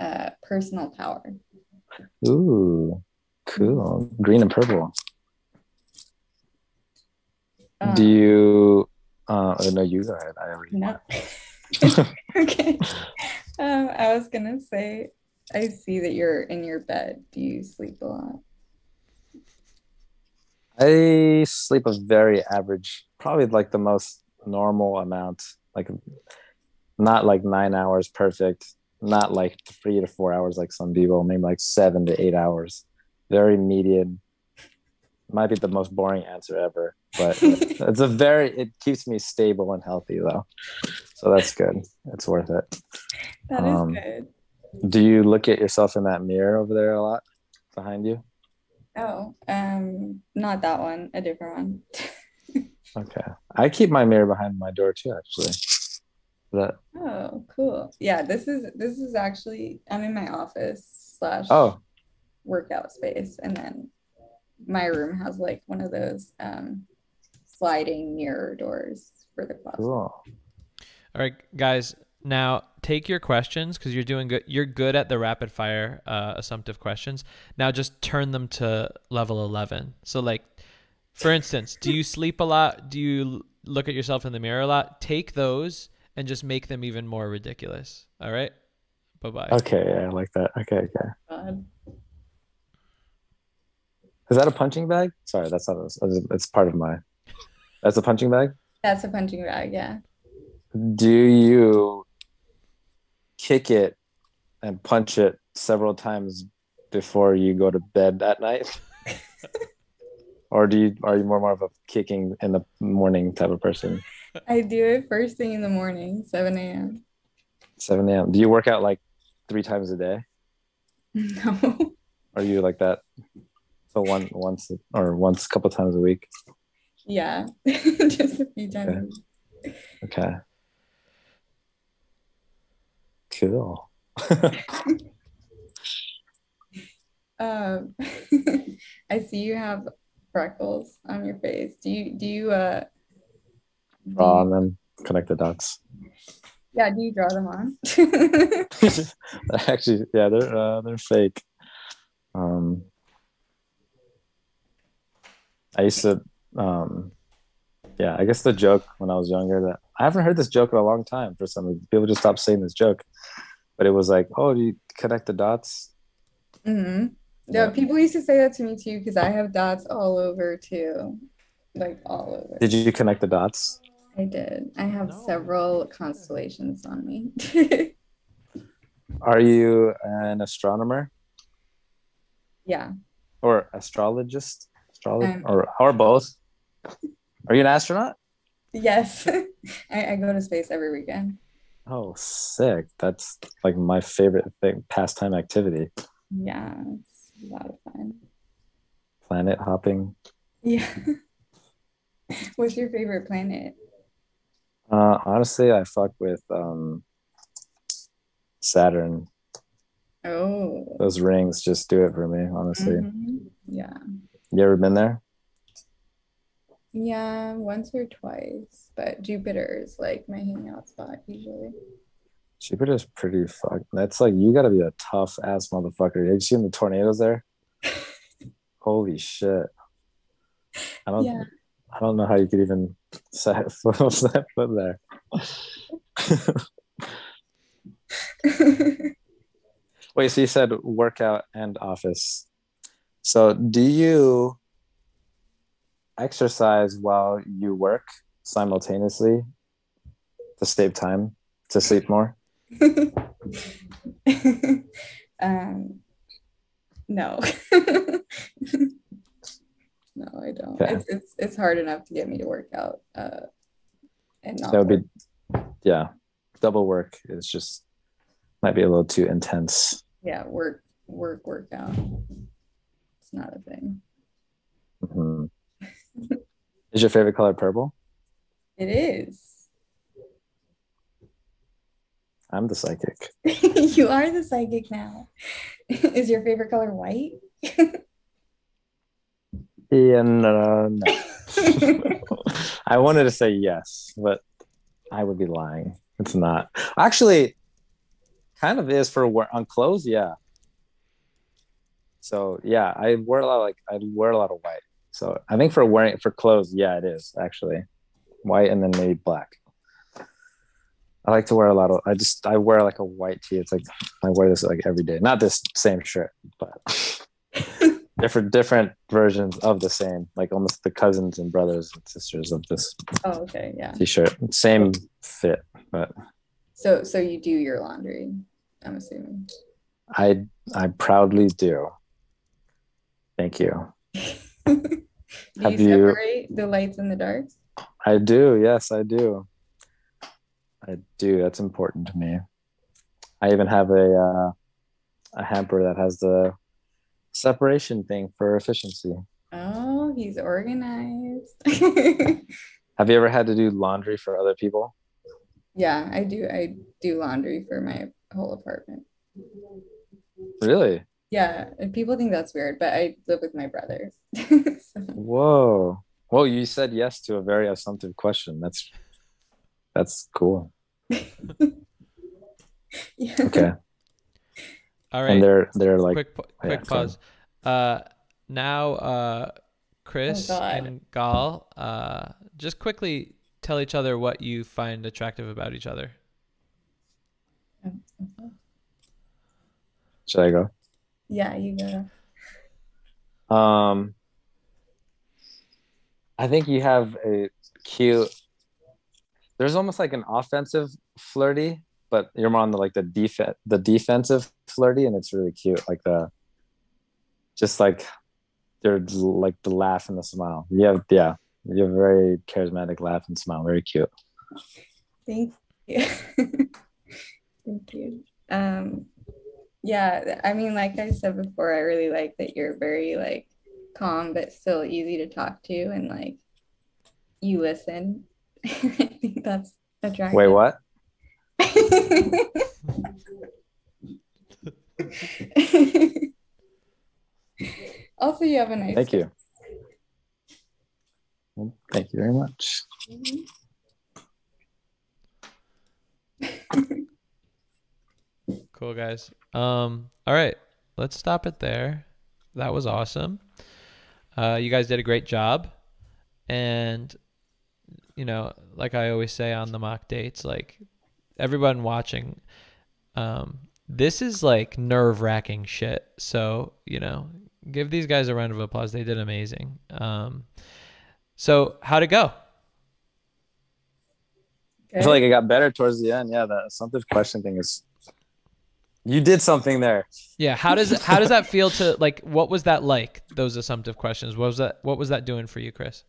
personal power. Ooh, cool. Green and purple. Do you? No, you go ahead. Okay. I was gonna say, I see that you're in your bed. Do you sleep a lot? I sleep a very average, probably like the most normal amount, like not like 9 hours perfect, not like 3 to 4 hours like some people, maybe like 7 to 8 hours, very median. Might be the most boring answer ever, but it's it keeps me stable and healthy though. So that's good. It's worth it. That is good. Do you look at yourself in that mirror over there a lot behind you? Oh, not that one, a different one. Okay. I keep my mirror behind my door too, actually. Oh, cool. Yeah, this is actually, I'm in my office / workout space, and then my room has like one of those sliding mirror doors for the closet. Cool. All right, guys. Now take your questions, because you're doing good. You're good at the rapid fire assumptive questions. Now just turn them to level 11. So like, for instance, do you sleep a lot? Do you look at yourself in the mirror a lot? Take those and just make them even more ridiculous. All right. Bye bye. Okay. Yeah, I like that. Okay. God. Is that a punching bag? Sorry, that's not. It's part of my. That's a punching bag? That's a punching bag, yeah. Do you kick it and punch it several times before you go to bed that night? Or are you more of a kicking in the morning type of person? I do it first thing in the morning, 7 a.m. 7 a.m. Do you work out like 3 times a day? No. Are you like that? So once a couple times a week. Yeah, just a few times. Okay. Cool. I see you have freckles on your face. Do you draw on them? Connect the dots. Yeah. Do you draw them on? Actually, yeah, they're fake. I used to, yeah, I guess the joke when I was younger that I haven't heard this joke in a long time for some reason. People just stopped saying this joke, but it was like, oh, do you connect the dots? Mm-hmm. Yeah, people used to say that to me too, because I have dots all over too, like all over. Did you connect the dots? I did. I have several constellations on me. Are you an astronomer? Yeah. Or astrologist? Or both? Are you an astronaut? Yes. I go to space every weekend. Oh, sick. That's like my favorite thing, pastime activity. Yeah, it's a lot of fun. Planet hopping. Yeah. What's your favorite planet? Honestly, I fuck with Saturn. Oh. Those rings just do it for me, honestly. Mm-hmm. Yeah. You ever been there? Yeah, once or twice, but Jupiter is like my hangout spot usually. Jupiter's pretty fucked. That's like, you gotta be a tough ass motherfucker. Have you seen the tornadoes there? Holy shit. I don't know how you could even set foot there. Wait, so you said workout and office. So do you exercise while you work simultaneously to save time, to sleep more? No. No, I don't. Okay. It's hard enough to get me to work out. And not that would work. Double work is just, might be a little too intense. Yeah, workout. Not a thing. Mm-hmm. Is your favorite color purple? It is. I'm the psychic. You are the psychic now. Is your favorite color white? No. I wanted to say yes, but I would be lying. It's not. Actually, kind of is for work on clothes. Yeah. So yeah, I wear a lot of white. So I think for clothes, yeah, it is actually white and then maybe black. I like to wear a lot of, I wear like a white tee. It's like, I wear this like every day, not this same shirt, but different versions of the same, like almost the cousins and brothers and sisters of this. Oh, okay. Yeah. T-shirt, same fit, but. So you do your laundry, I'm assuming. I proudly do. Thank you. Do you separate the lights and the darks? I do. Yes, I do. I do. That's important to me. I even have a hamper that has the separation thing for efficiency. Oh, he's organized. Have you ever had to do laundry for other people? Yeah, I do. I do laundry for my whole apartment. Really? Yeah, people think that's weird, but I live with my brother. So. Whoa. Well, you said yes to a very assumptive question. That's cool. Yeah. Okay. All right. And they're like quick pause. So. Now Chris and Gal, just quickly tell each other what you find attractive about each other. Should I go? Yeah, you go. I think you have a cute. There's almost like an offensive flirty, but you're more on the defensive flirty, and it's really cute. Like the laugh and the smile. You have a very charismatic laugh and smile. Very cute. Thank you. Thank you. Yeah, I mean, like I said before, I really like that you're very like calm, but still easy to talk to, and like you listen. I think that's attractive. Wait, what? Also, you have a nice. Thank you. Well, thank you very much. Mm-hmm. Cool, guys. All right, let's stop it there. That was awesome. You guys did a great job, and you know, like I always say on the mock dates, like everyone watching, this is like nerve-wracking shit. So you know, give these guys a round of applause. They did amazing. So how'd it go? Okay. I feel like it got better towards the end. Yeah, the assumptive question thing is. You did something there. Yeah. How does that feel to like? What was that like? Those assumptive questions. What was that doing for you, Chris?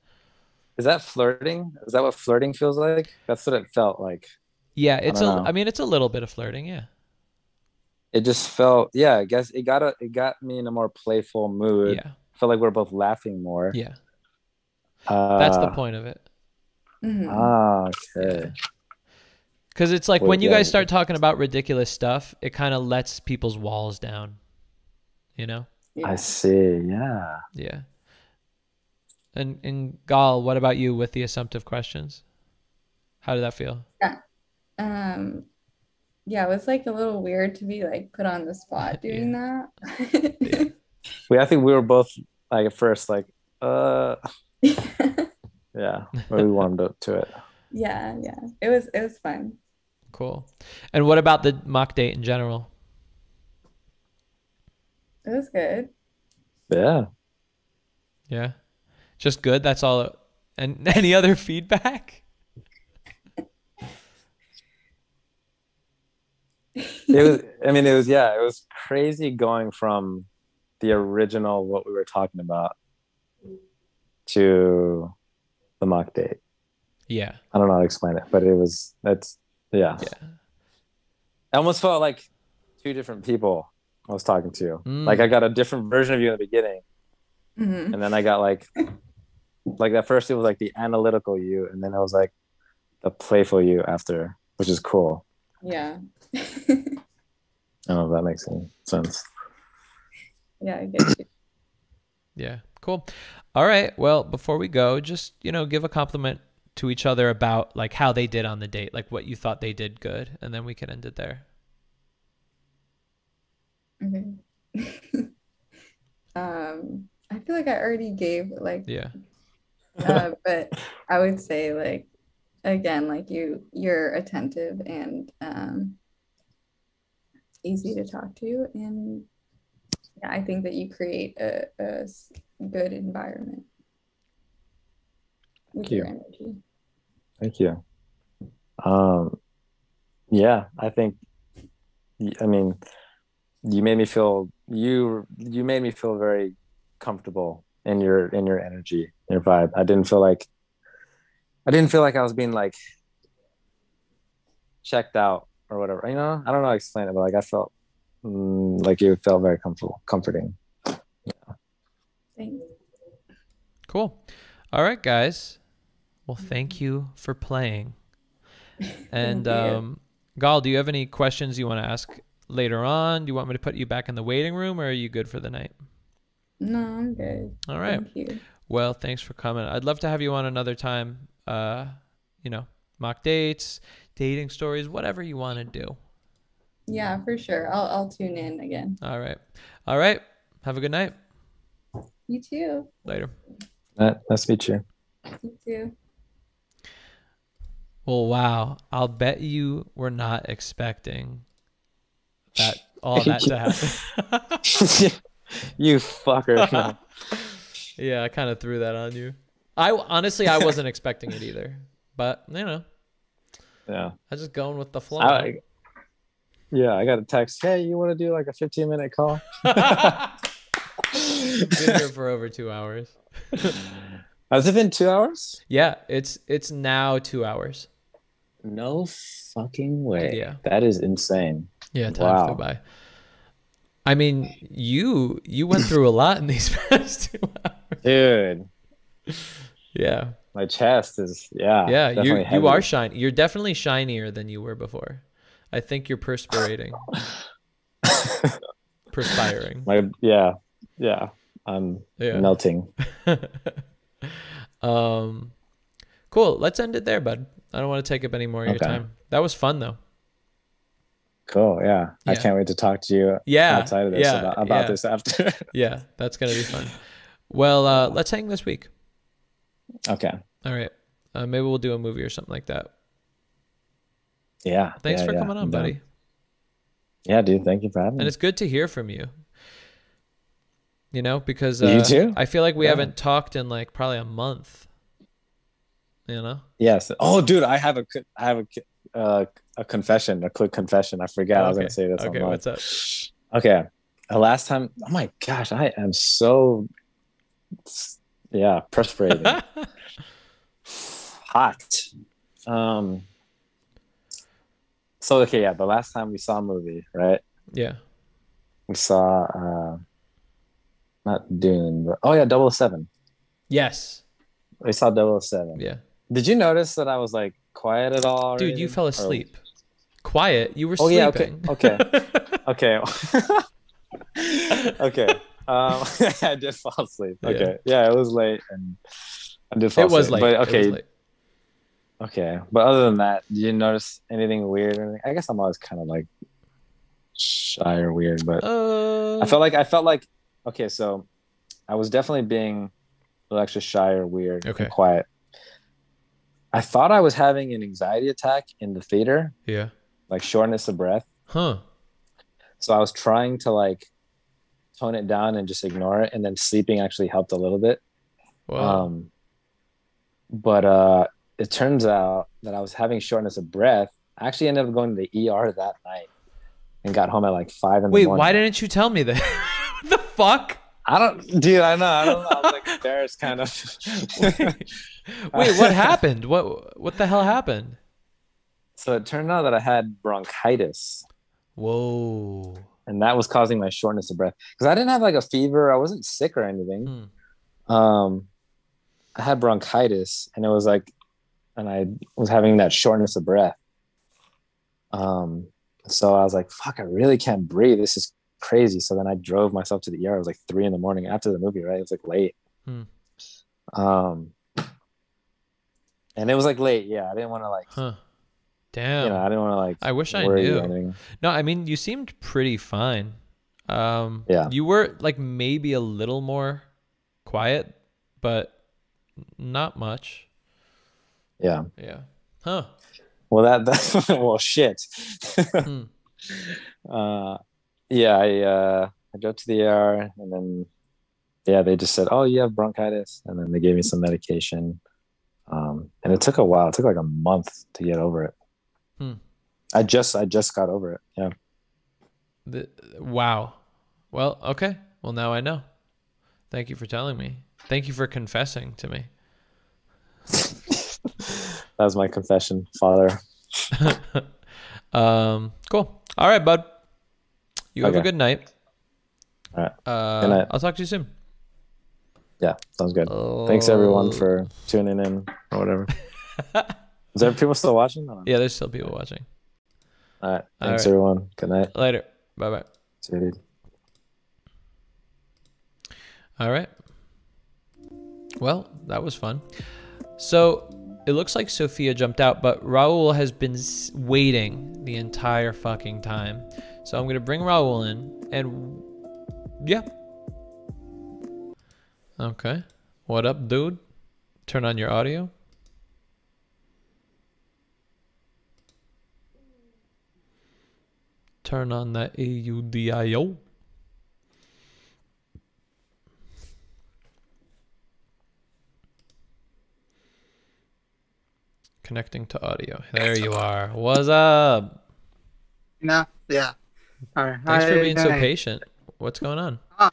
Is that flirting? Is that what flirting feels like? That's what it felt like. Yeah. I mean, it's a little bit of flirting. Yeah. It just felt. Yeah. I guess it got me in a more playful mood. Yeah. I felt like we were both laughing more. Yeah. That's the point of it. Mm-hmm. Ah. Okay. Yeah. Because it's like when you guys start talking about ridiculous stuff, it kind of lets people's walls down, you know? Yeah. I see, yeah. Yeah. And Gal, what about you with the assumptive questions? How did that feel? Yeah. Yeah, it was like a little weird to be like put on the spot doing that. Yeah. I think we were both like at first like, yeah, we warmed up to it. Yeah, yeah. It was fun. Cool. And what about the mock date in general? It was good. Yeah. Yeah. Just good. That's all. And any other feedback? It was crazy going from the original, what we were talking about, to the mock date. Yeah. I don't know how to explain it, but yeah. I almost felt like two different people I was talking to. Mm. Like I got a different version of you in the beginning. Mm-hmm. And then I got like at first it was like the analytical you, and then I was like the playful you after, which is cool. Yeah. I don't know if that makes any sense. Yeah, I get you. Yeah, cool. All right. Well, before we go, just, you know, give a compliment to each other about like how they did on the date, like what you thought they did good, and then we can end it there. Okay. I feel like I already gave but I would say like again, like you're attentive and easy to talk to, and yeah, I think that you create a good environment with your energy. Thank you. Yeah, I think, I mean, you made me feel very comfortable in your energy, your vibe. I didn't feel like I was being like checked out or whatever, you know? I don't know how to explain it, but like I felt like you felt very comforting. Yeah. Thanks. Cool. All right, guys. Well, thank you for playing. And Gal, do you have any questions you want to ask later on? Do you want me to put you back in the waiting room, or are you good for the night? No, I'm good. All right. Thank you. Well, thanks for coming. I'd love to have you on another time. You know, mock dates, dating stories, whatever you want to do. Yeah, for sure. I'll tune in again. All right. All right. Have a good night. You too. Later. Nice to meet you. You too. Well, wow. I'll bet you were not expecting that all that to happen. You fucker. No. Yeah, I kind of threw that on you. Honestly, I wasn't expecting it either. But, you know. Yeah. I was just going with the flow. I got a text. Hey, you want to do like a 15-minute call? We've been here for over 2 hours. Has it been 2 hours? Yeah, it's now 2 hours. No fucking way. Yeah, that is insane. Yeah, time flew by. I mean, you went through a lot in these past 2 hours, dude. Yeah, my chest is you are shiny. You're definitely shinier than you were before. I think you're perspiring. I'm melting. Cool. Let's end it there, bud. I don't want to take up any more of your time. That was fun, though. Cool. Yeah. I can't wait to talk to you outside of this about this after. Yeah, that's gonna be fun. Well, let's hang this week. Okay. All right. Maybe we'll do a movie or something like that. Yeah. Thanks for coming on, buddy. Yeah, dude. Thank you for having me. And it's good to hear from you. You know, because you too? I feel like we haven't talked in like probably a month. You know? Yes. Oh, dude, I have a quick confession. I forgot I was going to say this. Okay, what's up? Okay. The last time, oh my gosh, I am so perspiring. Hot. The last time we saw a movie, right? Yeah. We saw not Dune, but 007. Yes, I saw 007. Yeah. Did you notice that I was like quiet at all? Dude, you fell asleep. Quiet? You were sleeping. Yeah. Okay. Okay. I did fall asleep. Okay. Yeah, it was late, and I did fall asleep. It was late. But okay. It was late. Okay. But other than that, did you notice anything weird? Or anything? I guess I'm always kind of like shy or weird, but I felt like. Okay, so I was definitely being a little extra shy or weird and quiet. I thought I was having an anxiety attack in the theater. Yeah. Like shortness of breath. Huh. So I was trying to like tone it down and just ignore it. And then sleeping actually helped a little bit. Wow. But it turns out that I was having shortness of breath. I actually ended up going to the ER that night and got home at like 5 in the morning. Wait, why didn't you tell me that? Fuck, I don't know. I was like embarrassed, kind of. Wait, what happened? What the hell happened? So it turned out that I had bronchitis. Whoa. And that was causing my shortness of breath, because I didn't have like a fever. I wasn't sick or anything. I had bronchitis, and it was like, and I was having that shortness of breath. So I was like, fuck, I really can't breathe. This is crazy. So then I drove myself to the ER. It was like 3 in the morning after the movie, right? It was like late. And it was like late. Yeah, I didn't want to like. Huh. Damn. You know, I didn't want to like. I wish I knew. No, I mean, you seemed pretty fine. You were like maybe a little more quiet, but not much. Yeah. Yeah. Huh. Well, shit. Yeah, I go to the ER, and then, yeah, they just said, oh, you have bronchitis. And then they gave me some medication. And it took a while. It took like a month to get over it. Hmm. I just got over it. Yeah. Wow. Well, okay. Well, now I know. Thank you for telling me. Thank you for confessing to me. That was my confession, Father. Cool. All right, bud. You have a good night. All right. Good night. I'll talk to you soon. Yeah, sounds good. Oh. Thanks, everyone, for tuning in or whatever. Is there people still watching? Yeah, there's still people watching. All right. Thanks, everyone. Good night. Later. Bye-bye. See you, dude. All right. Well, that was fun. So it looks like Sophia jumped out, but Raul has been waiting the entire fucking time. So I'm going to bring Raul in and yeah. Okay. What up, dude? Turn on your audio. Turn on the AUDIO. Connecting to audio. There you are. What's up? No, yeah. All right. Thanks for being so patient. What's going on? Oh,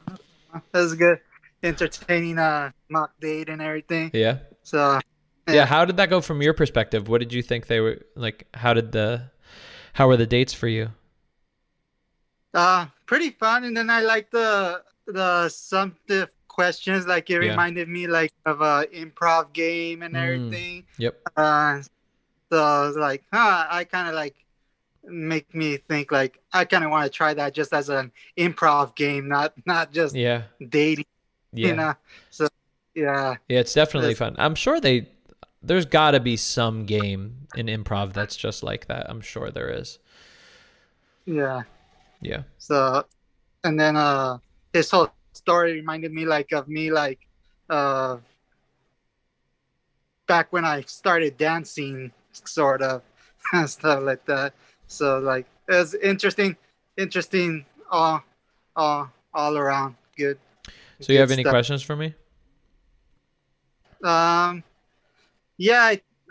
that was good. Entertaining mock date and everything. Yeah. So. Yeah. How did that go from your perspective? What did you think they were like? How were the dates for you? Pretty fun, and then I liked the sumptive questions. Like it reminded me like of a improv game and everything. Yep. So I was like, huh, I kind of like make me think like I kind of want to try that just as an improv game, not just dating. Yeah. You know. So yeah. Yeah, it's definitely fun. I'm sure there's got to be some game in improv that's just like that. I'm sure there is. Yeah. Yeah. So, and then his whole story reminded me like of me like back when I started dancing, sort of, and stuff like that. So like it was interesting all around good. So you have any questions for me? Yeah,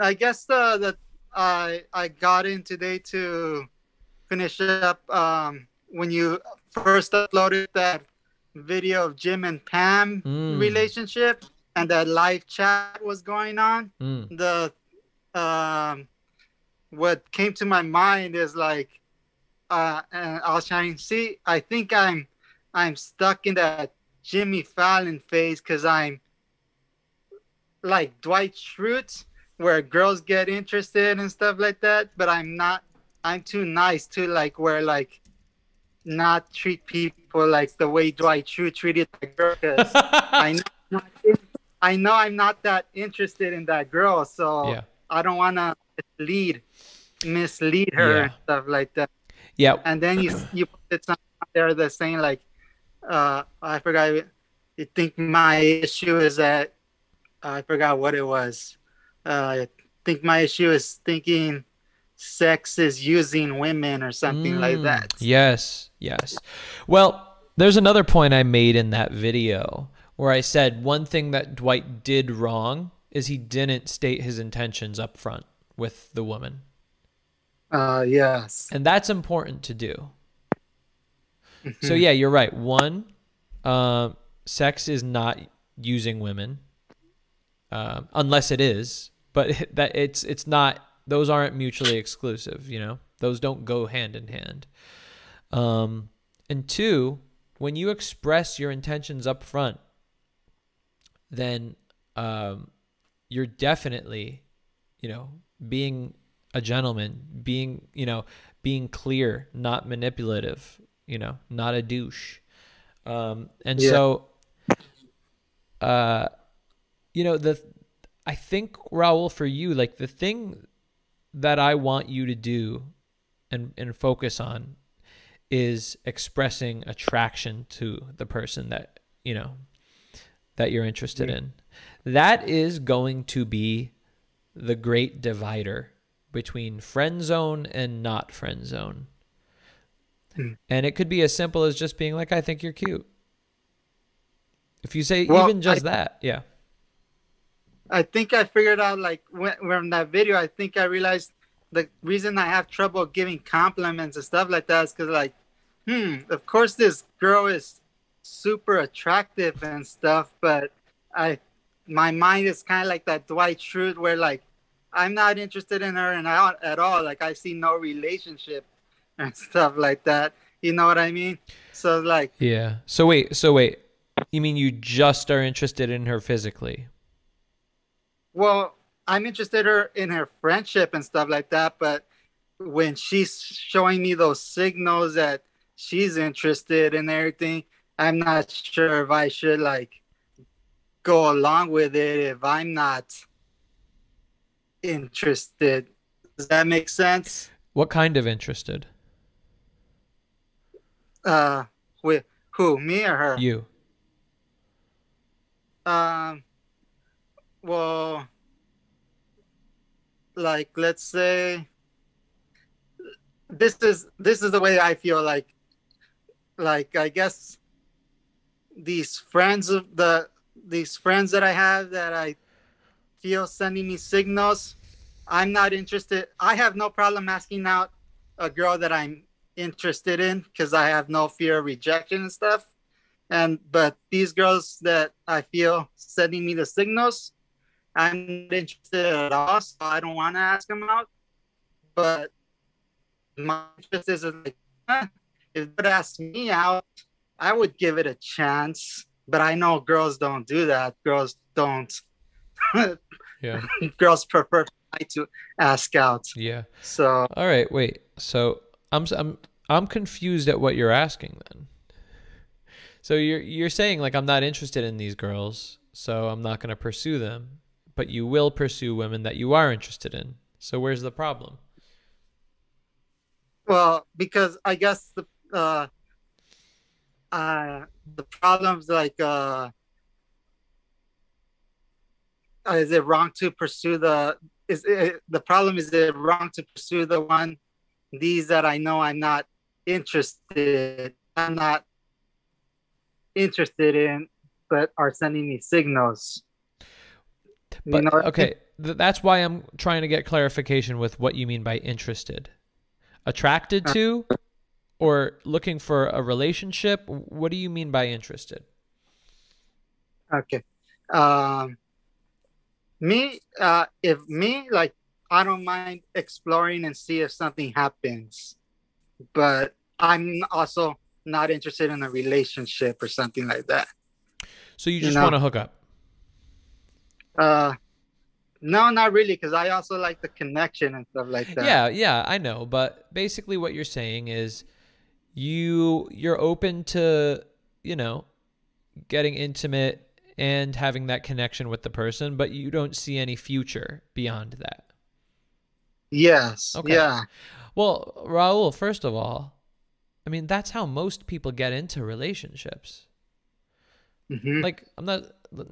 I guess that I got in today to finish up when you first uploaded that video of Jim and Pam relationship and that live chat was going on. What came to my mind is like, and I was trying to see, I think I'm stuck in that Jimmy Fallon phase because I'm like Dwight Schrute, where girls get interested and stuff like that, but I'm too nice to like where like not treat people like the way Dwight Schrute treated the girl. Cause I know I'm not that interested in that girl, so I don't want to mislead her and stuff like that. Yeah. And then you put something out there that's saying like, I forgot. I think my issue is that I forgot what it was. I think my issue is thinking sex is using women or something like that. Yes, yes. Well, there's another point I made in that video where I said one thing that Dwight did wrong is he didn't state his intentions up front with the woman. Yes. And that's important to do. So yeah, you're right. One, sex is not using women, unless it is, but that it's not. Those aren't mutually exclusive, you know? Those don't go hand in hand. And two, when you express your intentions up front, then you're definitely, you know, being a gentleman, being, you know, being clear, not manipulative, you know, not a douche. And so, you know, I think, Raul, for you, like the thing that I want you to do and focus on is expressing attraction to the person that, you know, that you're interested in. That is going to be the great divider between friend zone and not friend zone. And it could be as simple as just being like, I think you're cute. If you say even just that, yeah. I think I figured out, like, when that video, I think I realized the reason I have trouble giving compliments and stuff like that is because, like, of course this girl is super attractive and stuff, but my mind is kind of like that Dwight Schrute where, like, I'm not interested in her at all. Like, I see no relationship and stuff like that. You know what I mean? So, like... Yeah. So wait. You mean you just are interested in her physically? Well, I'm interested in her friendship and stuff like that, but when she's showing me those signals that she's interested in everything, I'm not sure if I should, like, go along with it if I'm not interested. Does that make sense? What kind of interested? With who? Me or her? You. Well, like, let's say this is the way I feel, like I guess these friends that I have that I feel sending me signals, I'm not interested. I have no problem asking out a girl that I'm interested in because I have no fear of rejection and stuff. But these girls that I feel sending me the signals, I'm not interested at all, so I don't want to ask them out. But my interest is like, if they'd ask me out, I would give it a chance. But I know girls don't do that. Girls don't. Yeah. Girls prefer to ask out. Yeah. So. All right. Wait. So I'm confused at what you're asking then. So you're saying, like, I'm not interested in these girls, so I'm not going to pursue them. But you will pursue women that you are interested in. So where's the problem? Well, because I guess the problem's like, is it wrong to pursue the one, these that I know I'm not interested, in, but are sending me signals? But, you know, okay, that's why I'm trying to get clarification with what you mean by interested. Attracted to or looking for a relationship? What do you mean by interested? Okay. Me, like, I don't mind exploring and see if something happens. But I'm also not interested in a relationship or something like that. So you just want to hook up? No, not really, because I also like the connection and stuff like that. Yeah, I know. But basically what you're saying is you're open to, you know, getting intimate and having that connection with the person, but you don't see any future beyond that. Yes. Okay. Yeah. Well, Raul, first of all, I mean, that's how most people get into relationships. Mm-hmm. Like, I'm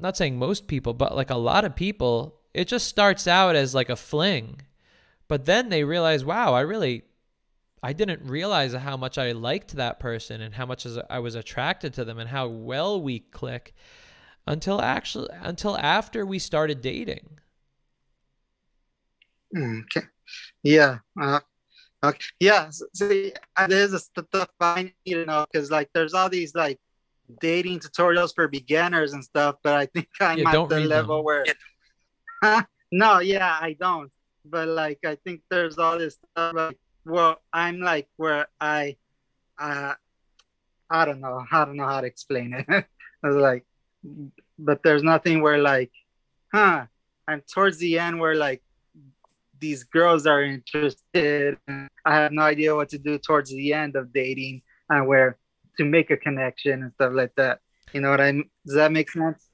not saying most people, but like a lot of people, it just starts out as like a fling, but then they realize, wow, I didn't realize how much I liked that person and how much I was attracted to them and how well we click until after we started dating. Okay. Yeah. Yeah. See, there's a stuff I need to know, because, like, there's all these, like, dating tutorials for beginners and stuff, but I think I'm at the level where no, yeah, I don't, but, like, I think there's all this stuff, like, well, I'm like where I don't know how to explain it. I was like, but there's nothing where, like, I'm towards the end where, like, these girls are interested and I have no idea what to do towards the end of dating and where to make a connection and stuff like that. You know what I mean? Does that make sense?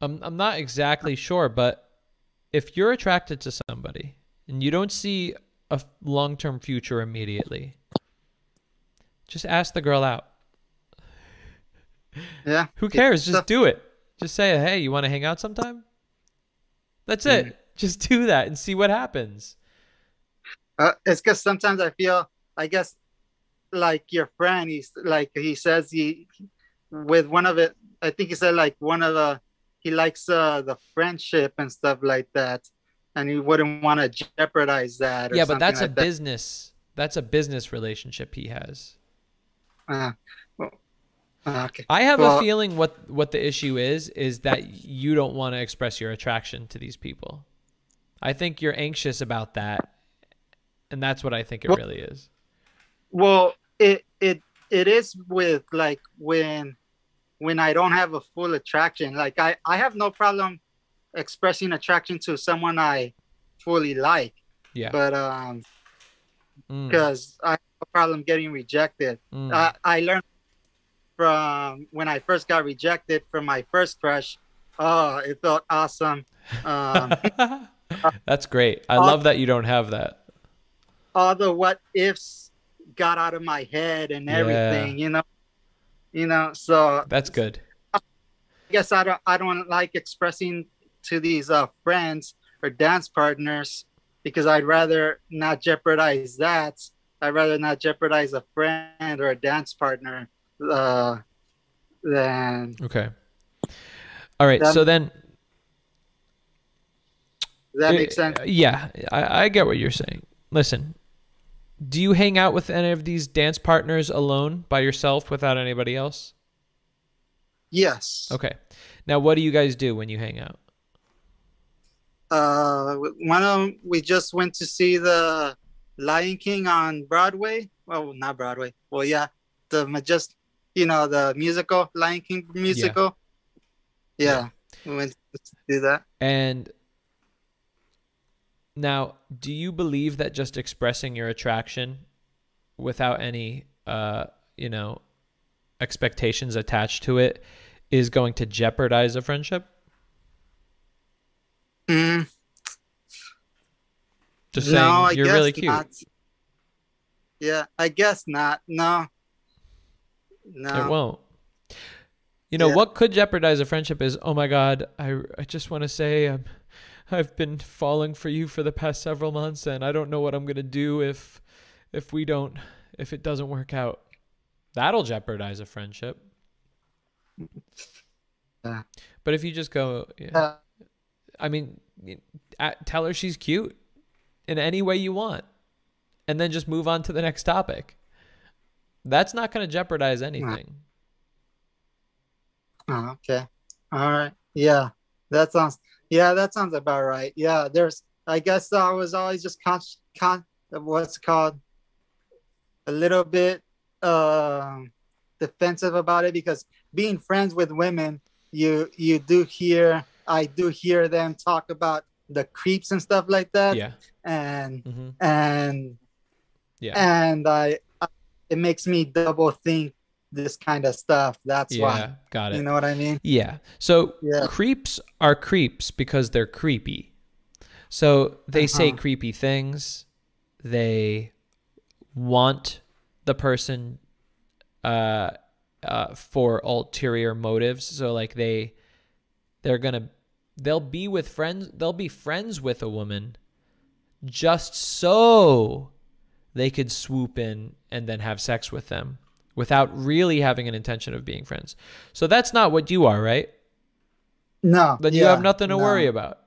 I'm not exactly sure, but if you're attracted to somebody and you don't see a long-term future immediately, just ask the girl out. Yeah. Who cares? Just do it. Just say, hey, you want to hang out sometime? That's it. Just do that and see what happens. It's because sometimes I feel, I guess, like your friend, he's like, he says he with one of it, I think he said like one of the, he likes the friendship and stuff like that. And he wouldn't want to jeopardize that. Or yeah, but that's like a business. That's a business relationship he has. Okay. I have a feeling what the issue is that you don't want to express your attraction to these people. I think you're anxious about that. And that's what I think it really is. Well, it is with like when I don't have a full attraction. Like I have no problem expressing attraction to someone I fully like. Yeah. But because I have a problem getting rejected. I learned from when I first got rejected from my first crush. Oh, it felt awesome. That's great. I love that you don't have that. All the what ifs got out of my head and everything, you know, so that's good. I guess I don't like expressing to these friends or dance partners because I'd rather not jeopardize that. I'd rather not jeopardize a friend or a dance partner. Okay. All right. So then that makes sense. Yeah. I get what you're saying. Listen, do you hang out with any of these dance partners alone by yourself without anybody else? Yes. Okay. Now, what do you guys do when you hang out? One of them, we just went to see the Lion King on Broadway. Well, not Broadway. Well, yeah. The Majestic. You know, the musical, Lion King musical. Yeah. We went to do that. And now, do you believe that just expressing your attraction without any, you know, expectations attached to it is going to jeopardize a friendship? Just saying, no, you're really cute. Not. Yeah, I guess not. No. No. It won't. You know, what could jeopardize a friendship is, oh my God, I just want to say I've been falling for you for the past several months and I don't know what I'm going to do if it doesn't work out. That'll jeopardize a friendship. But if you just go, I mean, tell her she's cute in any way you want and then just move on to the next topic. That's not going to jeopardize anything. Okay. All right. Yeah. That sounds about right. Yeah. I guess I was always just a little bit defensive about it because being friends with women, I do hear them talk about the creeps and stuff like that. Yeah. It makes me double think this kind of stuff. That's why. Got it. You know what I mean? Yeah. So creeps are creeps because they're creepy. So they say creepy things. They want the person for ulterior motives. So like they'll be with friends. They'll be friends with a woman just so they could swoop in and then have sex with them without really having an intention of being friends. So that's not what you are, right? No. Then you have nothing to worry about.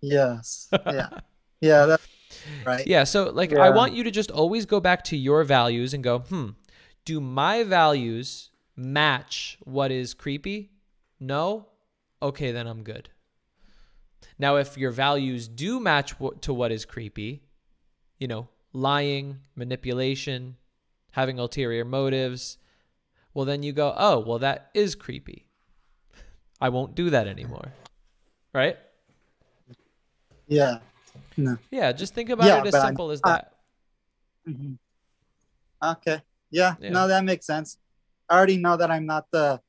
Yes. Yeah. That's right. Yeah. So like, I want you to just always go back to your values and go, do my values match what is creepy? No. Okay. Then I'm good. Now, if your values do match to what is creepy, you know, lying, manipulation, having ulterior motives, well, then you go, oh, well, that is creepy. I won't do that anymore. Right? Yeah. No. Yeah, just think about it as simple as that. Okay. Yeah, no, that makes sense. I already know that I'm not the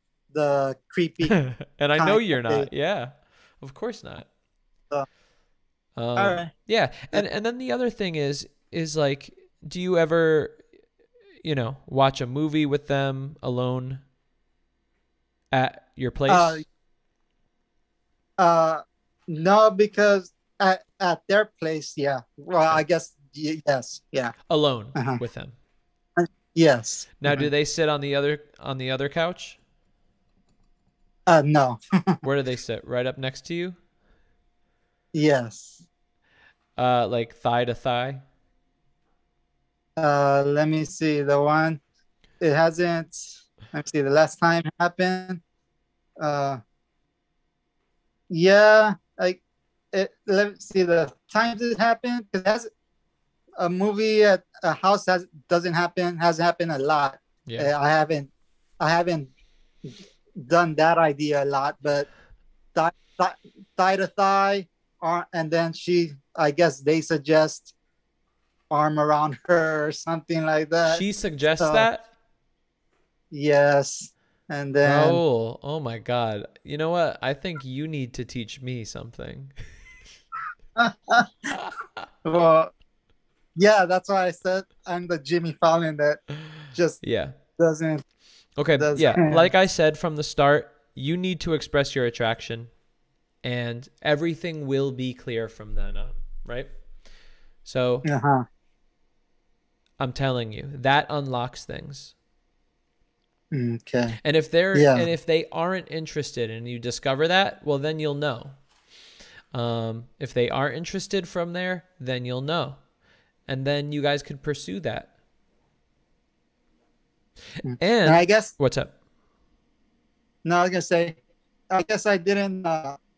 creepy. And I know you're not. Yeah, of course not. All right. Yeah. And then the other thing is like, do you ever, you know, watch a movie with them alone at your place? No, because at their place. Yeah. Well, I guess Yes. Yeah. Alone with him. Yes. Now, do they sit on the other couch? No. Where do they sit? Right up next to you? Yes. Like thigh to thigh? Let me see. The one, it hasn't, let me see, the last time it happened. Yeah, like, let me see the times it happened. It has a movie at a house that doesn't happen, has happened a lot. Yeah. I haven't done that idea a lot, but thigh to thigh, and then she, I guess they suggest arm around her or something like that. She suggests that? Yes. And then Raul, oh my God. You know what? I think you need to teach me something. Well, yeah, that's why I said I'm the Jimmy Fallon that just doesn't. Okay, yeah, like I said from the start, you need to express your attraction and everything will be clear from then on, right? So I'm telling you, that unlocks things. Okay. And if they're and if they aren't interested and you discover that, well, then you'll know. If they are interested from there, then you'll know. And then you guys could pursue that. And I guess what's up? No, I was gonna say, I guess I didn't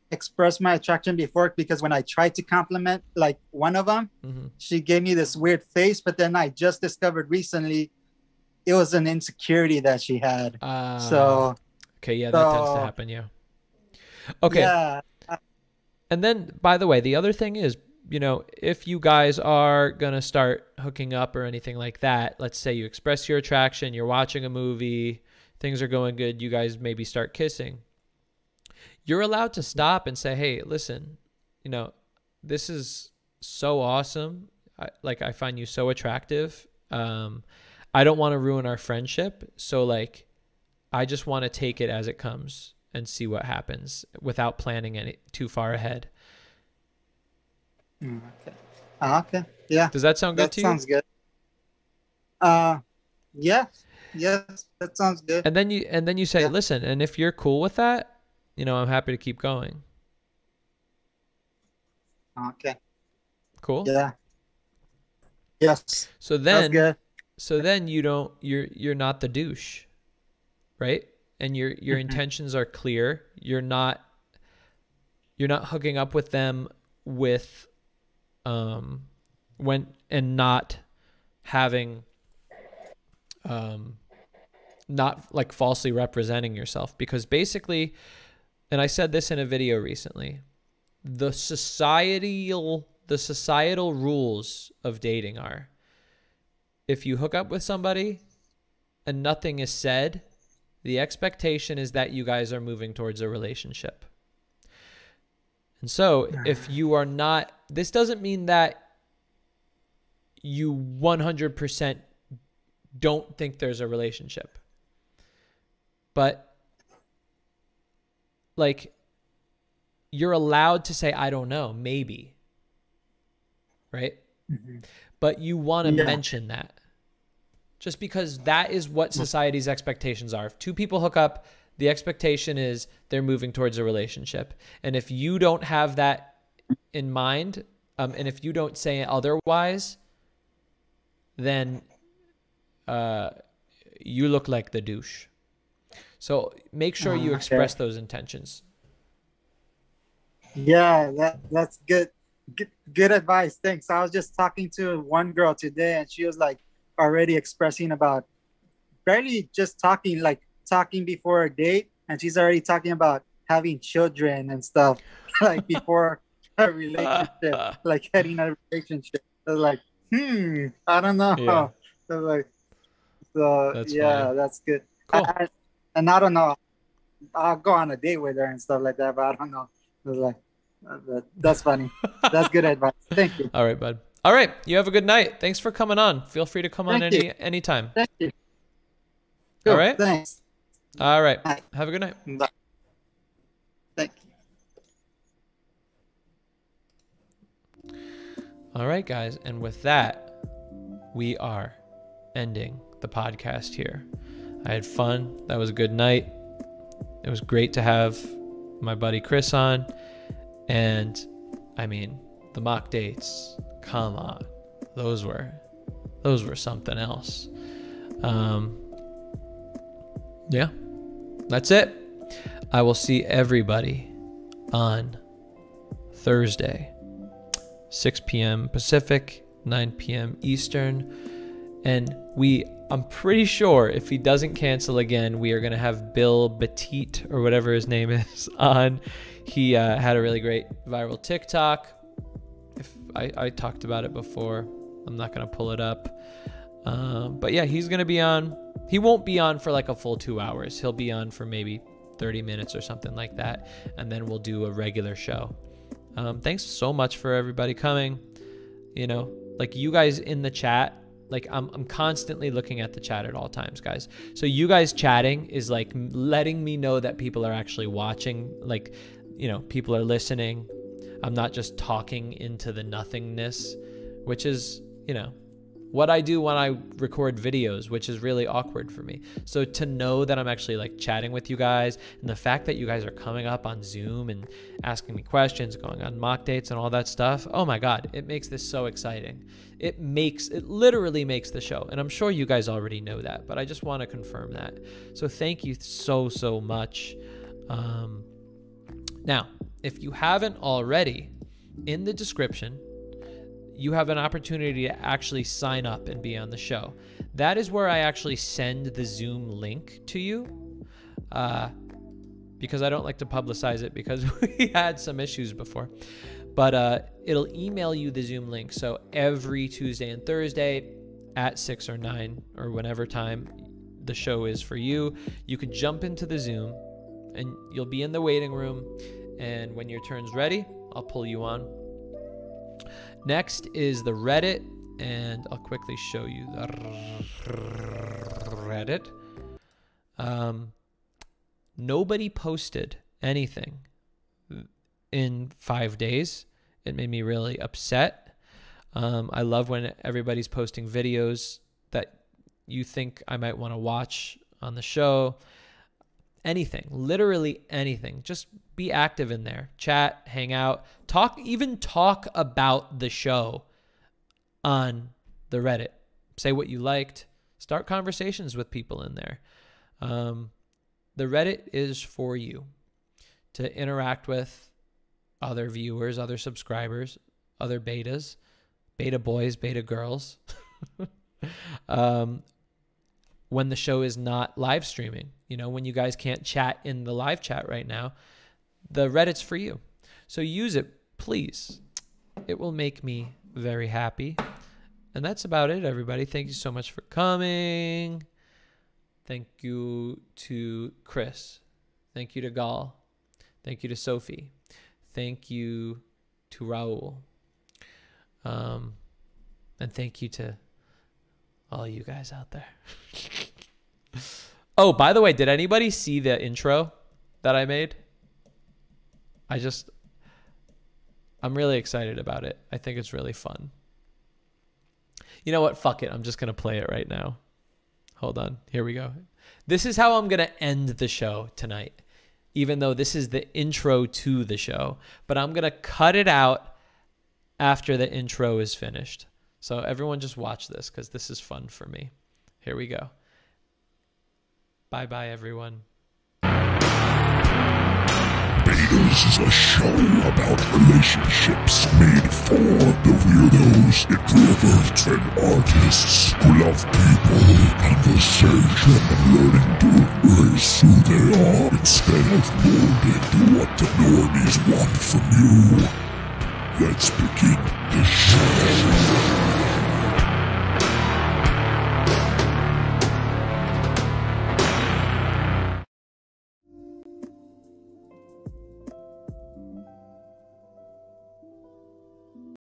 express my attraction before, because when I tried to compliment like one of them, she gave me this weird face. But then I just discovered recently it was an insecurity that she had. So okay, yeah, that tends to happen. Yeah. Okay. Yeah. And then, by the way, the other thing is, you know, if you guys are going to start hooking up or anything like that, let's say you express your attraction, you're watching a movie, things are going good, you guys maybe start kissing. You're allowed to stop and say, hey, listen, you know, this is so awesome. I find you so attractive. I don't want to ruin our friendship. So like, I just want to take it as it comes and see what happens without planning any too far ahead. Okay. Okay. Yeah. Does that sound good to you? That sounds good. Yeah. Yes, that sounds good. And then you say, listen, and if you're cool with that, you know, I'm happy to keep going. Okay. Cool. Yeah. Yes. So then you don't you're not the douche. Right? And your intentions are clear. You're not hooking up with them with not having not like falsely representing yourself, because basically, and I said this in a video recently, the societal rules of dating are, if you hook up with somebody and nothing is said, the expectation is that you guys are moving towards a relationship. And so if you are not, this doesn't mean that you 100% don't think there's a relationship, but like you're allowed to say, I don't know, maybe, right? But you want to mention that, just because that is what society's expectations are. If two people hook up, the expectation is they're moving towards a relationship. And if you don't have that in mind, and if you don't say it otherwise, then you look like the douche. So make sure you express those intentions. Yeah, that's good. Good advice. Thanks. I was just talking to one girl today and she was like already expressing about barely just talking, like talking before a date, and she's already talking about having children and stuff like before a relationship, like having a relationship. I was like, I don't know. Yeah. So like, so that's funny. That's good. Cool. And I don't know. I'll go on a date with her and stuff like that, but I don't know. I was like, that's funny. That's good advice. Thank you. All right, bud. All right. You have a good night. Thanks for coming on. Feel free to come on anytime. Thank you. Cool. All right. Thanks. All right. Have a good night. Bye. Thank you. All right, guys. And with that, we are ending the podcast here. I had fun. That was a good night. It was great to have my buddy Chris on. And I mean, the mock dates, come on. Those were something else. Yeah, that's it. I will see everybody on Thursday, 6 p.m. Pacific, 9 p.m. Eastern. And I'm pretty sure if he doesn't cancel again, we are going to have Bill Batit or whatever his name is on. He had a really great viral TikTok. If I talked about it before. I'm not going to pull it up. But yeah, he's going to be on. He won't be on for like a full 2 hours. He'll be on for maybe 30 minutes or something like that. And then we'll do a regular show. Thanks so much for everybody coming. You know, like you guys in the chat, like I'm constantly looking at the chat at all times, guys. So you guys chatting is like letting me know that people are actually watching, like, you know, people are listening. I'm not just talking into the nothingness, which is, you know, what I do when I record videos, which is really awkward for me. So to know that I'm actually like chatting with you guys, and the fact that you guys are coming up on Zoom and asking me questions, going on mock dates and all that stuff. Oh my God, it makes this so exciting. It literally makes the show. And I'm sure you guys already know that, but I just want to confirm that. So thank you so, so much. Now, if you haven't already, in the description, you have an opportunity to actually sign up and be on the show. That is where I actually send the Zoom link to you, because I don't like to publicize it because we had some issues before. But it'll email you the Zoom link. So every Tuesday and Thursday at 6 or 9 or whenever time the show is for you, you could jump into the Zoom and you'll be in the waiting room. And when your turn's ready, I'll pull you on. Next is the Reddit, and I'll quickly show you the Reddit. Nobody posted anything in 5 days. It made me really upset. I love when everybody's posting videos that you think I might want to watch on the show. Anything, literally anything. Just be active in there. Chat, hang out, talk, even talk about the show on the Reddit. Say what you liked. Start conversations with people in there. The Reddit is for you to interact with other viewers, other subscribers, other betas, beta boys, beta girls. When the show is not live streaming, you know, when you guys can't chat in the live chat right now, the Reddit's for you. So use it, please. It will make me very happy. And that's about it, everybody. Thank you so much for coming. Thank you to Chris. Thank you to Gal. Thank you to Sophie. Thank you to Raul. And thank you to all you guys out there. Oh, by the way, did anybody see the intro that I made? I'm really excited about it. I think it's really fun. You know what? Fuck it. I'm just going to play it right now. Hold on. Here we go. This is how I'm going to end the show tonight, even though this is the intro to the show, but I'm going to cut it out after the intro is finished. So everyone just watch this because this is fun for me. Here we go. Bye-bye, everyone. Betas is a show about relationships made for the weirdos, introverts, and artists who love people, conversation, and learning to embrace who they are instead of molding to what the normies want from you. Let's begin the show.